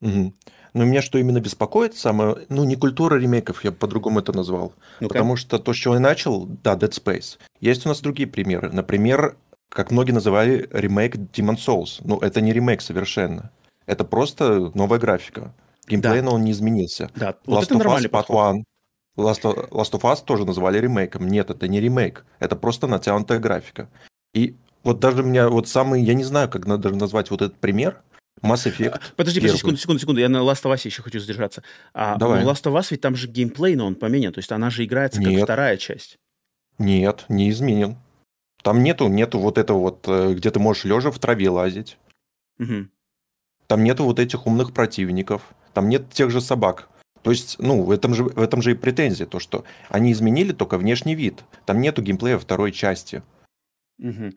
Угу. Но меня что именно беспокоит самое, ну не культура ремейков, я бы по-другому это назвал, ну, потому что то, с чего я начал, да, Dead Space. Есть у нас другие примеры, например, как многие называли ремейк Demon's Souls, ну это не ремейк совершенно, это просто новая графика, геймплейно он не изменился. Да. Last of Us Part 1. Last of Us тоже назвали ремейком. Нет, это не ремейк. Это просто натянутая графика. И вот даже у меня вот самый... Я не знаю, как надо назвать вот этот пример. Mass Effect. Подожди, секунду. Я на Last of Us еще хочу задержаться. Давай. Last of Us ведь там же геймплей, но он поменян. То есть она же играется как вторая часть. Нет, не изменен. Там нету вот этого вот, где ты можешь лежа в траве лазить. Угу. Там нету вот этих умных противников. Там нет тех же собак. То есть, ну, в этом же и претензия, то, что они изменили только внешний вид. Там нету геймплея второй части. Угу.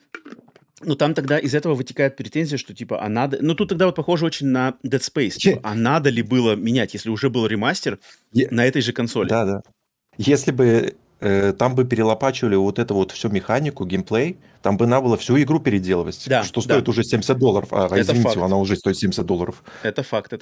Ну, там тогда из этого вытекает претензия, что, типа, а надо... Ну, тут тогда вот похоже очень на Dead Space. Типа, а надо ли было менять, если уже был ремастер на этой же консоли? Да. Если бы там бы перелопачивали вот эту вот всю механику, геймплей, там бы надо было всю игру переделывать, что стоит уже $70. А извините, факт. Она уже стоит $70. Это факт.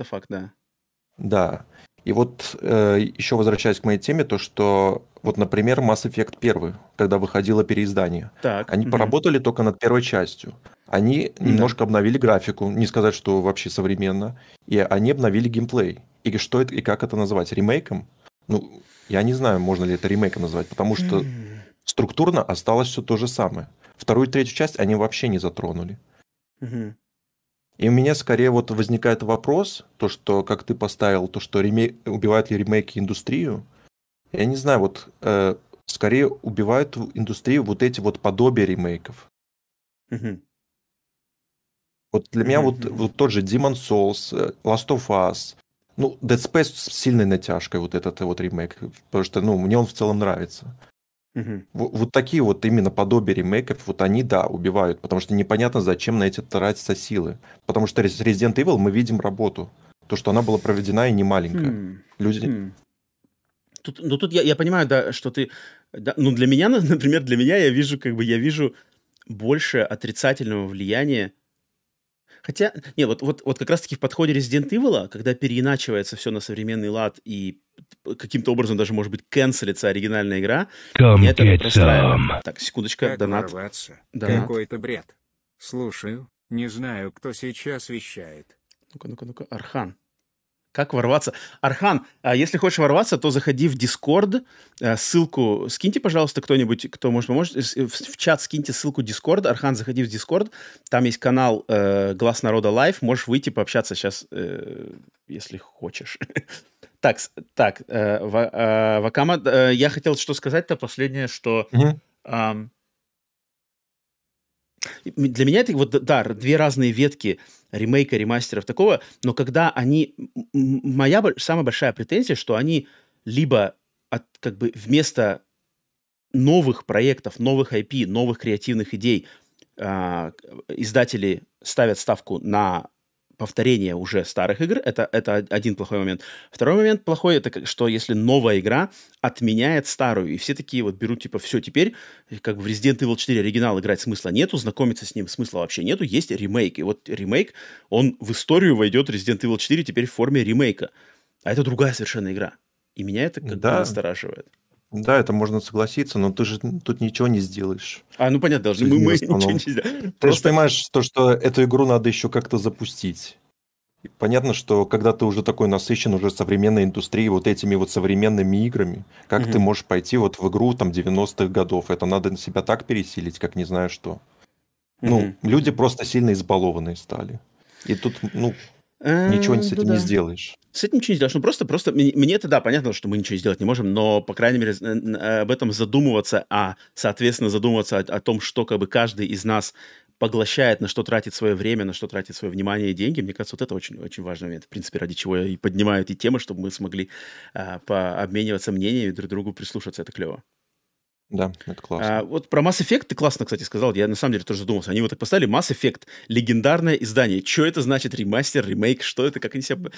Да. И вот еще возвращаясь к моей теме, то, что вот, например, Mass Effect 1, когда выходило переиздание, они поработали только над первой частью. Они немножко обновили графику, не сказать, что вообще современно, и они обновили геймплей. И что это, и как это назвать? Ремейком? Ну, я не знаю, можно ли это ремейком назвать, потому что структурно осталось все то же самое. Вторую и третью часть они вообще не затронули. И у меня скорее вот возникает вопрос, то, что, как ты поставил, то, что убивают ли ремейки индустрию. Я не знаю, вот скорее убивают индустрию вот эти вот подобия ремейков. Mm-hmm. Вот для меня вот тот же Demon's Souls, Last of Us, ну, Dead Space с сильной натяжкой вот этот вот ремейк, потому что, ну, мне он в целом нравится. Вот такие вот именно подобия ремейков, вот они, да, убивают, потому что непонятно, зачем на эти тратятся силы. Потому что Resident Evil мы видим работу, то, что она была проведена и не маленькая. Люди... Тут я понимаю, да, что ты... Да, ну, для меня, например, я вижу больше отрицательного влияния. Хотя, не, вот как раз-таки в подходе Resident Evil, когда переиначивается все на современный лад и каким-то образом даже, может быть, кэнселится оригинальная игра, мне это не простраивает. Так, секундочка, как донат. Какой-то бред. Слушаю, не знаю, кто сейчас вещает. Ну-ка, Архан. Как ворваться? Архан, если хочешь ворваться, то заходи в Discord, ссылку скиньте, пожалуйста, кто-нибудь, кто может помочь, в чат скиньте ссылку Discord, Архан, заходи в Discord, там есть канал «Глас народа LIVE», можешь выйти пообщаться сейчас, если хочешь. Так, Вакама, я хотел что сказать-то последнее, что... Для меня это вот, да, две разные ветки ремейка, ремастеров такого, но когда они... Моя самая большая претензия, что они либо как бы вместо новых проектов, новых IP, новых креативных идей издатели ставят ставку на повторение уже старых игр. Это один плохой момент. Второй момент плохой, это что если новая игра отменяет старую, и все такие вот берут, типа, все, теперь как бы в Resident Evil 4 оригинал играть смысла нету, знакомиться с ним смысла вообще нету, есть ремейк. И вот ремейк, он в историю войдет, Resident Evil 4 теперь в форме ремейка. А это другая совершенно игра. И меня это как-то настораживает. Да, это можно согласиться, но ты же тут ничего не сделаешь. Ну понятно, даже мы ничего не сделаем. Ты же понимаешь, что эту игру надо еще как-то запустить. И понятно, что когда ты уже такой насыщен уже современной индустрией, вот этими вот современными играми, как ты можешь пойти вот в игру там 90-х годов? Это надо себя так пересилить, как не знаю что. Ну, люди просто сильно избалованные стали. И тут, ну... Ничего с этим не сделаешь. С этим ничего не сделаешь. Ну, просто мне это, да, понятно, что мы ничего сделать не можем, но, по крайней мере, об этом задумываться, соответственно, задумываться о том, что как бы каждый из нас поглощает, на что тратит свое время, на что тратит свое внимание и деньги. Мне кажется, вот это очень важный момент, в принципе, ради чего я и поднимаю эти темы, чтобы мы смогли пообмениваться мнениями, друг другу прислушаться. Это клево. Да, это классно. Вот про Mass Effect ты классно, кстати, сказал. Я на самом деле тоже задумался. Они вот так поставили Mass Effect, легендарное издание. Что это значит? Ремастер, ремейк? Что это? Как они себя...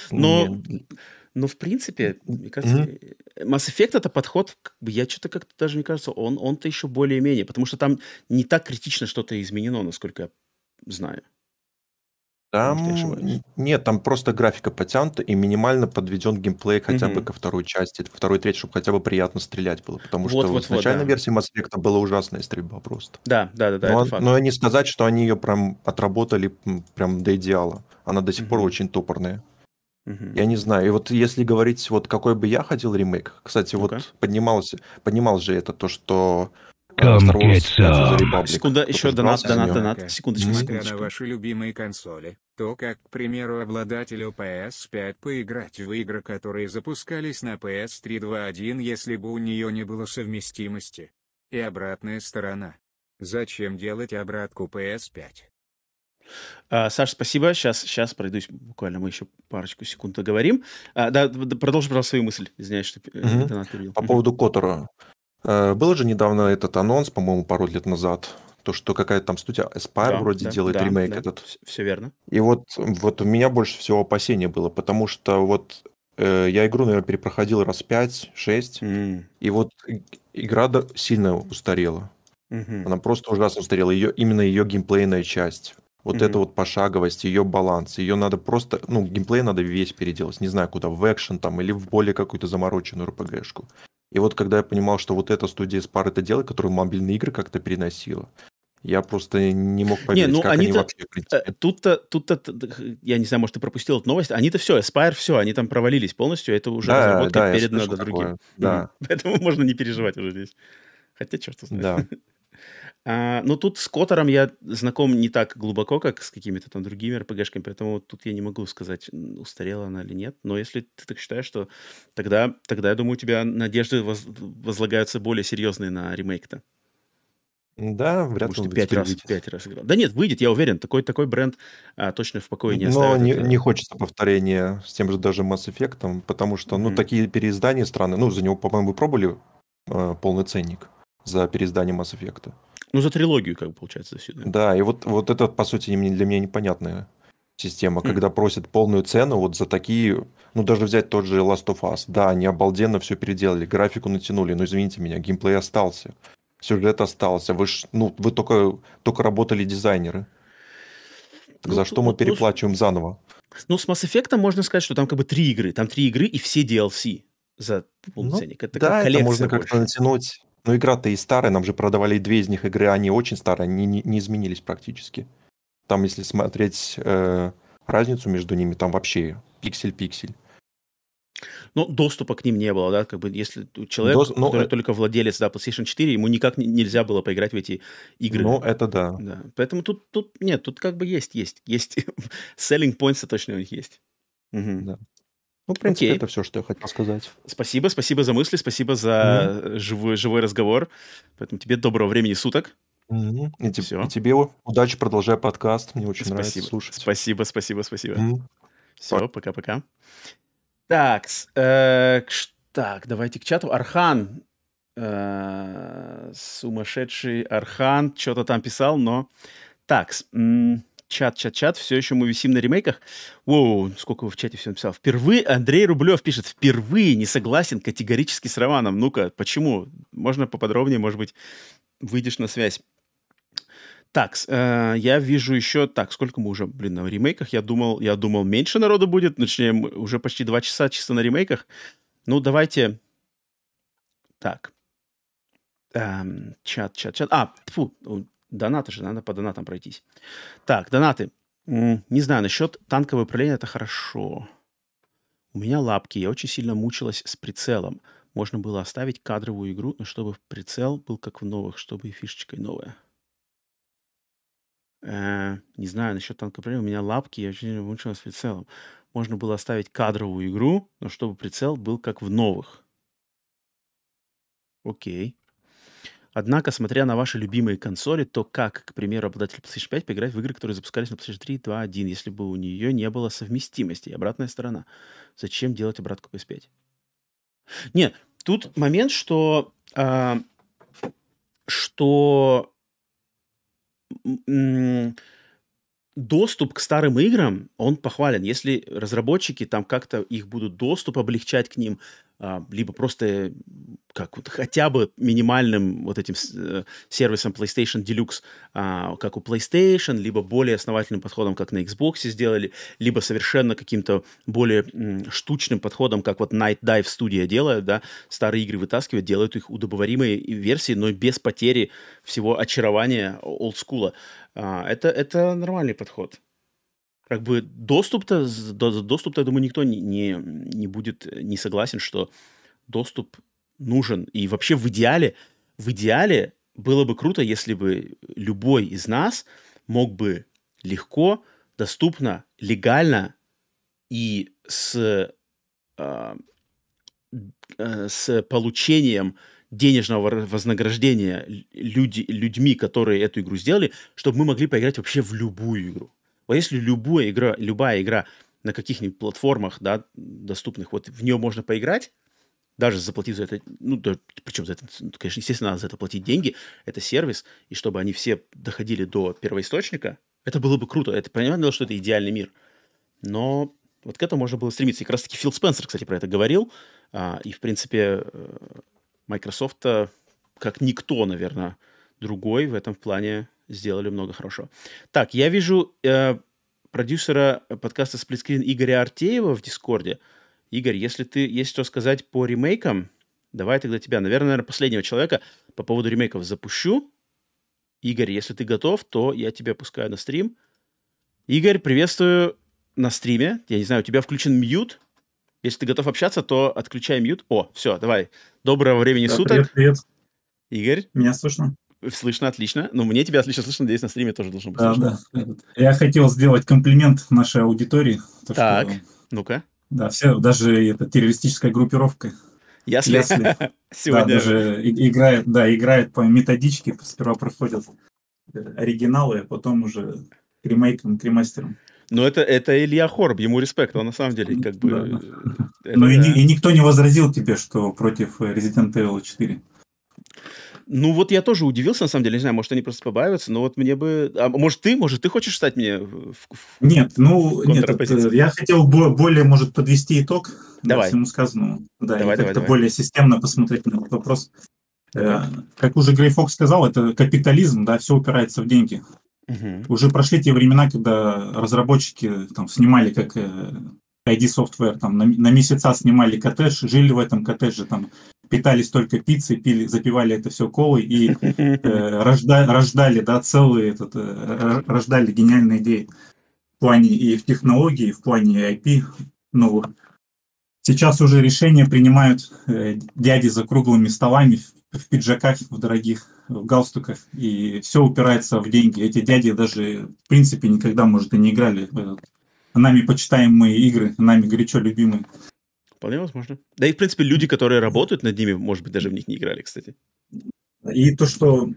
Но в принципе, мне кажется, Mass Effect — это подход, я что-то как-то даже, мне кажется, он-то еще более-менее, потому что там не так критично что-то изменено, насколько я знаю. Там... Нет, там просто графика потянута и минимально подведен геймплей хотя бы ко второй части, второй, третьей, чтобы хотя бы приятно стрелять было, потому что в начальной версии Mass Effect была ужасная стрельба просто. Да, но не сказать, что они ее прям отработали прям до идеала. Она до сих пор очень топорная. Я не знаю. И вот если говорить, вот какой бы я хотел ремейк, кстати, вот поднималось же это, то, что... Секунда, еще донат. Секундочку. Смотря на ваши любимые консоли, то как, к примеру, обладателю PS5 поиграть в игры, которые запускались на PS3 2.1, если бы у нее не было совместимости. И обратная сторона. Зачем делать обратку PS5? Саш, спасибо. Сейчас пройдусь. Буквально мы еще парочку секунд договорим. Продолжи, пожалуйста, свою мысль. Извиняюсь, что донат перебил. По поводу Которого. Был же недавно этот анонс, по-моему, пару лет назад, то, что какая-то там студия Aspire делает ремейк этот. Все верно. И вот у меня больше всего опасения было, потому что вот я игру, наверное, перепроходил раз 5-6, и вот игра сильно устарела. Она просто ужасно устарела, именно ее геймплейная часть. Вот эта вот пошаговость, ее баланс, ее надо просто, геймплей надо весь переделать, не знаю куда, в экшен там или в более какую-то замороченную РПГшку. И вот когда я понимал, что вот эта студия Spar это делает, которую мобильные игры как-то переносила, я просто не мог поверить, как они вообще... Тут-то, я не знаю, может, ты пропустил эту новость, они-то все, Spar все, они там провалились полностью, это уже разработка передана другим. Да. Поэтому можно не переживать уже здесь. Хотя черт знает. Да. Но тут с Котором я знаком не так глубоко, как с какими-то там другими РПГшками, поэтому тут я не могу сказать, усtarела она или нет. Но если ты так считаешь, что тогда я думаю, у тебя надежды возлагаются более серьезные на ремейк-то. Да, вряд ли. 5 раз играл. Да нет, выйдет, я уверен. Такой бренд точно в покое не оставит. Но не хочется повторения с тем же даже Mass Effect, потому что, такие переиздания странные. За него, по-моему, вы пробовали полный ценник за переиздание Mass Effect. За трилогию, как бы, получается, все. Да, и вот это, по сути, для меня непонятная система, когда просят полную цену вот за такие... Даже взять тот же Last of Us. Да, они обалденно все переделали, графику натянули, но, извините меня, геймплей остался, сюжет остался. Вы вы только работали дизайнеры. Так за что мы переплачиваем заново? С Mass Effect можно сказать, что там как бы 3 игры. Там 3 игры и все DLC за полный ценник. Это да, это можно как-то натянуть... Но игра-то и старая, нам же продавали 2 из них игры, они очень старые, они не изменились практически. Там, если смотреть разницу между ними, там вообще пиксель-пиксель. Но доступа к ним не было, да, как бы, если человек, который только владелец, PlayStation 4, ему никак нельзя было поиграть в эти игры. Это да. Поэтому тут как бы есть. Selling points точно у них есть. Да. В принципе, это все, что я хотел сказать. Спасибо за мысли, спасибо за живой разговор. Поэтому тебе доброго времени суток. И тебе удачи, продолжай подкаст. Мне очень нравится слушать. Спасибо. Все, пока-пока. Так, давайте к чату. Архан, сумасшедший Архан, что-то там писал, но... Чат. Все еще мы висим на ремейках. Воу, сколько вы в чате все написал. Впервые, Андрей Рублев пишет, впервые не согласен категорически с Романом. Ну-ка, почему? Можно поподробнее, может быть, выйдешь на связь. Я вижу еще... сколько мы уже, на ремейках? Я думал, меньше народу будет. Точнее, уже почти 2 часа чисто на ремейках. Давайте... Чат. Донаты же, надо по донатам пройтись. Донаты. Не знаю, насчет танкового управления это хорошо. У меня лапки, я очень сильно мучилась с прицелом. Можно было оставить кадровую игру, но чтобы прицел был как в новых, чтобы и фишечкой новая. Не знаю, насчет танкового управления. У меня лапки, я очень сильно мучилась с прицелом. Можно было оставить кадровую игру, но чтобы прицел был как в новых. Окей. Однако, смотря на ваши любимые консоли, то как, к примеру, обладатель PlayStation 5 поиграть в игры, которые запускались на PlayStation 3, 2, 1, если бы у нее не было совместимости? И обратная сторона. Зачем делать обратку PS5? Нет, тут момент, что, доступ к старым играм, он похвален. Если разработчики там как-то их будут доступ облегчать к ним, либо просто как вот хотя бы минимальным вот этим сервисом PlayStation Deluxe, как у PlayStation, либо более основательным подходом, как на Xbox сделали, либо совершенно каким-то более штучным подходом, как вот Night Dive Studio делает, да, старые игры вытаскивают, делают их удобоваримые версии, но без потери всего очарования олдскула. Это нормальный подход. Как бы доступ-то, я думаю, никто не будет не согласен, что доступ нужен. И вообще в идеале было бы круто, если бы любой из нас мог бы легко, доступно, легально и с получением денежного вознаграждения людьми, которые эту игру сделали, чтобы мы могли поиграть вообще в любую игру. Вот если любая игра на каких-нибудь платформах, да, доступных, вот в нее можно поиграть, даже заплатив за это, ну, да, причем за это, конечно, естественно, надо за это платить деньги, это сервис, и чтобы они все доходили до первоисточника, это было бы круто. Это, понятно, что это идеальный мир. Но вот к этому можно было стремиться. И как раз-таки Фил Спенсер, кстати, про это говорил. И, в принципе, Microsoft, как никто, наверное, другой в этом плане, сделали много хорошего. Так, я вижу продюсера подкаста «Сплитскрин» Игоря Артеева в Дискорде. Игорь, если ты есть что сказать по ремейкам, давай тогда тебя, наверное, последнего человека по поводу ремейков запущу. Игорь, если ты готов, то я тебя пускаю на стрим. Игорь, приветствую на стриме. Я не знаю, у тебя включен мьют. Если ты готов общаться, то отключай мьют. О, все, давай. Доброго времени суток. Привет. Игорь. Меня слышно? Слышно отлично. Ну, мне тебя отлично слышно. Надеюсь, на стриме тоже должно быть слышно. Да. Я хотел сделать комплимент нашей аудитории. То, так, что, ну-ка. Да, все, даже это террористическая группировка. Если сегодня... Да, даже играет по методичке. Сперва проходят оригиналы, а потом уже к ремейкам, к ремастерам. Ну, это Илья Хор, ему респект. Он на самом деле как бы... Да. Ну, и никто не возразил тебе, что против Resident Evil 4. Ну, вот я тоже удивился, на самом деле. Не знаю, может, они просто побаиваются, но вот мне бы... А может, ты хочешь стать мне в контрпозицию? Я хотел более, может, подвести итог всему сказанному. Да, давай. Более системно посмотреть на этот вопрос. Как уже Грей Фокс сказал, это капитализм, да, все упирается в деньги. Угу. Уже прошли те времена, когда разработчики там снимали как ID Software, там на месяца снимали коттедж, жили в этом коттедже, там питались только пиццей, пили, запивали это все колой и рождали гениальные идеи в плане и в технологии, и в плане IP новых. Сейчас уже решения принимают дяди за круглыми столами, в пиджаках, в дорогих, в галстуках, и все упирается в деньги. Эти дяди даже, в принципе, никогда, может, и не играли в нами почитаемые игры, нами горячо любимые. Вполне возможно. Да и, в принципе, люди, которые работают над ними, может быть, даже в них не играли, кстати. И то, что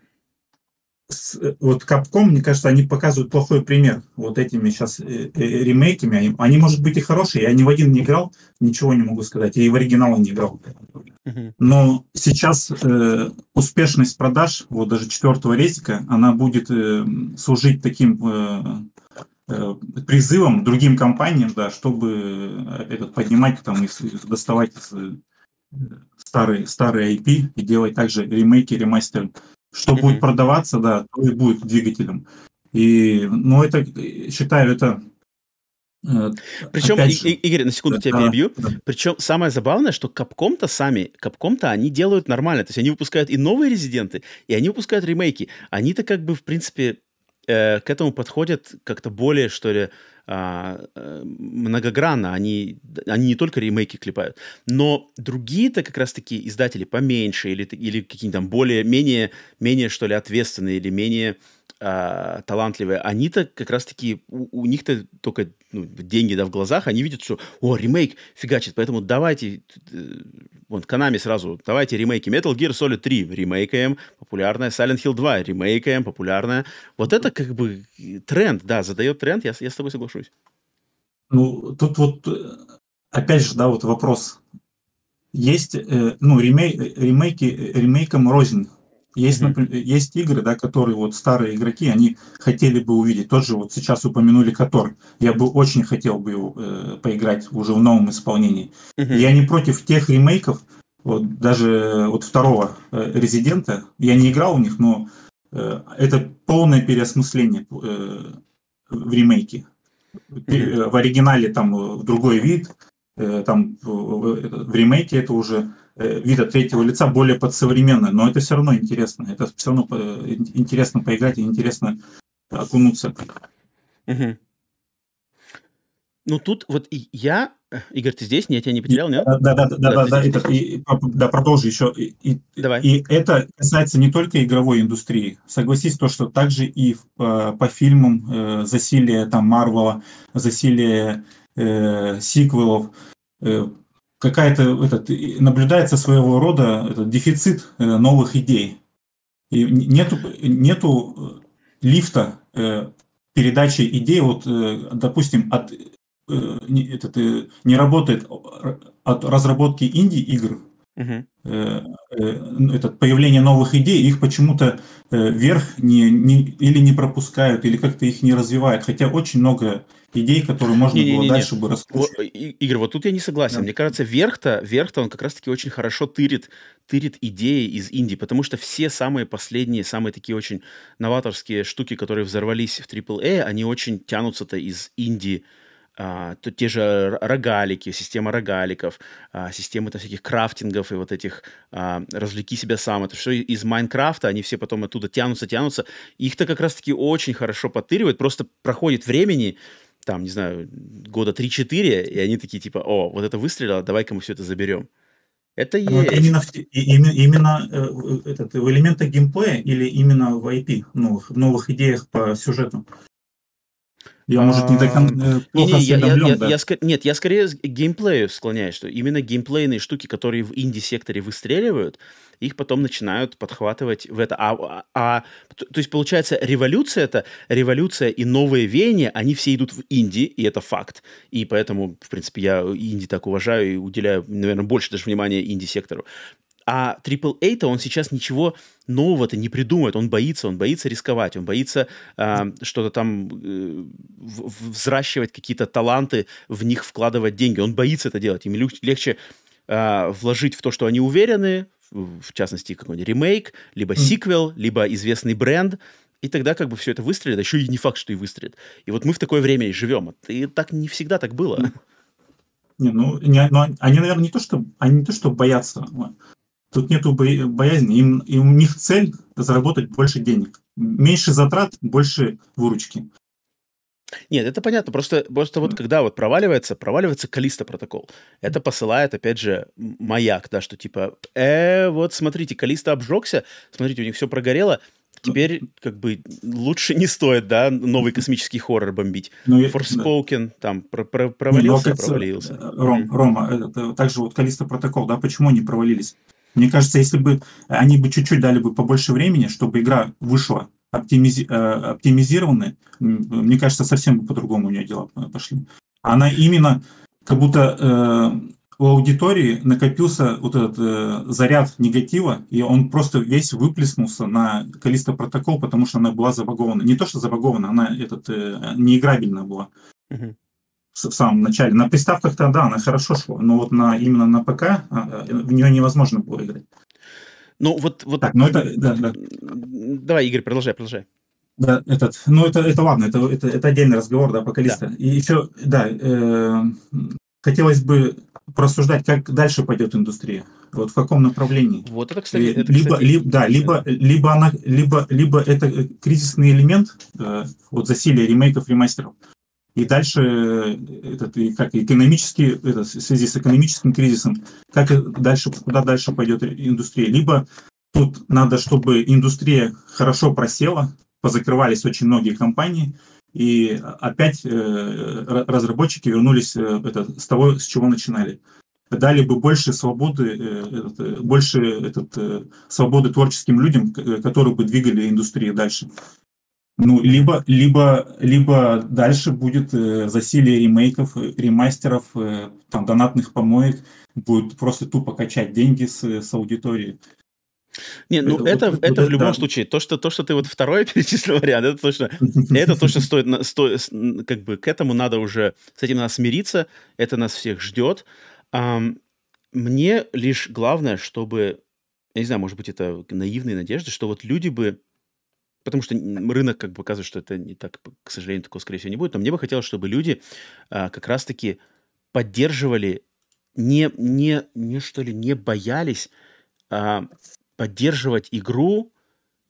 вот Capcom, мне кажется, они показывают плохой пример вот этими сейчас ремейками. Они, может быть, и хорошие. Я ни в один не играл, ничего не могу сказать. Я и в оригинал не играл. Но сейчас успешность продаж, вот даже 4-го рейсика, она будет служить таким... призывом другим компаниям, да, чтобы поднимать там и доставать старые IP и делать также ремейки, ремастеры. Что будет продаваться, да, то и будет двигателем. И, ну, это, считаю, это... Причем, Игорь, на секунду тебя перебью. Да. Причем самое забавное, что Capcom-то они делают нормально. То есть они выпускают и новые резиденты, и они выпускают ремейки. Они-то как бы, в принципе... к этому подходят как-то более, что ли, многогранно. Они не только ремейки клепают, но другие-то как раз-таки издатели поменьше или какие-то там более, менее, что ли, ответственные или менее талантливые, они-то как раз-таки, у них-то только деньги в глазах, они видят, что, о, ремейк фигачит, поэтому давайте, вон, Konami сразу, давайте ремейки. Metal Gear Solid 3 ремейкаем, популярная, Silent Hill 2 ремейкаем, популярная. Вот это как бы тренд, да, задает тренд, я с тобой соглашусь. Ну, тут вот, опять же, да, вот вопрос. Есть, ну, ремейки ремейком рознь. Есть, например, есть игры, да, которые вот старые игроки, они хотели бы увидеть. Тот же вот сейчас упомянули Котор. Я бы очень хотел бы его поиграть уже в новом исполнении. Я не против тех ремейков, вот даже вот второго Резидента. Я не играл в них, но это полное переосмысление в ремейке. В оригинале там другой вид, там в ремейке это уже вид от третьего лица, более подсовременный, но это все равно интересно. Это все равно интересно поиграть и интересно окунуться. Угу. Ну тут вот и я... Игорь, ты здесь? Я тебя не потерял, нет? Да, продолжи еще. И это касается не только игровой индустрии. Согласись, то, что также и по фильмам засилие там Марвела, засилие сиквелов, какая-то наблюдается своего рода дефицит новых идей. И нету лифта передачи идей, вот, допустим, не работает от разработки инди-игр, появление новых идей, их почему-то вверх или не пропускают, или как-то их не развивают. Хотя очень много идей, которые можно дальше бы раскручивать. Игорь, вот тут я не согласен. Да. Мне кажется, вверх-то он как раз-таки очень хорошо тырит идеи из Индии, потому что все самые последние, самые такие очень новаторские штуки, которые взорвались в AAA, они очень тянутся-то из Индии. То те же рогалики, система рогаликов, системы всяких крафтингов и вот этих «развлеки себя сам». Это все из Майнкрафта, они все потом оттуда тянутся. Их-то как раз-таки очень хорошо потыривают, просто проходит времени, там, не знаю, года 3-4, и они такие типа «О, вот это выстрелило, давай-ка мы все это заберем». Это есть. Именно в элементах геймплея или именно в IP, новых идеях по сюжету? Я, может, не так плохо осведомлен, да? Нет, я скорее к геймплею склоняюсь, что именно геймплейные штуки, которые в инди-секторе выстреливают, их потом начинают подхватывать в это. То есть, получается, революция и новые веяния, они все идут в инди, и это факт. И поэтому, в принципе, я инди так уважаю и уделяю, наверное, больше даже внимания инди-сектору. А AAA-то он сейчас ничего нового-то не придумает. Он боится рисковать, он боится что-то там взращивать, какие-то таланты, в них вкладывать деньги. Он боится это делать. Им легче вложить в то, что они уверены, в частности, какой-нибудь ремейк, либо сиквел, либо известный бренд. И тогда как бы все это выстрелит, а еще и не факт, что и выстрелит. И вот мы в такое время и живем. И так не всегда так было. Они, наверное, не то, что боятся. Тут нету боязни, и у них цель заработать больше денег. Меньше затрат, больше выручки. Нет, это понятно. Просто вот когда вот проваливается Callisto Protocol. Это посылает, опять же, маяк, да, что типа, вот смотрите, Callisto обжегся, смотрите, у них все прогорело, теперь как бы лучше не стоит, да, новый космический хоррор бомбить. Forspoken там провалился. Рома, также вот Callisto Protocol, да, почему они провалились? Мне кажется, если бы они бы чуть-чуть дали бы побольше времени, чтобы игра вышла оптимизированной, мне кажется, совсем бы по-другому у нее дела пошли. Она именно как будто у аудитории накопился вот этот заряд негатива, и он просто весь выплеснулся на Callisto Protocol, потому что она была забагована. Не то, что забагована, она неиграбельна была. В самом начале. На приставках тогда она хорошо шла, но вот именно на ПК в нее невозможно было играть. Давай, Игорь, продолжай. Да, ладно, это отдельный разговор, да, по Callisto. Да. И еще, да, хотелось бы просуждать, как дальше пойдет индустрия, вот в каком направлении. Вот это, кстати, либо это кризисный элемент, вот засилие ремейков, ремастеров. И дальше, в связи с экономическим кризисом, куда дальше пойдет индустрия. Либо тут надо, чтобы индустрия хорошо просела, позакрывались очень многие компании, и опять разработчики вернулись с того, с чего начинали. Дали бы больше свободы, свободы творческим людям, которые бы двигали индустрию дальше. Ну, либо дальше будет засилие ремейков, ремастеров, там, донатных помоек, будет просто тупо качать деньги с аудитории. Не, ну это в любом случае, то, что ты вот второе перечислил вариант, это точно стоит, как бы к этому надо уже, с этим надо смириться, это нас всех ждет. Мне лишь главное, чтобы, я не знаю, может быть, это наивные надежды, что вот люди бы, потому что рынок как бы показывает, что это не так, к сожалению, такого, скорее всего, не будет, но мне бы хотелось, чтобы люди как раз-таки поддерживали, не боялись поддерживать игру,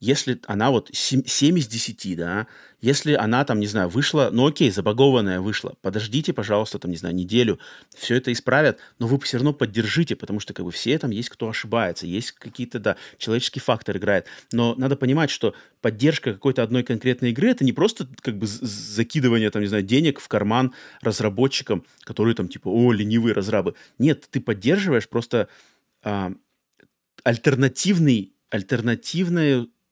если она вот 7 из 10, да, если она там, не знаю, вышла, ну окей, забагованная вышла, подождите, пожалуйста, там, не знаю, неделю, все это исправят, но вы все равно поддержите, потому что как бы все там есть, кто ошибается, есть какие-то, да, человеческий фактор играет, но надо понимать, что поддержка какой-то одной конкретной игры, это не просто как бы закидывание, там, не знаю, денег в карман разработчикам, которые там типа, о, ленивые разрабы. Нет, ты поддерживаешь просто альтернативную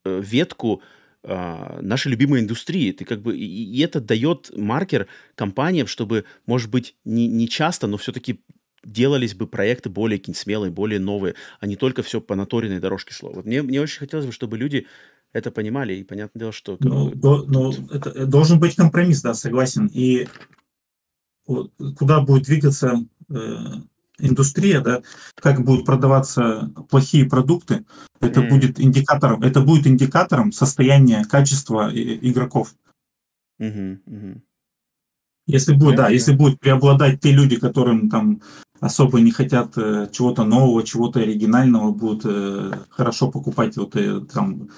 ветку нашей любимой индустрии. Ты как бы, и это дает маркер компаниям, чтобы, может быть, не часто, но все-таки делались бы проекты более смелые, более новые, а не только все по наторенной дорожке шло. Вот мне очень хотелось бы, чтобы люди это понимали, и понятное дело, что... это должен быть компромисс, да, согласен. И вот, куда будет двигаться индустрия, да, как будут продаваться плохие продукты, это будет индикатором состояния качества игроков. Если будет, если будут преобладать те люди, которым там особо не хотят чего-то нового, чего-то оригинального, будут хорошо покупать вот там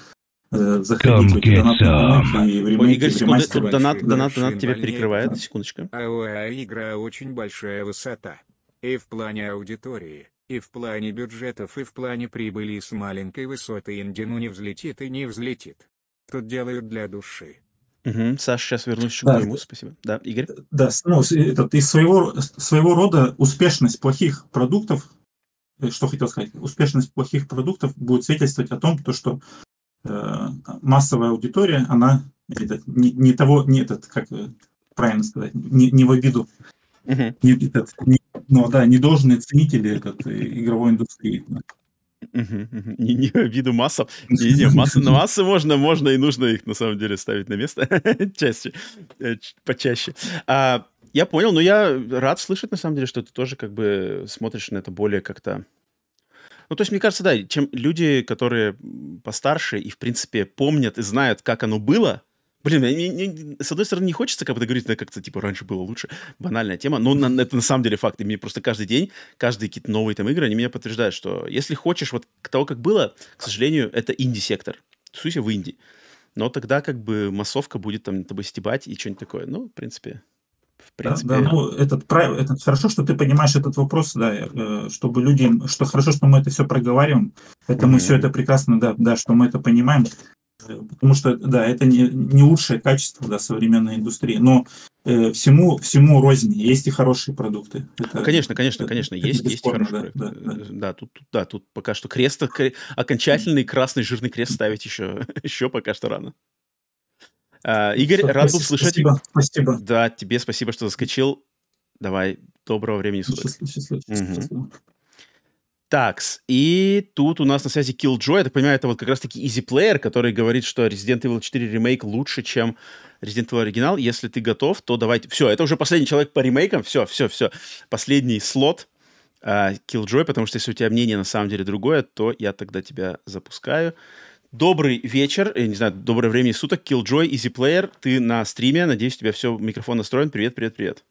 заходить в эти донаты и в ремейки, в ремастеры. Донат тебя перекрывает, секундочка. Игра очень большая высота. И в плане аудитории, и в плане бюджетов, и в плане прибыли с маленькой высоты Индину не взлетит и не взлетит. Тут делают для души. Саша, сейчас вернусь к нему. Спасибо. Да, Игорь? Да, ну, из своего рода успешность плохих продуктов, что хотел сказать, успешность плохих продуктов будет свидетельствовать о том, что массовая аудитория, она не в обиду. Недолжные ценители игровой индустрии. Не в обиду массам. На массы можно и нужно их, на самом деле, ставить на место почаще. Я понял, но я рад слышать, на самом деле, что ты тоже как бы смотришь на это более как-то... Ну, то есть, мне кажется, да, чем люди, которые постарше и, в принципе, помнят и знают, как оно было, с одной стороны, не хочется как бы говорить, как-то типа раньше было лучше, банальная тема, но это на самом деле факт. И мне просто каждый день, каждые какие-то новые там игры, они меня подтверждают, что если хочешь вот того, как было, к сожалению, это инди-сектор. Тусуйся в инди. Но тогда как бы массовка будет там тобой стебать и что-нибудь такое. Ну, в принципе... хорошо, что ты понимаешь этот вопрос, да, чтобы людям... Хорошо, что мы это все проговариваем. Мы все это прекрасно, да, что мы это понимаем. Потому что, да, это не лучшее качество, да, современной индустрии, но всему рознь, есть и хорошие продукты. Конечно, есть и хорошие продукты. Да, тут пока что крест, окончательный красный жирный крест ставить еще пока что рано. Игорь, рад был слышать. Спасибо. Да, тебе спасибо, что заскочил. Давай, доброго времени суток. Счастливо. Такс, и тут у нас на связи Killjoy, я так понимаю, это вот как раз-таки изи-плеер, который говорит, что Resident Evil 4 ремейк лучше, чем Resident Evil оригинал. Если ты готов, то давайте... Все, это уже последний человек по ремейкам, все. Последний слот Killjoy, потому что если у тебя мнение на самом деле другое, то я тогда тебя запускаю. Добрый вечер, я не знаю, доброе время суток, Killjoy, изи-плеер, ты на стриме, надеюсь, у тебя все, микрофон настроен, привет.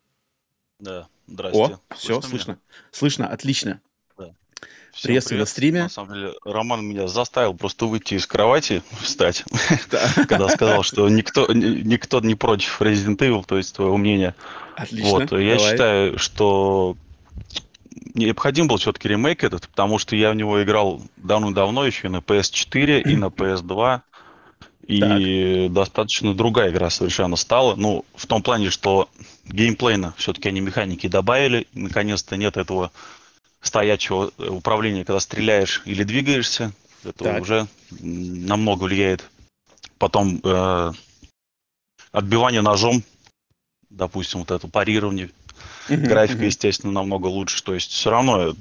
Да, здрасте. О, все, слышно, отлично. Приветствую на стриме. На самом деле, Роман меня заставил просто выйти из кровати, встать, когда сказал, что никто не против Resident Evil, то есть твоего мнения. Отлично. Вот, я считаю, что необходим был все-таки ремейк этот, потому что я в него играл давно-давно еще и на PS4, и на PS2, И так. Достаточно другая игра совершенно стала. Ну, в том плане, что геймплейно все-таки они механики добавили. Наконец-то нет этого стоячего управления, когда стреляешь или двигаешься. Это так. Уже намного влияет. Потом отбивание ножом, допустим, вот это парирование. Графика, естественно, намного лучше. То есть все равно...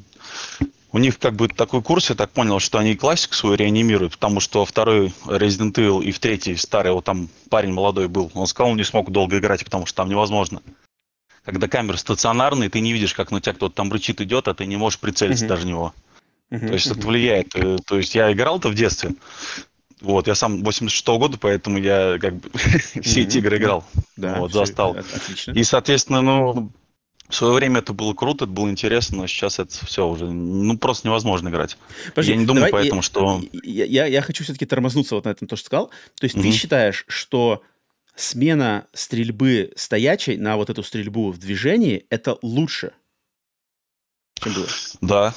У них как бы такой курс, я так понял, что они классику свою реанимируют, потому что второй Resident Evil и в третий старый, вот там парень молодой был, он сказал, он не смог долго играть, потому что там невозможно. Когда камера стационарная, ты не видишь, как на тебя кто-то там рычит, идет, а ты не можешь прицелиться даже в него. То есть это влияет. То есть я играл-то в детстве, вот, я сам 86-го года, поэтому я как бы все эти игры играл, вот, застал. И, соответственно, ну... В свое время это было круто, это было интересно, но сейчас это все уже, ну, просто невозможно играть. Подожди, я не думаю, поэтому, что... Я хочу все-таки тормознуться вот на этом, то, что сказал. То есть ты считаешь, что смена стрельбы стоячей на вот эту стрельбу в движении, это лучше, чем было? Да.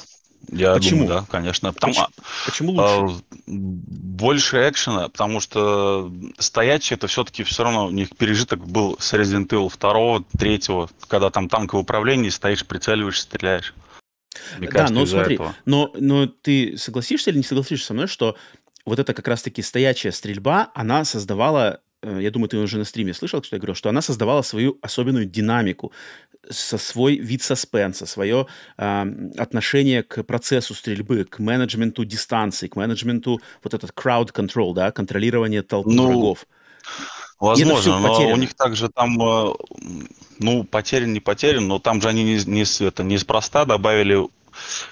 Я Почему? Думаю, да, конечно. Почему лучше? Больше экшена, потому что стоячий, это все-таки все равно у них пережиток был с Resident Evil 2, 3, когда там танковое управление, стоишь, прицеливаешь, стреляешь. Мне кажется, да, но смотри, но ты согласишься или не согласишься со мной, что вот это как раз-таки стоячая стрельба, она создавала, я думаю, ты уже на стриме слышал, что я говорил, что она создавала свою особенную динамику, со свой вид саспенса, свое отношение к процессу стрельбы, к менеджменту дистанции, к менеджменту вот этот crowd control, да, контролирование толпы врагов. Возможно, но у них также там, ну, потерян, но там же они неспроста добавили,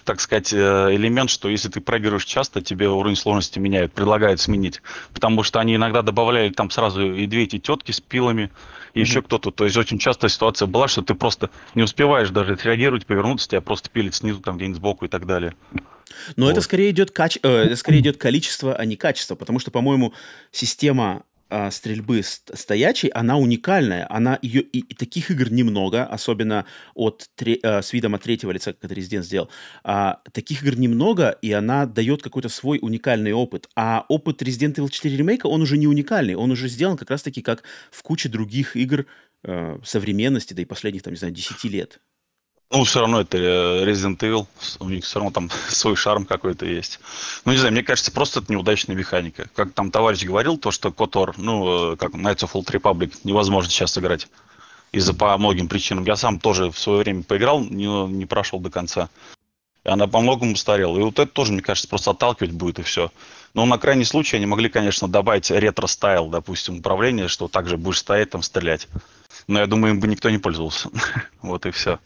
так сказать, элемент, что если ты проигрываешь часто, тебе уровень сложности меняют, предлагают сменить. Потому что они иногда добавляли там сразу и две эти тетки с пилами, и еще кто-то. То есть очень часто ситуация была, что ты просто не успеваешь даже реагировать, повернуться, тебя просто пилит снизу, там где-нибудь сбоку и так далее. Но вот. Это скорее идет количество, а не качество. Потому что, по-моему, система стрельбы стоячей, она уникальная. Она ее, и таких игр немного, особенно с видом от третьего лица, как это Resident сделал. Таких игр немного, и она дает какой-то свой уникальный опыт. А опыт Resident Evil 4 ремейка, он уже не уникальный. Он уже сделан как раз-таки как в куче других игр современности, да и последних, там, не знаю, 10 лет. Ну, все равно это Resident Evil, у них все равно там свой шарм какой-то есть. Ну, не знаю, мне кажется, просто это неудачная механика. Как там товарищ говорил, то, что KOTOR, ну, как Knights of Old Republic, невозможно сейчас играть из-за по многим причинам. Я сам тоже в свое время поиграл, не прошел до конца. И она по многому устарела. И вот это тоже, мне кажется, просто отталкивать будет, и все. Но на крайний случай они могли, конечно, добавить ретро-стайл, допустим, управление, что также будешь стоять, там, стрелять. Но я думаю, им бы никто не пользовался. Вот и все.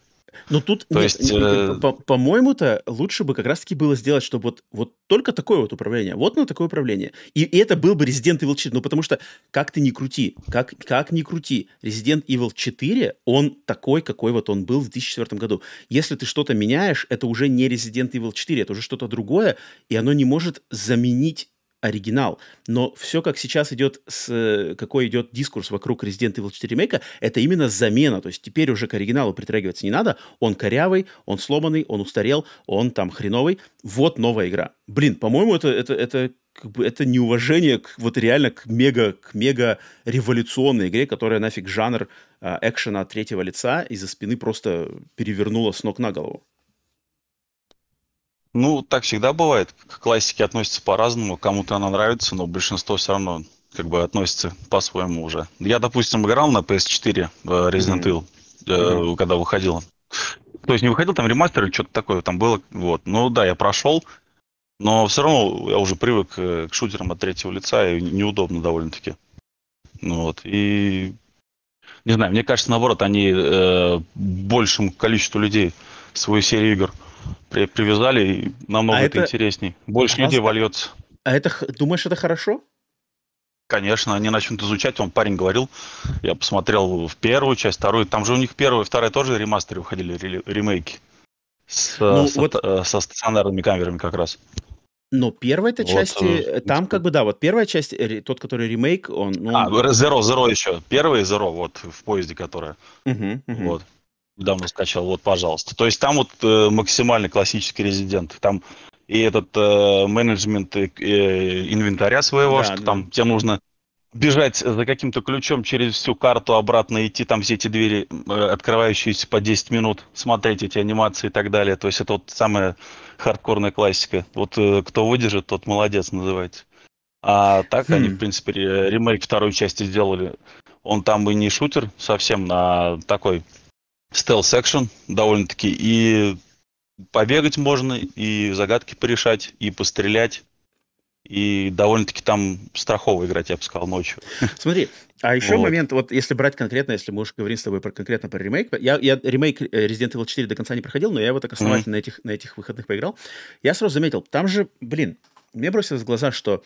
Но тут, по-моему-то, лучше бы как раз-таки было сделать, чтобы вот только такое вот управление, вот на такое управление. И это был бы Resident Evil 4, ну потому что, как ты ни крути, Resident Evil 4, он такой, какой вот он был в 2004 году. Если ты что-то меняешь, это уже не Resident Evil 4, это уже что-то другое, и оно не может заменить оригинал. Но все, как сейчас идет, какой идет дискурс вокруг Resident Evil 4 ремейка, это именно замена. То есть теперь уже к оригиналу притрагиваться не надо. Он корявый, он сломанный, он устарел, он там хреновый. Вот новая игра. Блин, по-моему, это неуважение к реально мега революционной игре, которая нафиг жанр экшена от третьего лица из-за спины просто перевернула с ног на голову. Ну, так всегда бывает. К классике относятся по-разному. Кому-то она нравится, но большинство все равно как бы относится по-своему уже. Я, допустим, играл на PS4 Resident Evil, когда выходил. То есть не выходил, там ремастер или что-то такое там было. Вот. Ну да, я прошел, но все равно я уже привык к шутерам от третьего лица, и неудобно довольно-таки. Ну, вот. И не знаю, мне кажется, наоборот, они большему количеству людей свою серию игр привязали, и намного это интересней. Больше людей вольется. А это, думаешь, это хорошо? Конечно, они начнут изучать. Он парень говорил, я посмотрел в первую часть, вторую. Там же у них первая и вторая тоже ремастеры выходили, ремейки. Со стационарными камерами как раз. Но первой-то части, там как бы, да, вот первая часть, тот, который ремейк, он... Zero еще. Первый Zero, вот, в поезде, которая. Вот. Недавно скачал, вот, пожалуйста. То есть там вот максимально классический резидент. Там и этот менеджмент инвентаря своего, да, что да. Там тебе нужно бежать за каким-то ключом через всю карту, обратно идти, там все эти двери, открывающиеся по 10 минут, смотреть эти анимации и так далее. То есть это вот самая хардкорная классика. Вот кто выдержит, тот молодец называется. А так они, в принципе, ремейк второй части сделали. Он там и не шутер совсем, а такой стелс-экшен довольно-таки. И побегать можно, и загадки порешать, и пострелять. И довольно-таки там страхово играть, я бы сказал, ночью. Смотри, а еще вот момент, вот если брать конкретно, если мы уже говорим с тобой про, конкретно про ремейк. Я ремейк Resident Evil 4 до конца не проходил, но я его так основательно на этих выходных поиграл. Я сразу заметил, там же, блин, мне бросилось в глаза, что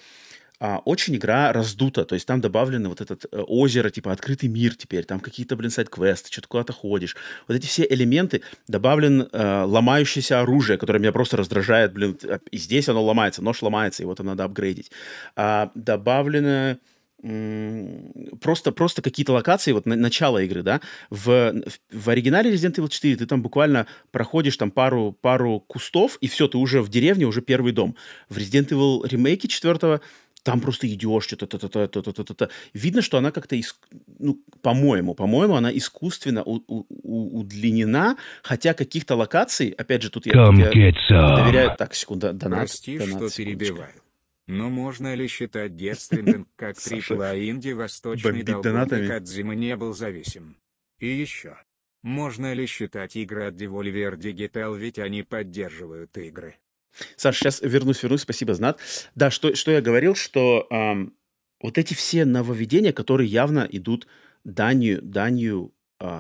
очень игра раздута, то есть там добавлено вот этот озеро, типа открытый мир теперь, там какие-то, блин, сайд-квесты, что-то куда-то ходишь. Вот эти все элементы, добавлен ломающееся оружие, которое меня просто раздражает, блин, и здесь оно ломается, нож ломается, его там надо апгрейдить. Добавлено просто какие-то локации, вот начало игры, да, в оригинале Resident Evil 4 ты там буквально проходишь там пару кустов, и все, ты уже в деревне, уже первый дом. В Resident Evil ремейке 4-го там просто идешь, что-то. Видно, что она как-то, по-моему, она искусственно удлинена, хотя каких-то локаций, опять же, тут я доверяю... Так, секунда, донат. Прости, что перебиваю. Но можно ли считать детственным, как трипла инди восточный долбанник от зимы не был зависим? И еще. Можно ли считать игры от Devolver Digital, ведь они поддерживают игры? Саш, сейчас вернусь, спасибо, Знат. Да, что я говорил, что вот эти все нововведения, которые явно идут данью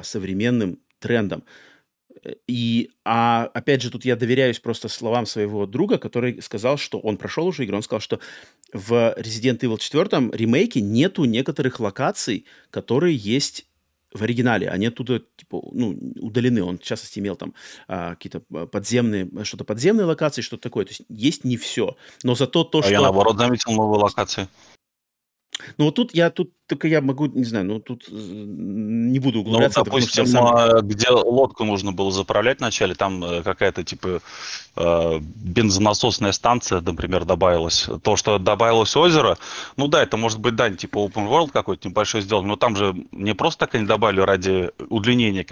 современным трендам. Опять же, тут я доверяюсь просто словам своего друга, который сказал, что он прошел уже игру, он сказал, что в Resident Evil 4 ремейке нету некоторых локаций, которые есть в оригинале. Они оттуда, удалены. Он, в частности, имел там какие-то подземные локации, что-то такое. То есть есть не все. Но зато то, что... Я, наоборот, заметил новые локации. Ну, вот тут я могу, не знаю, тут не буду углубляться. Ну, допустим, где лодку нужно было заправлять вначале, там какая-то, бензонасосная станция, например, добавилась. То, что добавилось озеро, это может быть дань, open world какой-то небольшой сделан, но там же не просто так они добавили ради удлинения,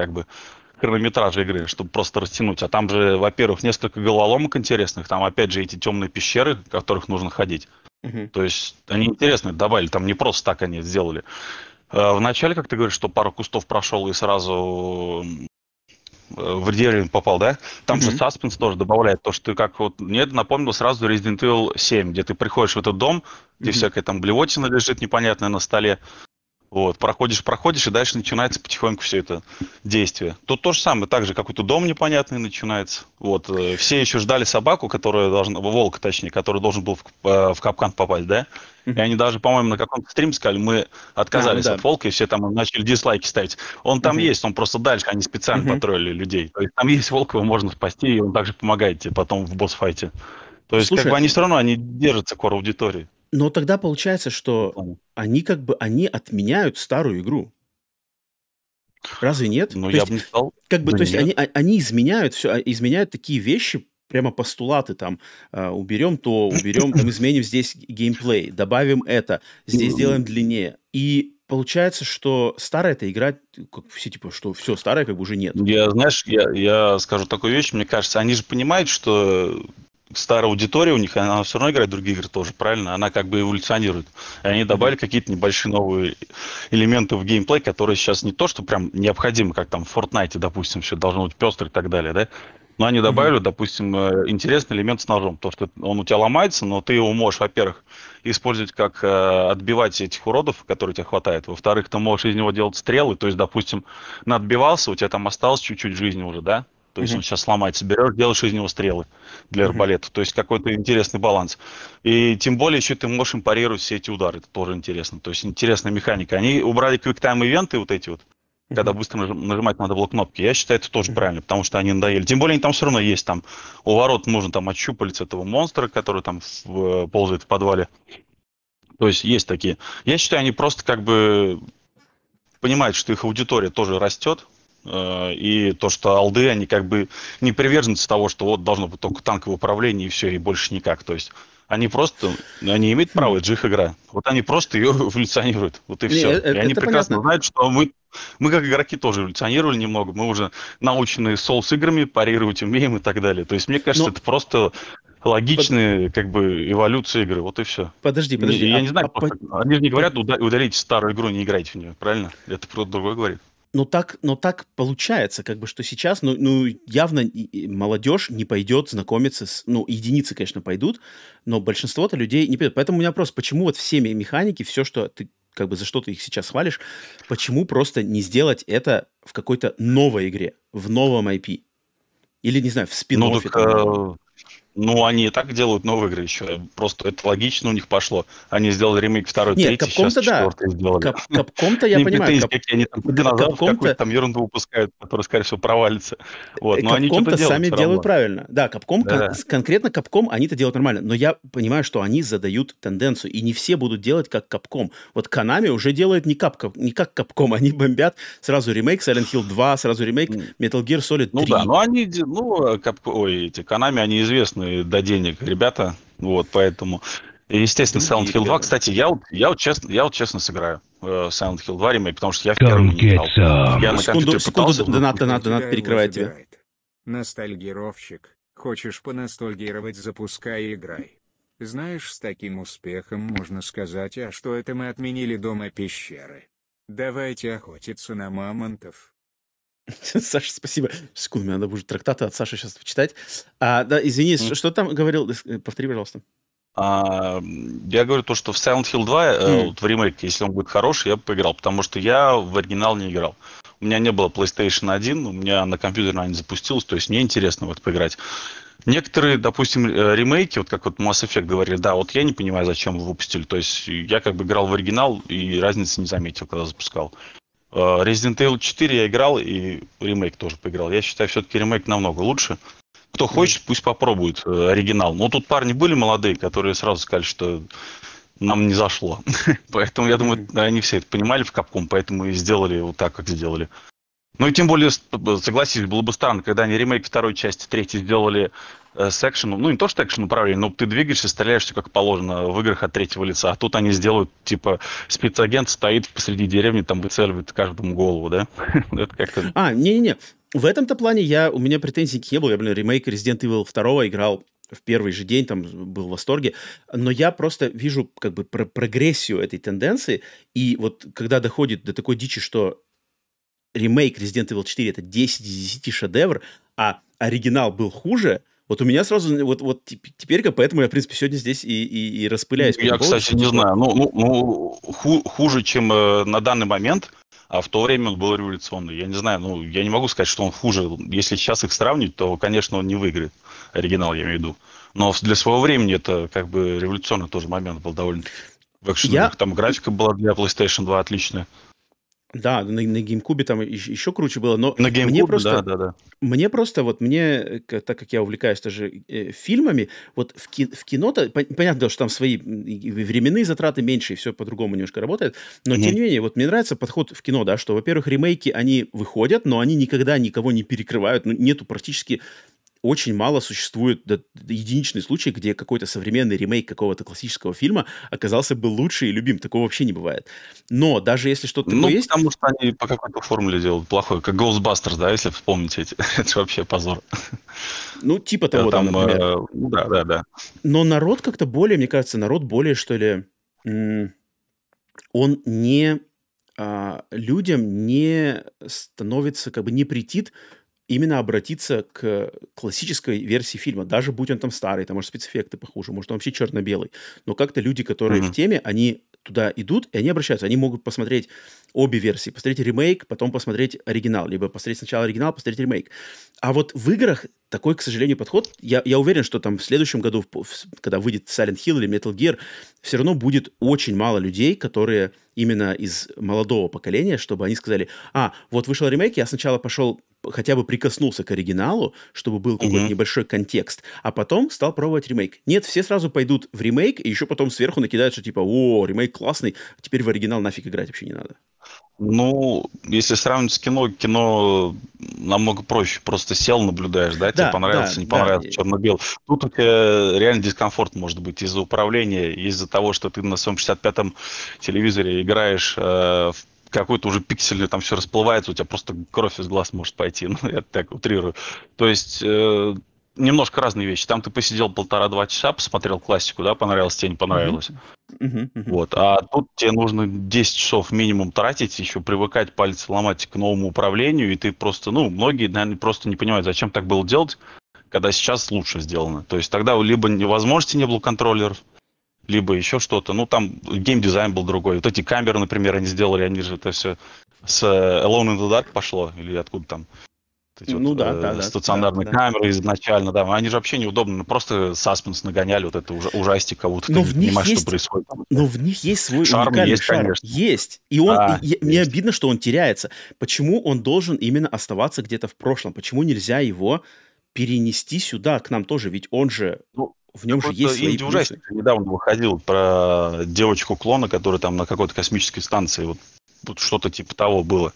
хронометража игры, чтобы просто растянуть. А там же, во-первых, несколько головоломок интересных, там, опять же, эти темные пещеры, в которых нужно ходить. То есть они интересные добавили, там не просто так они сделали. Вначале, как ты говоришь, что пару кустов прошел и сразу в деревню попал, да? Там же саспенс тоже добавляет то, что ты мне это напомнило сразу Resident Evil 7, где ты приходишь в этот дом, где всякая там блевотина лежит непонятная на столе. Вот, проходишь, и дальше начинается потихоньку все это действие. Тут то же самое, также какой-то дом непонятный начинается. Вот, все еще ждали собаку, который должен был в капкан попасть, да? И они даже, по-моему, на каком-то стриме сказали, мы отказались от волка, и все там начали дизлайки ставить. Он там есть, он просто дальше, они специально патрулили людей. То есть там есть волк, его можно спасти, и он также помогает тебе потом в босс-файте. То есть, слушай, они все равно, они держатся кор аудитории. Но тогда получается, что они они отменяют старую игру. Разве нет? Ну, я бы не стал. Они изменяют все, изменяют такие вещи, прямо постулаты там. Уберем то, уберем, там изменим здесь геймплей, добавим это, здесь сделаем длиннее. И получается, что старая-то игра, все что все старое уже нет. Я скажу такую вещь, мне кажется, они же понимают, что... Старая аудитория у них, она все равно играет другие игры тоже, правильно? Она эволюционирует. И они добавили какие-то небольшие новые элементы в геймплей, которые сейчас не то, что прям необходимо, как там в Fortnite, допустим, все должно быть пестро и так далее, да? Но они добавили, допустим, интересный элемент с ножом. То, что он у тебя ломается, но ты его можешь, во-первых, использовать как отбивать этих уродов, которые тебя хватает. Во-вторых, ты можешь из него делать стрелы. То есть, допустим, надбивался, у тебя там осталось чуть-чуть жизни уже, да? То есть он сейчас ломается, берешь, делаешь из него стрелы для арбалета. То есть какой-то интересный баланс. И тем более еще ты можешь им парировать все эти удары. Это тоже интересно. То есть интересная механика. Они убрали квик-тайм-ивенты когда быстро нажимать надо было кнопки. Я считаю, это тоже правильно, потому что они надоели. Тем более они там все равно есть. Там у ворот нужно отщупать этого монстра, который там ползает в подвале. То есть есть такие. Я считаю, они просто понимают, что их аудитория тоже растет. И то, что алды, они не приверженцы того, что вот должно быть только танковое управление и все, и больше никак. То есть Они просто, они имеют право, это же их игра. Вот они просто ее эволюционируют. Вот и все. И они прекрасно знают, что мы как игроки тоже эволюционировали немного. Мы уже научены соус-играми, парировать умеем и так далее. То есть, мне кажется, это просто логичные как бы эволюции игры. Вот и все. Подожди. Я не знаю, они же не говорят, удалите старую игру, не играйте в нее. Правильно? Это кто-то другой говорит. Но так получается, как бы, что сейчас, явно молодежь не пойдет знакомиться с... единицы, конечно, пойдут, но большинство-то людей не пойдет. Поэтому у меня вопрос, почему вот все механики, все, что ты, как бы, за что ты их сейчас хвалишь, почему просто не сделать это в какой-то новой игре, в новом IP? Или, не знаю, в спин-оффе? Они и так делают новые игры еще. Просто это логично у них пошло. Они сделали ремейк второй, третий, сейчас четвертый сделали. Капком-то я понимаю. Они там динозавров какую-то там ерунду выпускают, которая, скорее всего, провалится. Капком-то сами делают правильно. Да, Капком, конкретно Капком, они-то делают нормально. Но я понимаю, что они задают тенденцию. И не все будут делать как Капком. Вот Konami уже делает не как Капком. Они бомбят сразу ремейк Silent Hill 2, сразу ремейк Metal Gear Solid 3. Konami, они известны до денег, ребята, вот, поэтому... И, естественно, Silent Hill 2, кстати, я честно сыграю Silent Hill 2 ремейк, потому что я в первом не играл. Я на компьютере пытался... Донат перекрывает тебя. Ностальгировщик. Хочешь поностальгировать, запускай и играй. Знаешь, с таким успехом можно сказать, а что это мы отменили дома пещеры. Давайте охотиться на мамонтов. Саша, спасибо. Секунду, мне надо будет трактаты от Саши сейчас почитать. Извини, что там говорил? Повтори, пожалуйста. Я говорю то, что в Silent Hill 2, вот в ремейке, если он будет хороший, я бы поиграл, потому что я в оригинал не играл. У меня не было PlayStation 1, у меня на компьютере она не запустилась, то есть мне интересно в это поиграть. Некоторые, допустим, ремейки, вот как вот Mass Effect говорили, да, вот я не понимаю, зачем его выпустили, то есть я как бы играл в оригинал и разницы не заметил, когда запускал. Resident Evil 4 я играл, и ремейк тоже поиграл. Я считаю, все-таки ремейк намного лучше. Кто хочет, пусть попробует оригинал. Но тут парни были молодые, которые сразу сказали, что нам не зашло. Поэтому, я думаю, они все это понимали в Capcom, поэтому и сделали вот так, как сделали. Ну и тем более, согласись, было бы странно, когда они ремейк второй части, третьей сделали с экшеном. Не то, что экшен управление, но ты двигаешься, стреляешься, как положено, в играх от третьего лица. А тут они сделают, типа, спецагент стоит посреди деревни, там выцеливает каждому голову, да? Это как-то... Не-не-не. В этом-то плане у меня претензий не было. Я, ремейк Resident Evil 2 играл в первый же день, там был в восторге. Но я просто вижу, как бы, прогрессию этой тенденции. И вот когда доходит до такой дичи, что ремейк Resident Evil 4 — это 10 из 10 шедевр, а оригинал был хуже, вот у меня сразу... Вот теперь-ка, поэтому я, в принципе, сегодня здесь и распыляюсь. Я, кстати, не знаю. Хуже, чем на данный момент, а в то время он был революционный. Я не знаю, я не могу сказать, что он хуже. Если сейчас их сравнить, то, конечно, он не выиграет. Оригинал, я имею в виду. Но для своего времени это, как бы, революционный тоже момент был довольно-таки. Там графика была для PlayStation 2 отличная. Да, на GameCube там еще круче было, но на GameCube, да. Мне, так как я увлекаюсь тоже фильмами, вот в кино-то, понятно, что там свои временные затраты меньше, и все по-другому немножко работает, но тем не менее, вот мне нравится подход в кино, да, что, во-первых, ремейки, они выходят, но они никогда никого не перекрывают, нету практически... Очень мало существует единичный случай, где какой-то современный ремейк какого-то классического фильма оказался бы лучше и любим. Такого вообще не бывает. Но даже если что-то такое есть... потому что они по какой-то формуле делают плохое. Как Ghostbusters, да, если вспомнить эти. Это же вообще позор. Типа того там, например. Да. Но народ как-то более, мне кажется, что ли... Он не... Людям не становится, как бы не претит именно обратиться к классической версии фильма, даже будь он там старый, там, может, спецэффекты похуже, может, он вообще черно-белый, но как-то люди, которые в теме, они туда идут, и они обращаются, они могут посмотреть обе версии, посмотреть ремейк, потом посмотреть оригинал, либо посмотреть сначала оригинал, посмотреть ремейк. А вот в играх такой, к сожалению, подход, я уверен, что там в следующем году, когда выйдет Silent Hill или Metal Gear, все равно будет очень мало людей, которые именно из молодого поколения, чтобы они сказали, вот вышел ремейк, я сначала пошел хотя бы прикоснулся к оригиналу, чтобы был какой-то небольшой контекст, а потом стал пробовать ремейк. Нет, все сразу пойдут в ремейк, и еще потом сверху накидают, что типа, ремейк классный, теперь в оригинал нафиг играть вообще не надо. Ну, если сравнивать с кино, кино намного проще. Просто сел, наблюдаешь, да? Тебе понравилось, не понравилось, черно-белый. Тут у тебя реально дискомфорт может быть из-за управления, из-за того, что ты на своем 65-м телевизоре играешь в какой-то уже пиксельный, там все расплывается, у тебя просто кровь из глаз может пойти. Ну, я так утрирую. То есть... немножко разные вещи. Там ты посидел 1,5-2 часа, посмотрел классику, да, понравилось, тебе не понравилось. Вот. А тут тебе нужно 10 часов минимум тратить, еще привыкать, палец ломать к новому управлению, и ты просто, ну, многие, наверное, просто не понимают, зачем так было делать, когда сейчас лучше сделано. То есть тогда либо возможности не было контроллеров, либо еще что-то. Ну, там геймдизайн был другой. Вот эти камеры, например, они сделали, они же это все с Alone in the Dark пошло, или откуда там. Ну, вот, стационарные камеры изначально, да, они же вообще неудобны, просто саспенс нагоняли, вот это ужастик, кого-то ты не понимаешь, что происходит. Но в них есть свой шарм, уникальный шарм, есть, и он, мне обидно, что он теряется. Почему он должен именно оставаться где-то в прошлом? Почему нельзя его перенести сюда, к нам тоже, ведь он же... В нем же есть свои плюсы. Недавно выходил про девочку-клона, которая там на какой-то космической станции, вот что-то типа того было.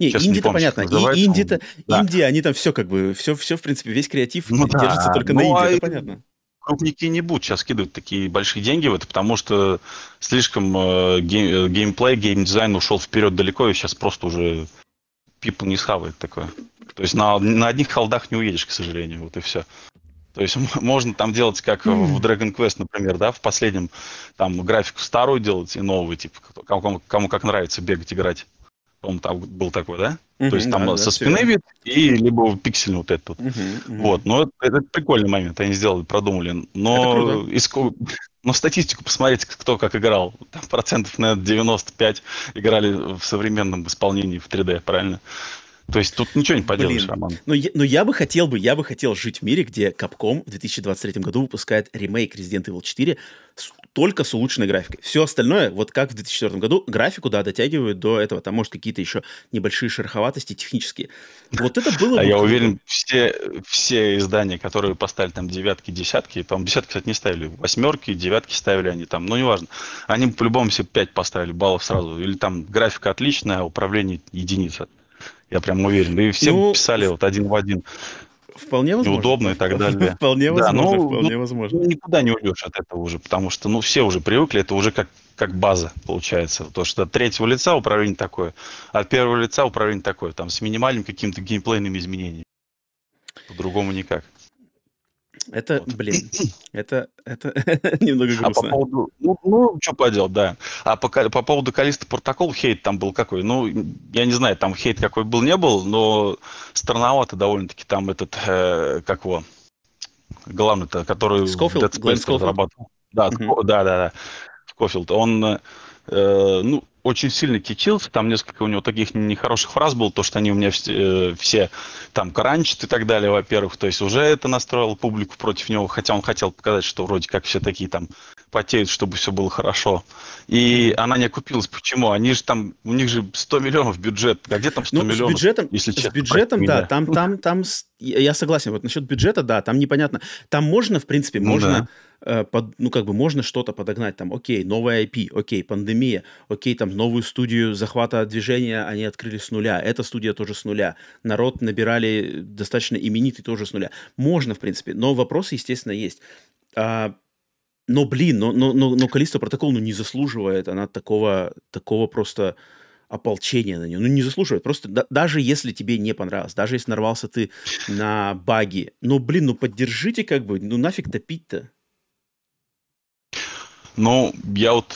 Не, Инди-то понятно. Инди, они там все как бы, все в принципе, весь креатив держится только на Инди, это понятно. Крупники не будут сейчас скидывать такие большие деньги в это, потому что слишком геймплей, геймдизайн ушел вперед далеко, и сейчас просто уже people не схавает такое. То есть на одних холдах не уедешь, к сожалению, вот и все. То есть можно там делать, как в Dragon Quest, например, да, в последнем, там графику старую делать и новую, типа, кому как нравится бегать, играть. Он там был такой, да? То есть там со спины вид и либо пиксельный вот этот. Вот, но это прикольный момент, они сделали, продумали. Но статистику посмотрите, кто как играл. Там процентов, наверное, 95 играли в современном исполнении в 3D, правильно? То есть тут ничего не поделаешь, Роман. Но я бы хотел жить в мире, где Capcom в 2023 году выпускает ремейк Resident Evil 4 только с улучшенной графикой. Все остальное, вот как в 2004 году, графику, да, дотягивают до этого. Там, может, какие-то еще небольшие шероховатости технические. Вот это было... А я уверен, все издания, которые поставили там девятки, десятки, по-моему, десятки, кстати, не ставили, восьмерки, девятки ставили они там, ну, неважно. Они по-любому себе 5 поставили баллов сразу. Или там графика отличная, а управление единица. Я прям уверен. И все писали вот один в один. Вполне возможно. Неудобно и так далее. Вполне возможно, да, вполне возможно. Никуда не уйдешь от этого уже, потому что, ну, все уже привыкли, это уже как база получается. То, что от третьего лица управление такое, от первого лица управление такое, там, с минимальным каким-то геймплейным изменением. По-другому никак. Это, блин, это немного грустно. А по поводу, ну, что поделать, да. А по поводу Callisto Protocol хейт там был какой? Ну, я не знаю, там хейт какой был, не был, но странновато довольно-таки там этот, как его, главный-то, который... Скофилд, Dead Space разрабатывал. Да. Скофилд, он, ну, очень сильно кичился, там несколько у него таких нехороших фраз было, то, что они у меня все там кранчат и так далее, во-первых, то есть уже это настроило публику против него, хотя он хотел показать, что вроде как все такие там потеют, чтобы все было хорошо. И она не окупилась. Почему? Они же там, у них же 100 миллионов бюджет. А где там 100 миллионов? С бюджетом, там, я согласен, вот насчет бюджета, да, там непонятно. Там можно, в принципе, можно что-то подогнать, там, окей, новая IP, окей, пандемия, окей, там, новую студию захвата движения они открыли с нуля, эта студия тоже с нуля, народ набирали достаточно именитый тоже с нуля. Можно, в принципе, но вопросы, естественно, есть. Но, блин, но Callisto Protocol не заслуживает она такого просто ополчения на нее. Ну, не заслуживает. Просто даже если тебе не понравилось, даже если нарвался ты на баги, блин, поддержите как бы, нафиг топить-то. Ну, я вот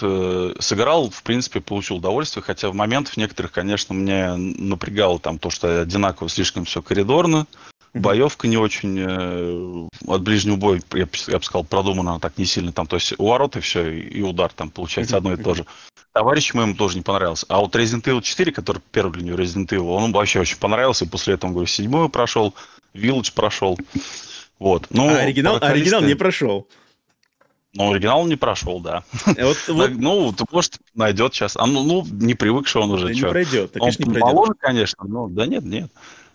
сыграл, в принципе, получил удовольствие, хотя в моментах некоторых, конечно, мне напрягало там то, что одинаково слишком все коридорно. Боевка не очень, от ближнего боя, я бы сказал, продумана так не сильно, там, то есть у ворот и все, и удар там получается одно и то же. Товарищ моему тоже не понравился. А вот Resident Evil 4, который первый для него Resident Evil, он вообще очень понравился, и после этого, говорю, 7-й прошел, Village прошел, вот. Оригинал не прошел. Ну, оригинал не прошел, да. Ну, может, найдет сейчас. Не привыкший он уже. Не пройдет, конечно, не пройдет. Моложе, конечно, но да нет.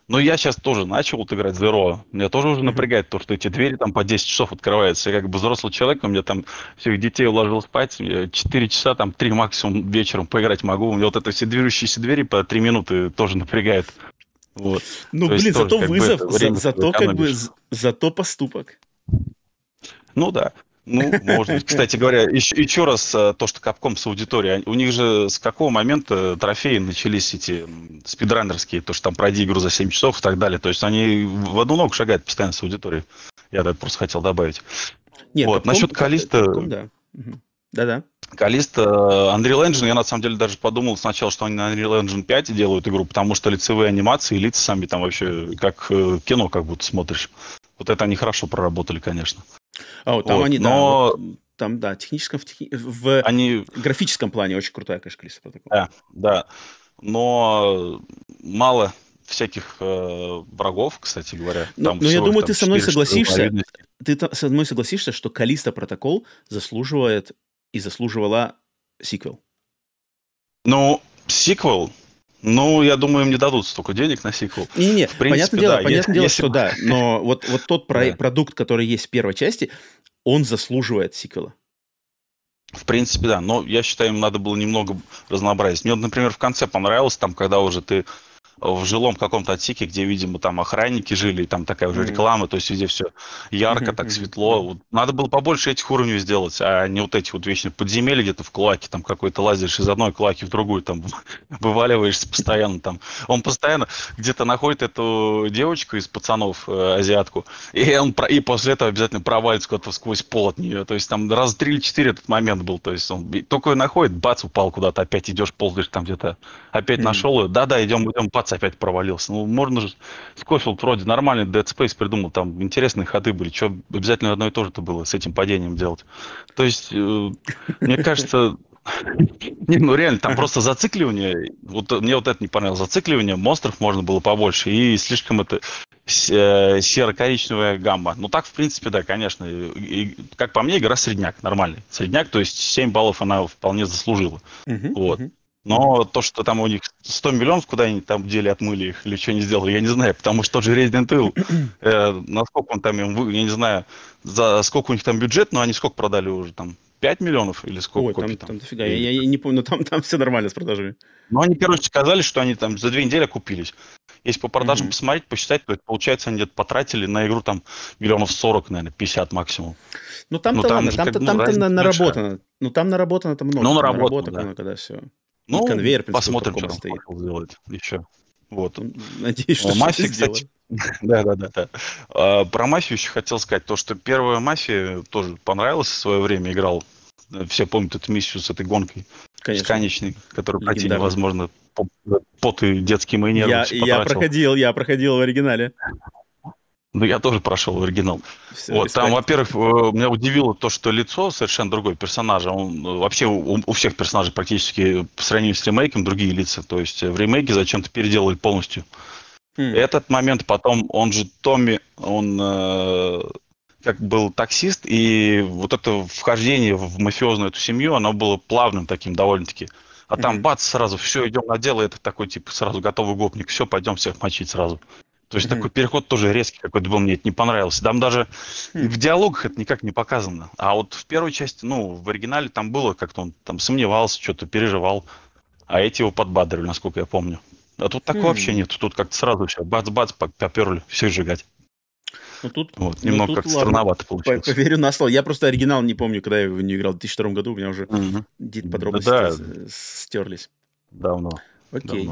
Но я сейчас тоже начал вот играть Zero. Меня тоже уже напрягает то, что эти двери там по 10 часов открываются. Я как бы взрослый человек, у меня там всех детей уложил спать. 4 часа, там 3 максимум вечером поиграть могу. У меня вот это все движущиеся двери по 3 минуты тоже напрягает. Вот. Ну, то блин, зато вызов, зато как бы, зато поступок. Ну да. Ну, можно. Кстати говоря, еще раз то, что Capcom с аудиторией. У них же с какого момента трофеи начались эти спидранерские, то, что там пройди игру за 7 часов и так далее. То есть они в одну ногу шагают постоянно с аудиторией. Я это просто хотел добавить. Нет, вот. Capcom, насчет Callisto... Да-да. Callisto, Unreal Engine, я на самом деле даже подумал сначала, что они на Unreal Engine 5 делают игру, потому что лицевые анимации, лица сами там вообще как кино как будто смотришь. Вот это они хорошо проработали, конечно. А вот там вот, они, но... да, вот, там, да, в они... графическом плане очень крутая, конечно, Callisto Protocol. Да, да, но мало всяких врагов, кстати говоря. Там но я думаю, их, ты со мной согласишься, что Callisto Protocol заслуживает и заслуживала сиквел. Ну, сиквел... Ну, я думаю, им не дадут столько денег на сиквел. Не-не, понятное дело, что да, но вот тот продукт, который есть в первой части, он заслуживает сиквела. В принципе, да, но я считаю, им надо было немного разнообразить. Мне, например, в конце понравилось, там, когда уже ты в жилом каком-то отсеке, где, видимо, там охранники жили, и там такая уже реклама, то есть везде все ярко, так светло. Вот надо было побольше этих уровней сделать, а не вот эти вот вечные подземелья где-то в клоаке, там какой-то лазишь из одной клоаки в другую, там вываливаешься постоянно там. Он постоянно где-то находит эту девочку из пацанов, азиатку, и после этого обязательно провалится куда-то сквозь пол от нее. То есть там раз 3 или 4 этот момент был, то есть он только ее находит, бац, упал куда-то, опять идешь, ползаешь там где-то, опять нашел ее, да-да, идем, бац, опять провалился. Ну, можно же... Скофилд вроде нормальный Dead Space придумал, там интересные ходы были. Что обязательно одно и то же-то было с этим падением делать? То есть, мне кажется... Не, ну реально, там просто зацикливание. Вот мне вот это не понравилось. Зацикливание монстров можно было побольше. И слишком это серо-коричневая гамма. Ну так, в принципе, да, конечно. И, как по мне, игра средняк, нормальный. Средняк, то есть 7 баллов она вполне заслужила. Вот. Но то, что там у них 100 миллионов куда-нибудь там дели, отмыли их или что не сделали, я не знаю. Потому что тот же Resident Evil, насколько он там, я не знаю, за сколько у них там бюджет, но они сколько продали уже там? 5 миллионов или сколько? Ой, там дофига, я не помню, но там все нормально с продажами. Ну, они, короче, сказали, что они там за 2 недели окупились. Если по продажам посмотреть, посчитать, то это получается, они где-то потратили на игру там 40 миллионов, наверное, 50 максимум. Ну, там-то ладно, там-то наработано. Ну, там наработано-то много. Ну, наработано, да. Ну, конвейер, в принципе, посмотрим, что он сделает еще. Вот. Надеюсь, что Мафия, кстати. Да. Про Мафию еще хотел сказать. То, что первая Мафия тоже понравилась в свое время, играл. Все помнят эту миссию с этой гонкой. Бесконечной, которую пройти невозможно. Пот и детские мои нервы. Я проходил в оригинале. Ну, я тоже прошел оригинал. Все, вот, там, во-первых, меня удивило то, что лицо совершенно другое персонажа. Он вообще у всех персонажей практически по сравнению с ремейком другие лица. То есть в ремейке зачем-то переделали полностью. Этот момент потом, он же Томми, он как был таксист, и вот это вхождение в мафиозную эту семью, оно было плавным таким довольно-таки. А там бац, сразу все, идем на дело, это такой типа сразу готовый гопник, все, пойдем всех мочить сразу. То есть такой переход тоже резкий какой-то был, мне это не понравилось. Там даже в диалогах это никак не показано. А вот в первой части, ну, в оригинале там было как-то он там сомневался, что-то переживал. А эти его подбадривали, насколько я помню. А тут такого вообще нет. Тут как-то сразу все бац-бац, поперли, все сжигать. Ну, тут, вот, немного тут, как-то странновато получилось. Поверю на слово. Я просто оригинал не помню, когда я его не играл. В 2002 году у меня уже какие-то подробности стерлись. Давно. Окей.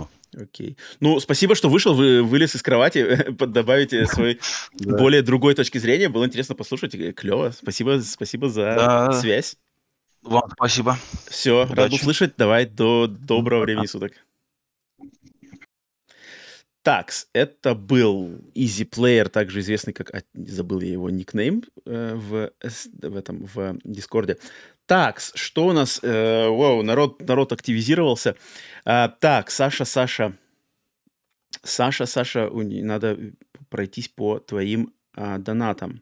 Ну, спасибо, что вышел, вылез из кровати, добавите своей более другой точки зрения. Было интересно послушать. Клево. Спасибо за связь. Вам спасибо. Все, рад был слышать. Давай, до доброго времени суток. Такс, это был Easy Player, также известный как... Забыл я его никнейм в Дискорде. Такс, что у нас... Вау, народ активизировался. Так, Саша, надо пройтись по твоим донатам.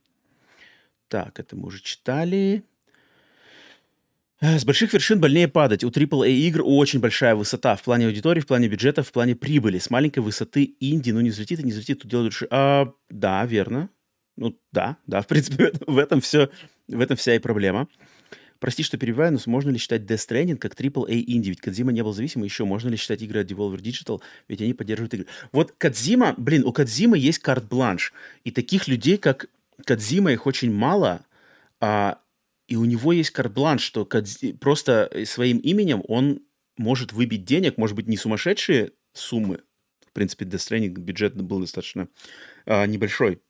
Так, это мы уже читали. С больших вершин больнее падать. У AAA игр очень большая высота в плане аудитории, в плане бюджета, в плане прибыли. С маленькой высоты инди, ну не взлетит и не взлетит, тут дело души. Да, верно. Ну да, в принципе, в этом все, в этом вся и проблема. Прости, что перебиваю, но можно ли считать Death Stranding как AAA инди? Ведь Кодзима не был зависим, и еще можно ли считать игры от Devolver Digital, ведь они поддерживают игры. Вот Кодзима, блин, у Кодзимы есть карт-бланш. И таких людей, как Кодзима, их очень мало, и у него есть карт-бланш, что просто своим именем он может выбить денег, может быть, не сумасшедшие суммы. В принципе, Death Stranding бюджет был достаточно небольшой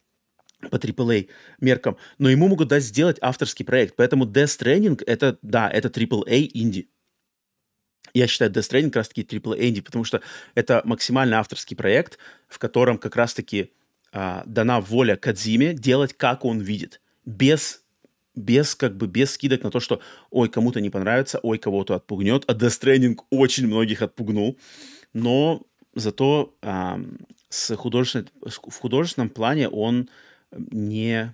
по AAA меркам, но ему могут дать сделать авторский проект. Поэтому Death Stranding это, да, это AAA инди. Я считаю Death Stranding как раз-таки AAA инди, потому что это максимально авторский проект, в котором как раз-таки дана воля Кодзиме делать, как он видит. Без скидок на то, что ой, кому-то не понравится, ой, кого-то отпугнет. А Death Stranding очень многих отпугнул. Но зато в художественном плане он не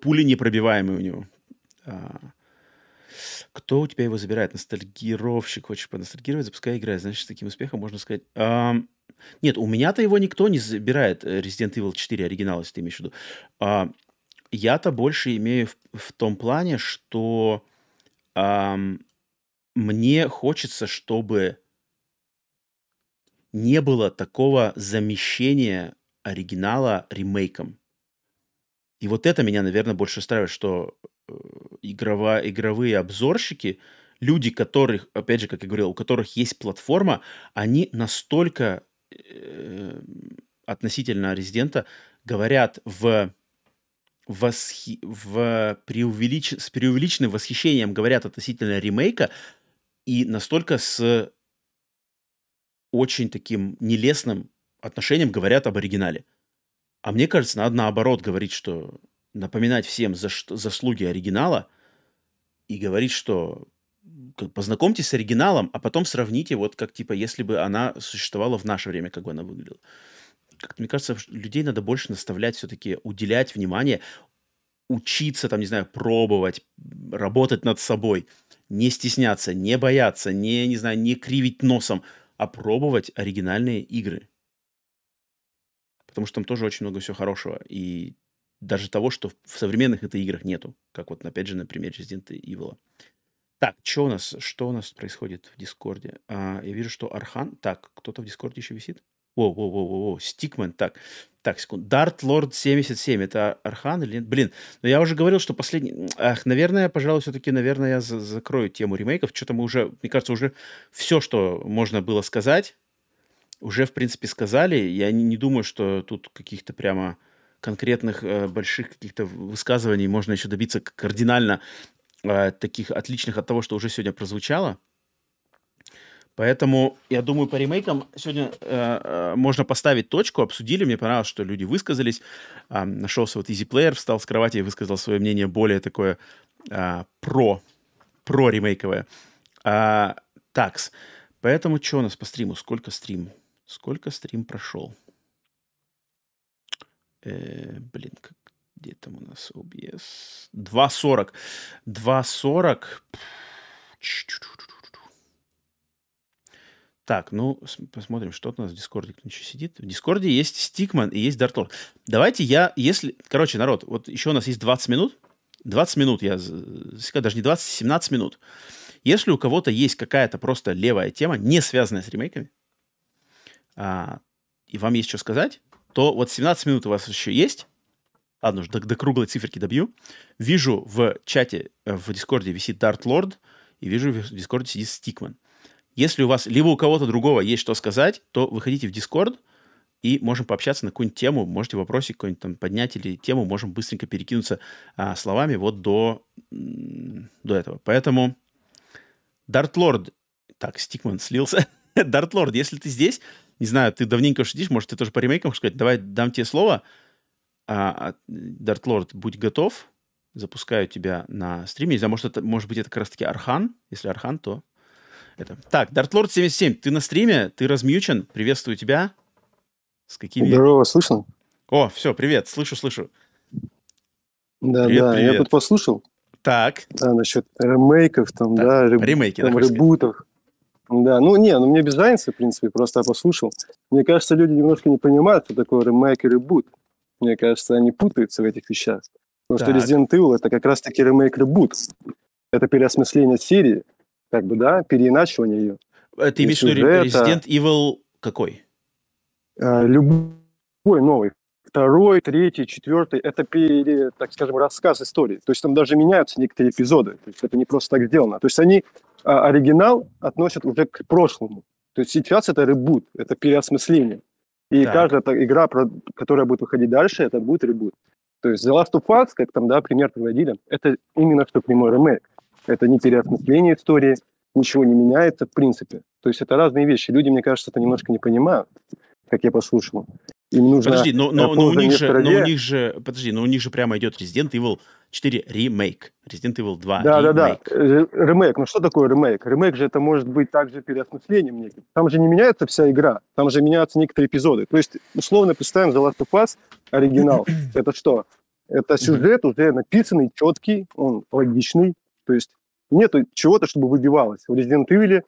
пули непробиваемые у него. Кто у тебя его забирает? Ностальгировщик. Хочешь поностальгировать? Запускай, играй. Значит, с таким успехом можно сказать... Нет, у меня-то его никто не забирает. Resident Evil 4 оригинал, если ты имеешь в виду. Я-то больше имею в том плане, что мне хочется, чтобы не было такого замещения оригинала ремейком. И вот это меня, наверное, больше устраивает, что игровые обзорщики, люди, которых, опять же, как я говорил, у которых есть платформа, они настолько относительно Резидента говорят с преувеличенным восхищением говорят относительно ремейка и настолько с очень таким нелестным отношением говорят об оригинале. А мне кажется, надо наоборот говорить, что напоминать всем заслуги оригинала и говорить, что познакомьтесь с оригиналом, а потом сравните, вот как типа, если бы она существовала в наше время, как бы она выглядела. Как-то, мне кажется, людей надо больше наставлять все-таки, уделять внимание, учиться, там, не знаю, пробовать, работать над собой, не стесняться, не бояться, не кривить носом, а пробовать оригинальные игры. Потому что там тоже очень много всего хорошего. И даже того, что в современных этой играх нету. Как вот, опять же, на примере Resident Evil. Так, что у нас происходит в Дискорде? Я вижу, что Архан... Так, кто-то в Дискорде еще висит? Воу, Стикмен, так, секунду. Dart Lord 77, это Архан или нет? Блин, но я уже говорил, что последний... Ах, наверное, я закрою тему ремейков. Что-то мы уже, мне кажется, уже все, что можно было сказать, уже, в принципе, сказали. Я не думаю, что тут каких-то прямо конкретных больших каких-то высказываний можно еще добиться кардинально таких отличных от того, что уже сегодня прозвучало. Поэтому, я думаю, по ремейкам сегодня можно поставить точку. Обсудили, мне понравилось, что люди высказались. Нашелся вот изиплеер, встал с кровати и высказал свое мнение более такое про-ремейковое. Такс. Поэтому, что у нас по стриму? Сколько стрим прошел? Где там у нас OBS? 2.40. 2.40. Так, ну, посмотрим, что у нас в Дискорде, кто еще сидит. В Дискорде есть Стикман и есть Дартлор. Давайте Короче, народ, вот еще у нас есть 20 минут. 20 минут, даже не 20, 17 минут. Если у кого-то есть какая-то просто левая тема, не связанная с ремейками, и вам есть что сказать, то вот 17 минут у вас еще есть. Ладно уж, до круглой циферки добью. Вижу в чате, в Дискорде висит Дартлорд, и вижу в Дискорде сидит Стикман. Если у вас, либо у кого-то другого есть что сказать, то выходите в Discord и можем пообщаться на какую-нибудь тему. Можете вопросик какой-нибудь там поднять или тему. Можем быстренько перекинуться словами вот до этого. Поэтому Дартлорд... Так, Стикман слился. Дартлорд, если ты здесь, не знаю, ты давненько уже сидишь, может, ты тоже по ремейкам хочешь сказать. Давай, дам тебе слово. Дартлорд, будь готов. Запускаю тебя на стриме. Не знаю, может быть, это как раз-таки Архан. Если Архан, то... Это. Так, Дартлорд 77, ты на стриме, ты размьючен, приветствую тебя. С какими... Здорово, слышно? О, все, привет, слышу. Да, привет. Я тут послушал. Так. Да, насчет ремейков, там, да, ремейки, там, ребутов. Да, ну не, ну мне без разницы, в принципе, просто я послушал. Мне кажется, люди немножко не понимают, что такое ремейк и ребут. Мне кажется, они путаются в этих вещах. Потому так. что Resident Evil — это как раз-таки ремейк-ребут. Это переосмысление серии, как бы, да, переиначивание ее. Ты имеешь в виду Resident Evil какой? Любой новый. Второй, третий, четвертый — это, так скажем, рассказ истории. То есть там даже меняются некоторые эпизоды. То есть это не просто так сделано. То есть они оригинал относят уже к прошлому. То есть сейчас это ребут, это переосмысление. И так. каждая игра, которая будет выходить дальше, это будет ребут. То есть The Last of Us, как там, да, пример приводили, это именно что прямой ремейк. Это не переосмысление истории, ничего не меняется в принципе. То есть это разные вещи. Люди, мне кажется, это немножко не понимают, как я послушал. Им нужно... Подожди, но у них же прямо идет Resident Evil 4 ремейк, Resident Evil 2 да, ремейк. Ну что такое ремейк? Ремейк же это может быть также переосмыслением неким. Там же не меняется вся игра, там же меняются некоторые эпизоды. То есть, условно, представим The Last of Us, оригинал. Это что? Это сюжет уже написанный, четкий, он логичный. То есть нету чего-то, чтобы выбивалось. В Resident Evil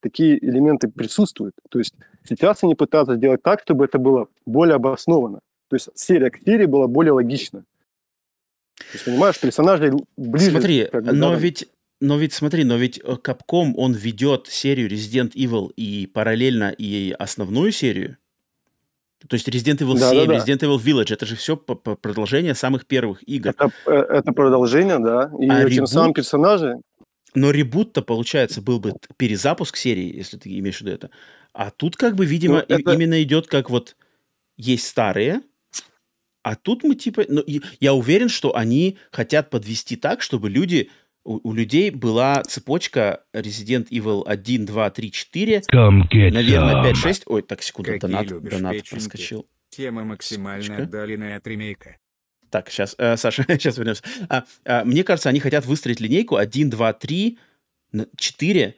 такие элементы присутствуют. То есть сейчас они пытаются сделать так, чтобы это было более обосновано. То есть серия к серии была более логична. То есть, понимаешь, персонажи ближе... Смотри, но ведь Capcom, он ведет серию Resident Evil и параллельно и основную серию. То есть Resident Evil 7, Resident Evil Village, это же все продолжение самых первых игр. Это продолжение, да. И тем самым персонажи... Но ребут-то, получается, был бы перезапуск серии, если ты имеешь в виду это. А тут, как бы, видимо, ну, это... именно идет как вот есть старые, а тут мы типа... Ну, я уверен, что они хотят подвести так, чтобы люди... У людей была цепочка Resident Evil 1, 2, 3, 4, наверное, 5, 6... Ой, так, секунду, донат проскочил. Тема максимально отдаленная от ремейка. Так, сейчас, Саша, сейчас вернемся. Мне кажется, они хотят выстроить линейку 1, 2, 3, 4,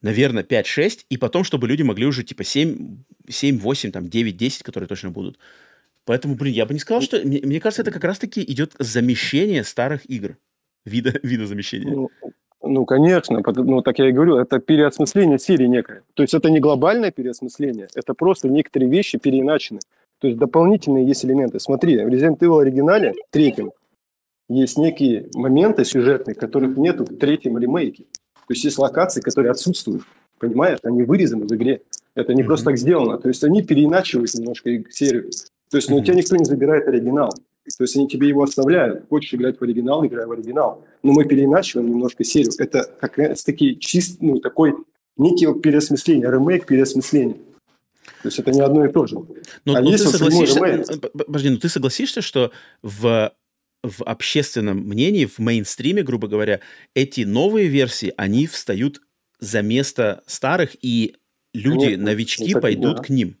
наверное, 5, 6, и потом, чтобы люди могли уже типа 7 8, там, 9, 10, которые точно будут. Поэтому, блин, я бы не сказал, что... Мне кажется, это как раз-таки идет замещение старых игр. Вида замещения. Ну, конечно. Ну, так я и говорю, это переосмысление серии некое. То есть это не глобальное переосмысление, это просто некоторые вещи переиначены. То есть дополнительные есть элементы. Смотри, в Resident Evil оригинале, третьем, есть некие моменты сюжетные, которых нету в третьем ремейке. То есть есть локации, которые отсутствуют. Понимаешь? Они вырезаны в игре. Это не просто так сделано. То есть они переиначивают немножко серию. То есть, но у тебя никто не забирает оригинал. То есть они тебе его оставляют. Хочешь играть в оригинал, играй в оригинал. Но мы переиначиваем немножко серию. Это как раз-таки ну, такой некий переосмысление, ремейк переосмысление. То есть это не одно и то же. Но ты согласишься, что в общественном мнении, в мейнстриме, грубо говоря, эти новые версии, они встают за место старых, и люди, новички, пойдут к ним?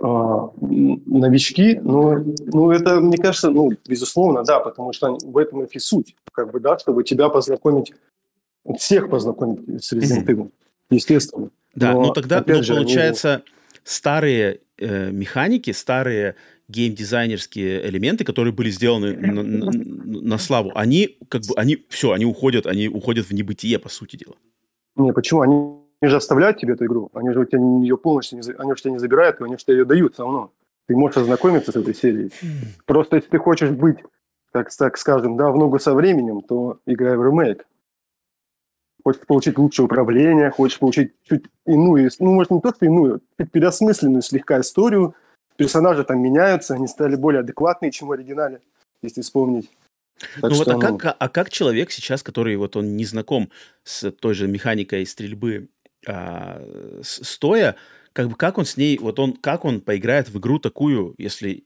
Новички, ну это, мне кажется, ну, безусловно, да, потому что в этом и суть, как бы, да, чтобы тебя познакомить, всех познакомить с Resident Evil, естественно. Да, но, ну тогда, же, получается, старые механики, старые геймдизайнерские элементы, которые были сделаны на славу, они, как бы, они уходят в небытие, по сути дела. Не, почему? Они же оставляют тебе эту игру, они же у тебя ее полностью не забирают, они же тебе ее дают все равно. Ты можешь ознакомиться с этой серией. Просто если ты хочешь быть, так скажем, да, в ногу со временем, то играй в ремейк. Хочешь получить лучшее управление, хочешь получить чуть иную, ну, может, не то, что иную, чуть переосмысленную слегка историю. Персонажи там меняются, они стали более адекватные, чем в оригинале, если вспомнить. Так ну вот, как человек сейчас, который вот он не знаком с той же механикой стрельбы, стоя, как бы как он с ней, вот он, как он поиграет в игру такую, если...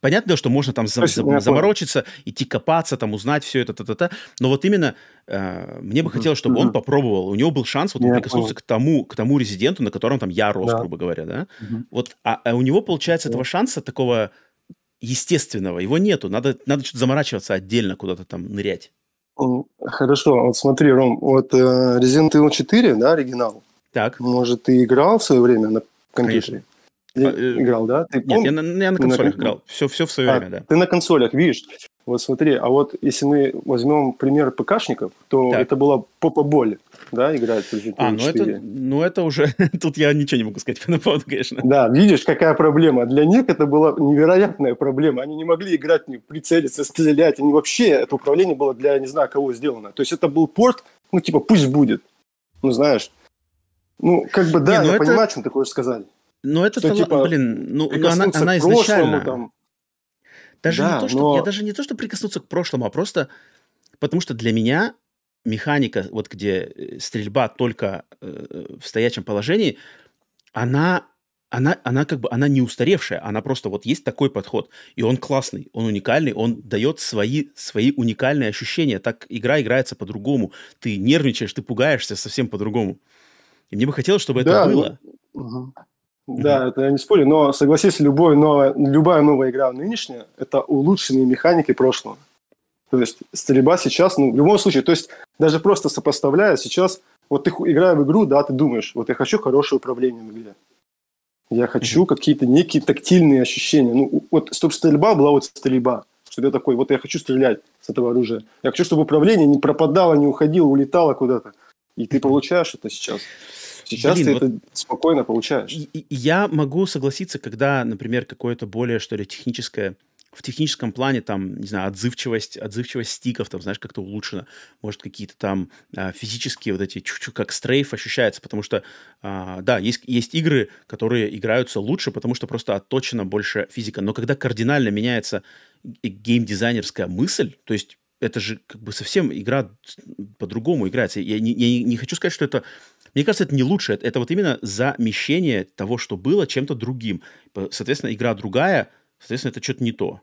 Понятно, что можно там заморочиться, идти копаться, там узнать все это, но вот именно мне бы хотелось, чтобы он попробовал, у него был шанс вот прикоснуться к тому резиденту, на котором там я рос, грубо говоря, да? Вот, а у него, получается, этого шанса такого естественного, его нету, надо что-то заморачиваться отдельно, куда-то там нырять. Хорошо, вот смотри, Ром, вот Resident Evil 4, да, оригинал? Так. Может, ты играл в свое время на компьютере? Играл, да? Ты помнишь? Нет, я на консолях играл. Все в свое время, да. Ты на консолях, видишь? Вот смотри, а вот если мы возьмем пример ПКшников, то так. Это была попа-боль, да, игра в PlayStation 4. Ну это уже, тут я ничего не могу сказать по этому поводу, конечно. Да, видишь, какая проблема. Для них это была невероятная проблема. Они не могли играть, не прицелиться, стрелять. Они вообще, это управление было для, не знаю, кого сделано. То есть это был порт, ну типа пусть будет, ну знаешь. Ну как бы да, я понимаю, что такое сказали. Но это, типа, блин, ну она изначально... Там, даже да, не то, что, но... Я даже не то, что прикоснуться к прошлому, а просто потому что для меня механика, вот где стрельба только в стоячем положении, она как бы она не устаревшая, она просто вот есть такой подход, и он классный, он уникальный, он дает свои уникальные ощущения. Так игра играется по-другому, ты нервничаешь, ты пугаешься совсем по-другому. И мне бы хотелось, чтобы это было. Угу. Да, это я не спорю, но согласись, любая новая игра нынешняя – это улучшенные механики прошлого. То есть стрельба сейчас, ну, в любом случае, то есть даже просто сопоставляя сейчас, вот ты играя в игру, да, ты думаешь, вот я хочу хорошее управление в игре, я хочу какие-то некие тактильные ощущения, ну, вот чтобы стрельба была вот стрельба, чтобы я такой, вот я хочу стрелять с этого оружия, я хочу, чтобы управление не пропадало, не уходило, улетало куда-то, и ты получаешь это сейчас. Сейчас блин, ты вот это спокойно получаешь. Я могу согласиться, когда, например, какое-то более, что ли, техническое, в техническом плане, там, не знаю, отзывчивость стиков, там, знаешь, как-то улучшена. Может, какие-то там физические вот эти чуть-чуть как стрейф ощущается, потому что, да, есть игры, которые играются лучше, потому что просто отточена больше физика. Но когда кардинально меняется геймдизайнерская мысль, то есть это же как бы совсем игра по-другому играется. Я не хочу сказать, что это... Мне кажется, это не лучше. Это вот именно замещение того, что было, чем-то другим. Соответственно, игра другая, соответственно, это что-то не то.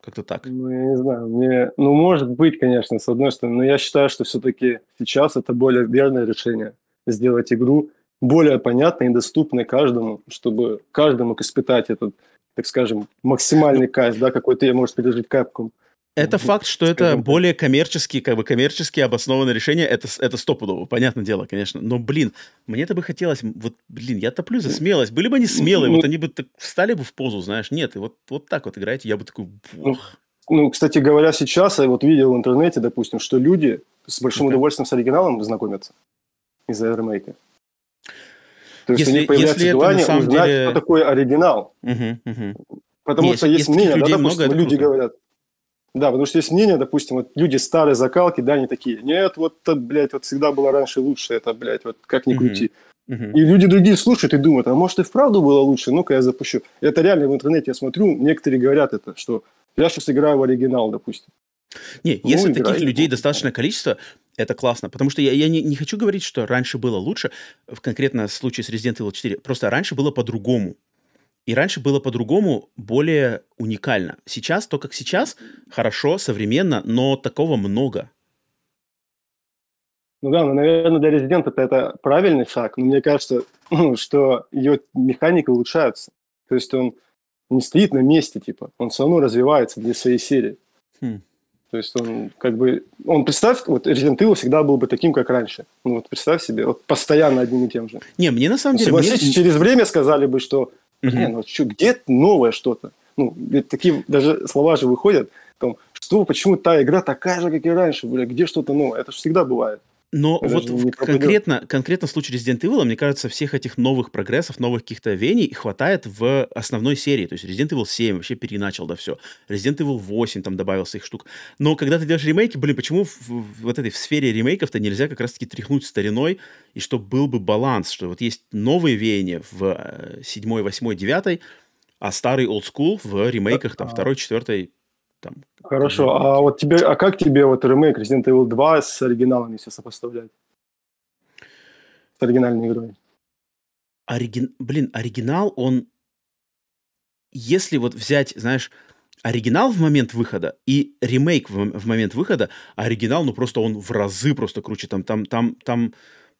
Как-то так. Ну, я не знаю. Ну, может быть, конечно, с одной стороны. Но я считаю, что все-таки сейчас это более верное решение. Сделать игру более понятной и доступной каждому, чтобы каждый мог испытать этот, так скажем, максимальный кайф, да, какой ты можешь пережить Capcom. Это факт, что это более коммерчески обоснованное решение, это стопудово, понятное дело, конечно. Но, блин, мне-то бы хотелось, вот, блин, я топлю за смелость. Были бы они смелые, вот они бы так встали бы в позу, знаешь, нет, и вот так вот играете, я бы такой... Ну, кстати говоря, сейчас я вот видел в интернете, допустим, что люди с большим удовольствием с оригиналом знакомятся из-за ремейка. То есть у них появляется желание узнать, что такое оригинал. Потому что есть мнение, да, допустим, люди говорят... Да, потому что есть мнение, допустим, вот люди старой закалки, да, они такие, нет, вот, блядь, вот всегда было раньше лучше, это, блядь, вот как ни крути. И люди другие слушают и думают, а может и вправду было лучше, ну-ка я запущу. Это реально в интернете я смотрю, некоторые говорят это, что я сейчас играю в оригинал, допустим. Не, ну, если таких людей достаточное количество, это классно, потому что я не хочу говорить, что раньше было лучше, в конкретном случае с Resident Evil 4, просто раньше было по-другому. И раньше было по-другому, более уникально. Сейчас, то как сейчас, хорошо, современно, но такого много. Ну да, ну, наверное, для резидента это правильный шаг, но мне кажется, что ее механика улучшается. То есть он не стоит на месте, типа, он все равно развивается для своей серии. То есть он как бы... Он, представь, вот Resident Evil всегда был бы таким, как раньше. Ну вот представь себе, вот постоянно одним и тем же. Не, мне на самом деле... Согласитесь, через время сказали бы, что... Блин, вот что, где новое что-то? Ну, такие даже слова же выходят, там, что, почему та игра такая же, как и раньше, бля, где что-то новое? Это же всегда бывает. Но это вот конкретно в случае Resident Evil, мне кажется, всех этих новых прогрессов, новых каких-то вений хватает в основной серии. То есть Resident Evil 7 вообще переначал, да, все. Resident Evil 8 там добавился их штук. Но когда ты делаешь ремейки, блин, почему в сфере ремейков-то нельзя как раз-таки тряхнуть стариной, и чтобы был бы баланс, что вот есть новые веяния в 7, 8, 9, а старый олдскул в ремейках там 2, 4... Там. Хорошо, а вот тебе, а как тебе вот ремейк Resident Evil 2 с оригиналами все сопоставлять? С оригинальной игрой? Оригинал, он... Если вот взять, знаешь, оригинал в момент выхода и ремейк в момент выхода, оригинал, ну просто он в разы просто круче. Там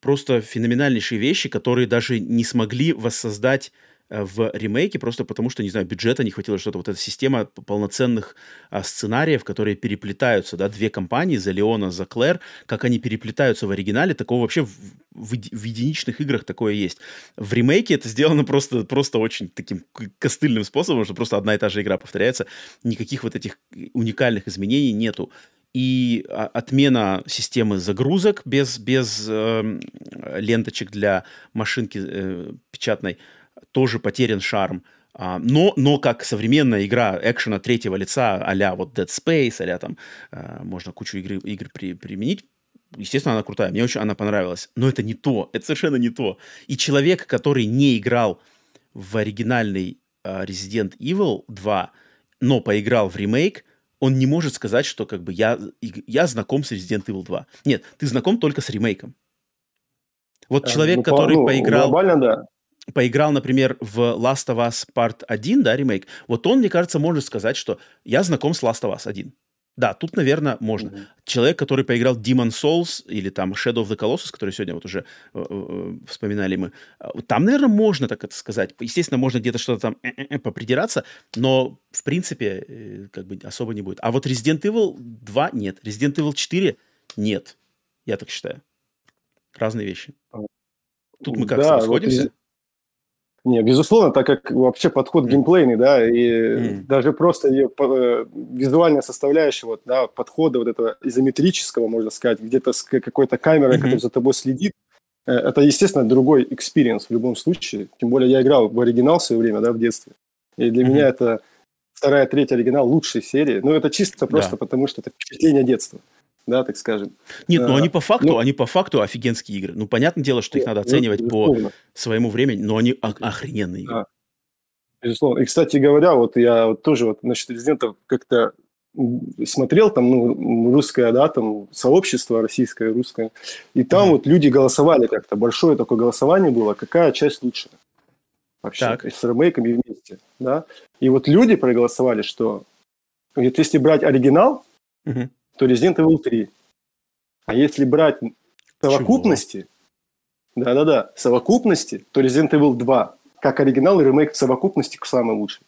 просто феноменальнейшие вещи, которые даже не смогли воссоздать в ремейке, просто потому что, не знаю, бюджета не хватило, что-то, вот эта система полноценных сценариев, которые переплетаются, да, две компании, за Леона, за Клэр, как они переплетаются в оригинале, такого вообще в единичных играх такое есть. В ремейке это сделано просто очень таким костыльным способом, что просто одна и та же игра повторяется, никаких вот этих уникальных изменений нету. И отмена системы загрузок без ленточек для машинки печатной тоже потерян шарм. Но как современная игра экшена третьего лица, а-ля вот Dead Space, а-ля там можно кучу игр применить, естественно, она крутая. Мне очень она понравилась. Но это не то. Это совершенно не то. И человек, который не играл в оригинальный Resident Evil 2, но поиграл в ремейк, он не может сказать, что как бы я знаком с Resident Evil 2. Нет, ты знаком только с ремейком. Вот человек, который поиграл, например, в Last of Us Part 1, да, ремейк, вот он, мне кажется, может сказать, что я знаком с Last of Us 1. Да, тут, наверное, можно. Mm-hmm. Человек, который поиграл Demon's Souls или там Shadow of the Colossus, который сегодня вот уже вспоминали мы, там, наверное, можно так это сказать. Естественно, можно где-то что-то там попридираться, но, в принципе, как бы особо не будет. А вот Resident Evil 2 нет. Resident Evil 4 нет. Я так считаю. Разные вещи. Тут мы как-то расходимся. Не, безусловно, так как вообще подход геймплейный, да, и даже просто ее визуальная составляющая вот, да, подхода вот этого изометрического, можно сказать, где-то с какой-то камерой, которая за тобой следит, это, естественно, другой экспириенс в любом случае. Тем более я играл в оригинал в свое время, да, в детстве. И для меня это вторая, третья оригинал лучшей серии. Ну, это чисто просто потому, что это впечатление детства. Да, так скажем. Нет, ну они по факту офигенские игры. Ну, понятное дело, что их надо оценивать по своему времени, но они охрененные игры. Безусловно. И, кстати говоря, вот я вот тоже вот насчет резидентов как-то смотрел, там, ну, русское, да, там, сообщество российское, русское, и там вот люди голосовали как-то, большое такое голосование было, какая часть лучше вообще, с ремейками вместе, да. И вот люди проголосовали, что вот если брать оригинал, то Resident Evil 3. А если брать совокупности, да-да-да, совокупности, то Resident Evil 2, как оригинал и ремейк в совокупности самый лучший.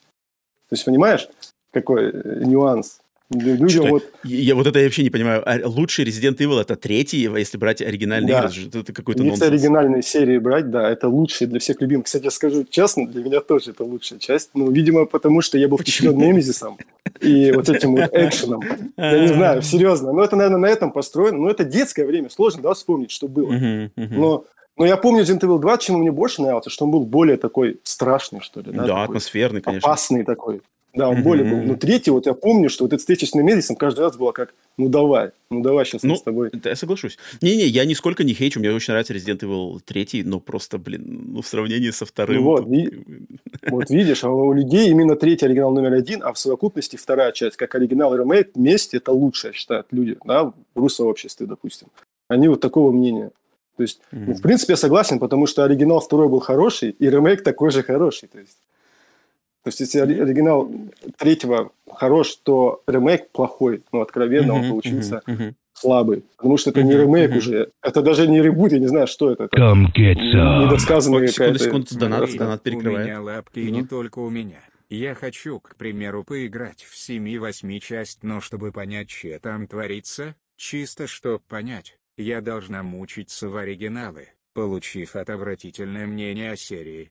То есть, понимаешь, какой нюанс? Я вообще не понимаю. Лучший Resident Evil — это третий, если брать оригинальные игры, это какой-то нонсенс. Если оригинальные серии брать, да, это лучший для всех любимых. Кстати, я скажу честно, для меня тоже это лучшая часть. Ну, видимо, потому что я был впечатлен Немезисом и вот этим вот экшеном. Я не знаю, серьезно. Но это, наверное, на этом построено. Но это детское время. Сложно, да, вспомнить, что было. Но я помню Resident Evil 2, чему мне больше нравился, что он был более такой страшный, что ли. Да, атмосферный, конечно. Опасный такой. Да, он более был. Но третий, вот я помню, что вот эта встреча с Немезисом каждый раз была как, ну давай сейчас мы с тобой. Я соглашусь. Не-не, я нисколько не хейчу, мне очень нравится Resident Evil 3, но просто, блин, ну в сравнении со вторым... Вот видишь, а у людей именно третий оригинал номер 1, а в совокупности вторая часть, как оригинал и ремейк, вместе это лучше, считают люди, да, в русском обществе, допустим. Они вот такого мнения. То есть, в принципе, я согласен, потому что оригинал второй был хороший, и ремейк такой же хороший, то есть... То есть, если оригинал третьего хорош, то ремейк плохой. Ну, откровенно, он получился слабый. Потому что это не ремейк уже. Это даже не ребут, я не знаю, что это. Недосказанные какая-то... Секунду, донат перекрывает. У меня лапки, и не только у меня. Я хочу, к примеру, поиграть в 7-8 часть, но чтобы понять, что там творится, чисто чтоб понять, я должна мучиться в оригиналы, получив отвратительное мнение о серии.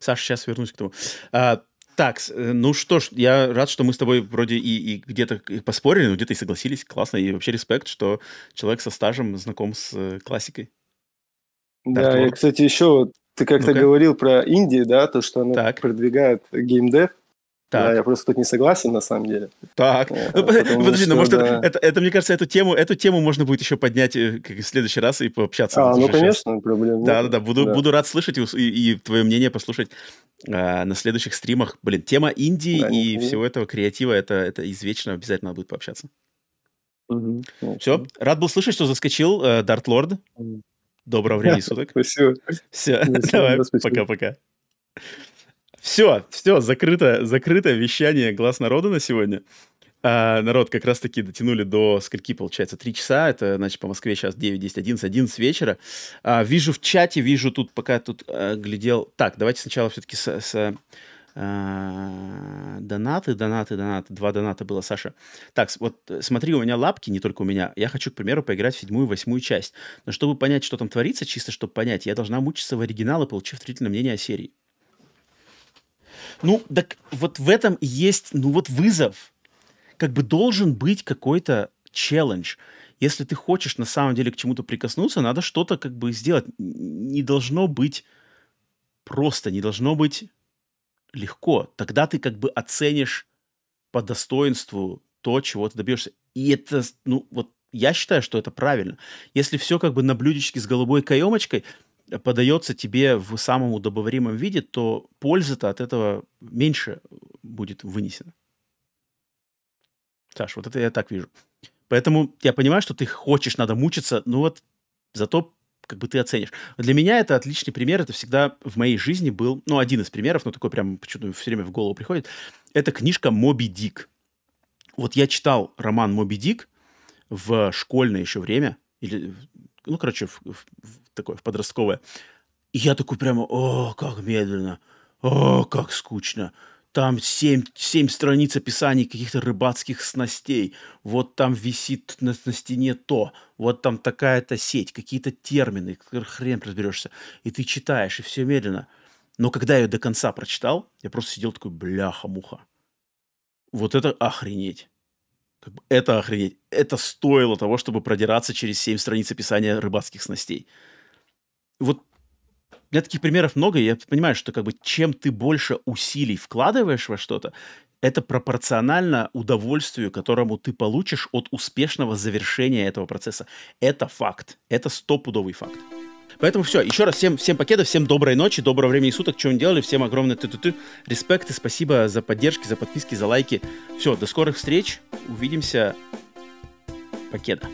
Саша, сейчас вернусь к тому. Так, ну что ж, я рад, что мы с тобой вроде и где-то поспорили, но где-то и согласились. Классно. И вообще респект, что человек со стажем знаком с классикой. Да, я, кстати, еще ты как-то говорил про Индию, да, то, что она продвигает геймдев. Да, я просто тут не согласен, на самом деле. Так. Подожди, ну может, это, мне кажется, эту тему можно будет еще поднять в следующий раз и пообщаться. Ну конечно, проблема. Да-да-да, буду рад слышать и твое мнение послушать на следующих стримах. Блин, тема Индии и всего этого креатива, это извечно, обязательно надо будет пообщаться. Все, рад был слышать, что заскочил Dart Lord. Доброго времени суток. Спасибо. Все, давай, пока-пока. Все, закрыто вещание «Глас народа» на сегодня. Народ, как раз-таки дотянули до скольки, получается, 3 часа. Это, значит, по Москве сейчас 9, 10, 11, 11 вечера. Вижу в чате, вижу тут, пока тут глядел... Так, давайте сначала все-таки донаты. 2 доната было, Саша. Так, вот смотри, у меня лапки, не только у меня. Я хочу, к примеру, поиграть в 7-ю и 8-ю часть. Но чтобы понять, что там творится, чисто чтобы понять, я должна мучиться в оригинал и получив зрительное мнение о серии. Ну, так вот в этом есть, ну вот вызов. Как бы должен быть какой-то челлендж. Если ты хочешь на самом деле к чему-то прикоснуться, надо что-то как бы сделать. Не должно быть просто, не должно быть легко. Тогда ты как бы оценишь по достоинству то, чего ты добьешься. И это, ну вот я считаю, что это правильно. Если все как бы на блюдечке с голубой каемочкой подается тебе в самом удобоваримом виде, то польза-то от этого меньше будет вынесена. Саш, вот это я так вижу. Поэтому я понимаю, что ты хочешь, надо мучиться, но вот зато как бы ты оценишь. Для меня это отличный пример, это всегда в моей жизни был, ну, один из примеров, но такой прям почему-то все время в голову приходит, это книжка «Моби Дик». Вот я читал роман «Моби Дик» в школьное еще время, или, ну, короче, такое, в подростковое. И я такой прямо, о, как медленно, о, как скучно. Там 7 страниц описаний каких-то рыбацких снастей. Вот там висит на стене то. Вот там такая-то сеть. Какие-то термины. Хрен разберешься. И ты читаешь, и все медленно. Но когда я ее до конца прочитал, я просто сидел такой, бляха-муха. Вот это охренеть. Как бы это охренеть. Это стоило того, чтобы продираться через 7 страниц описания рыбацких снастей. Вот. Для таких примеров много, и я понимаю, что как бы чем ты больше усилий вкладываешь во что-то, это пропорционально удовольствию, которому ты получишь от успешного завершения этого процесса. Это факт. Это стопудовый факт. Поэтому все. Еще раз всем пакетов, всем доброй ночи, доброго времени суток, что вы делали, всем огромное ты-ты-ты, респект и спасибо за поддержки, за подписки, за лайки. Все, до скорых встреч, увидимся. Пакета.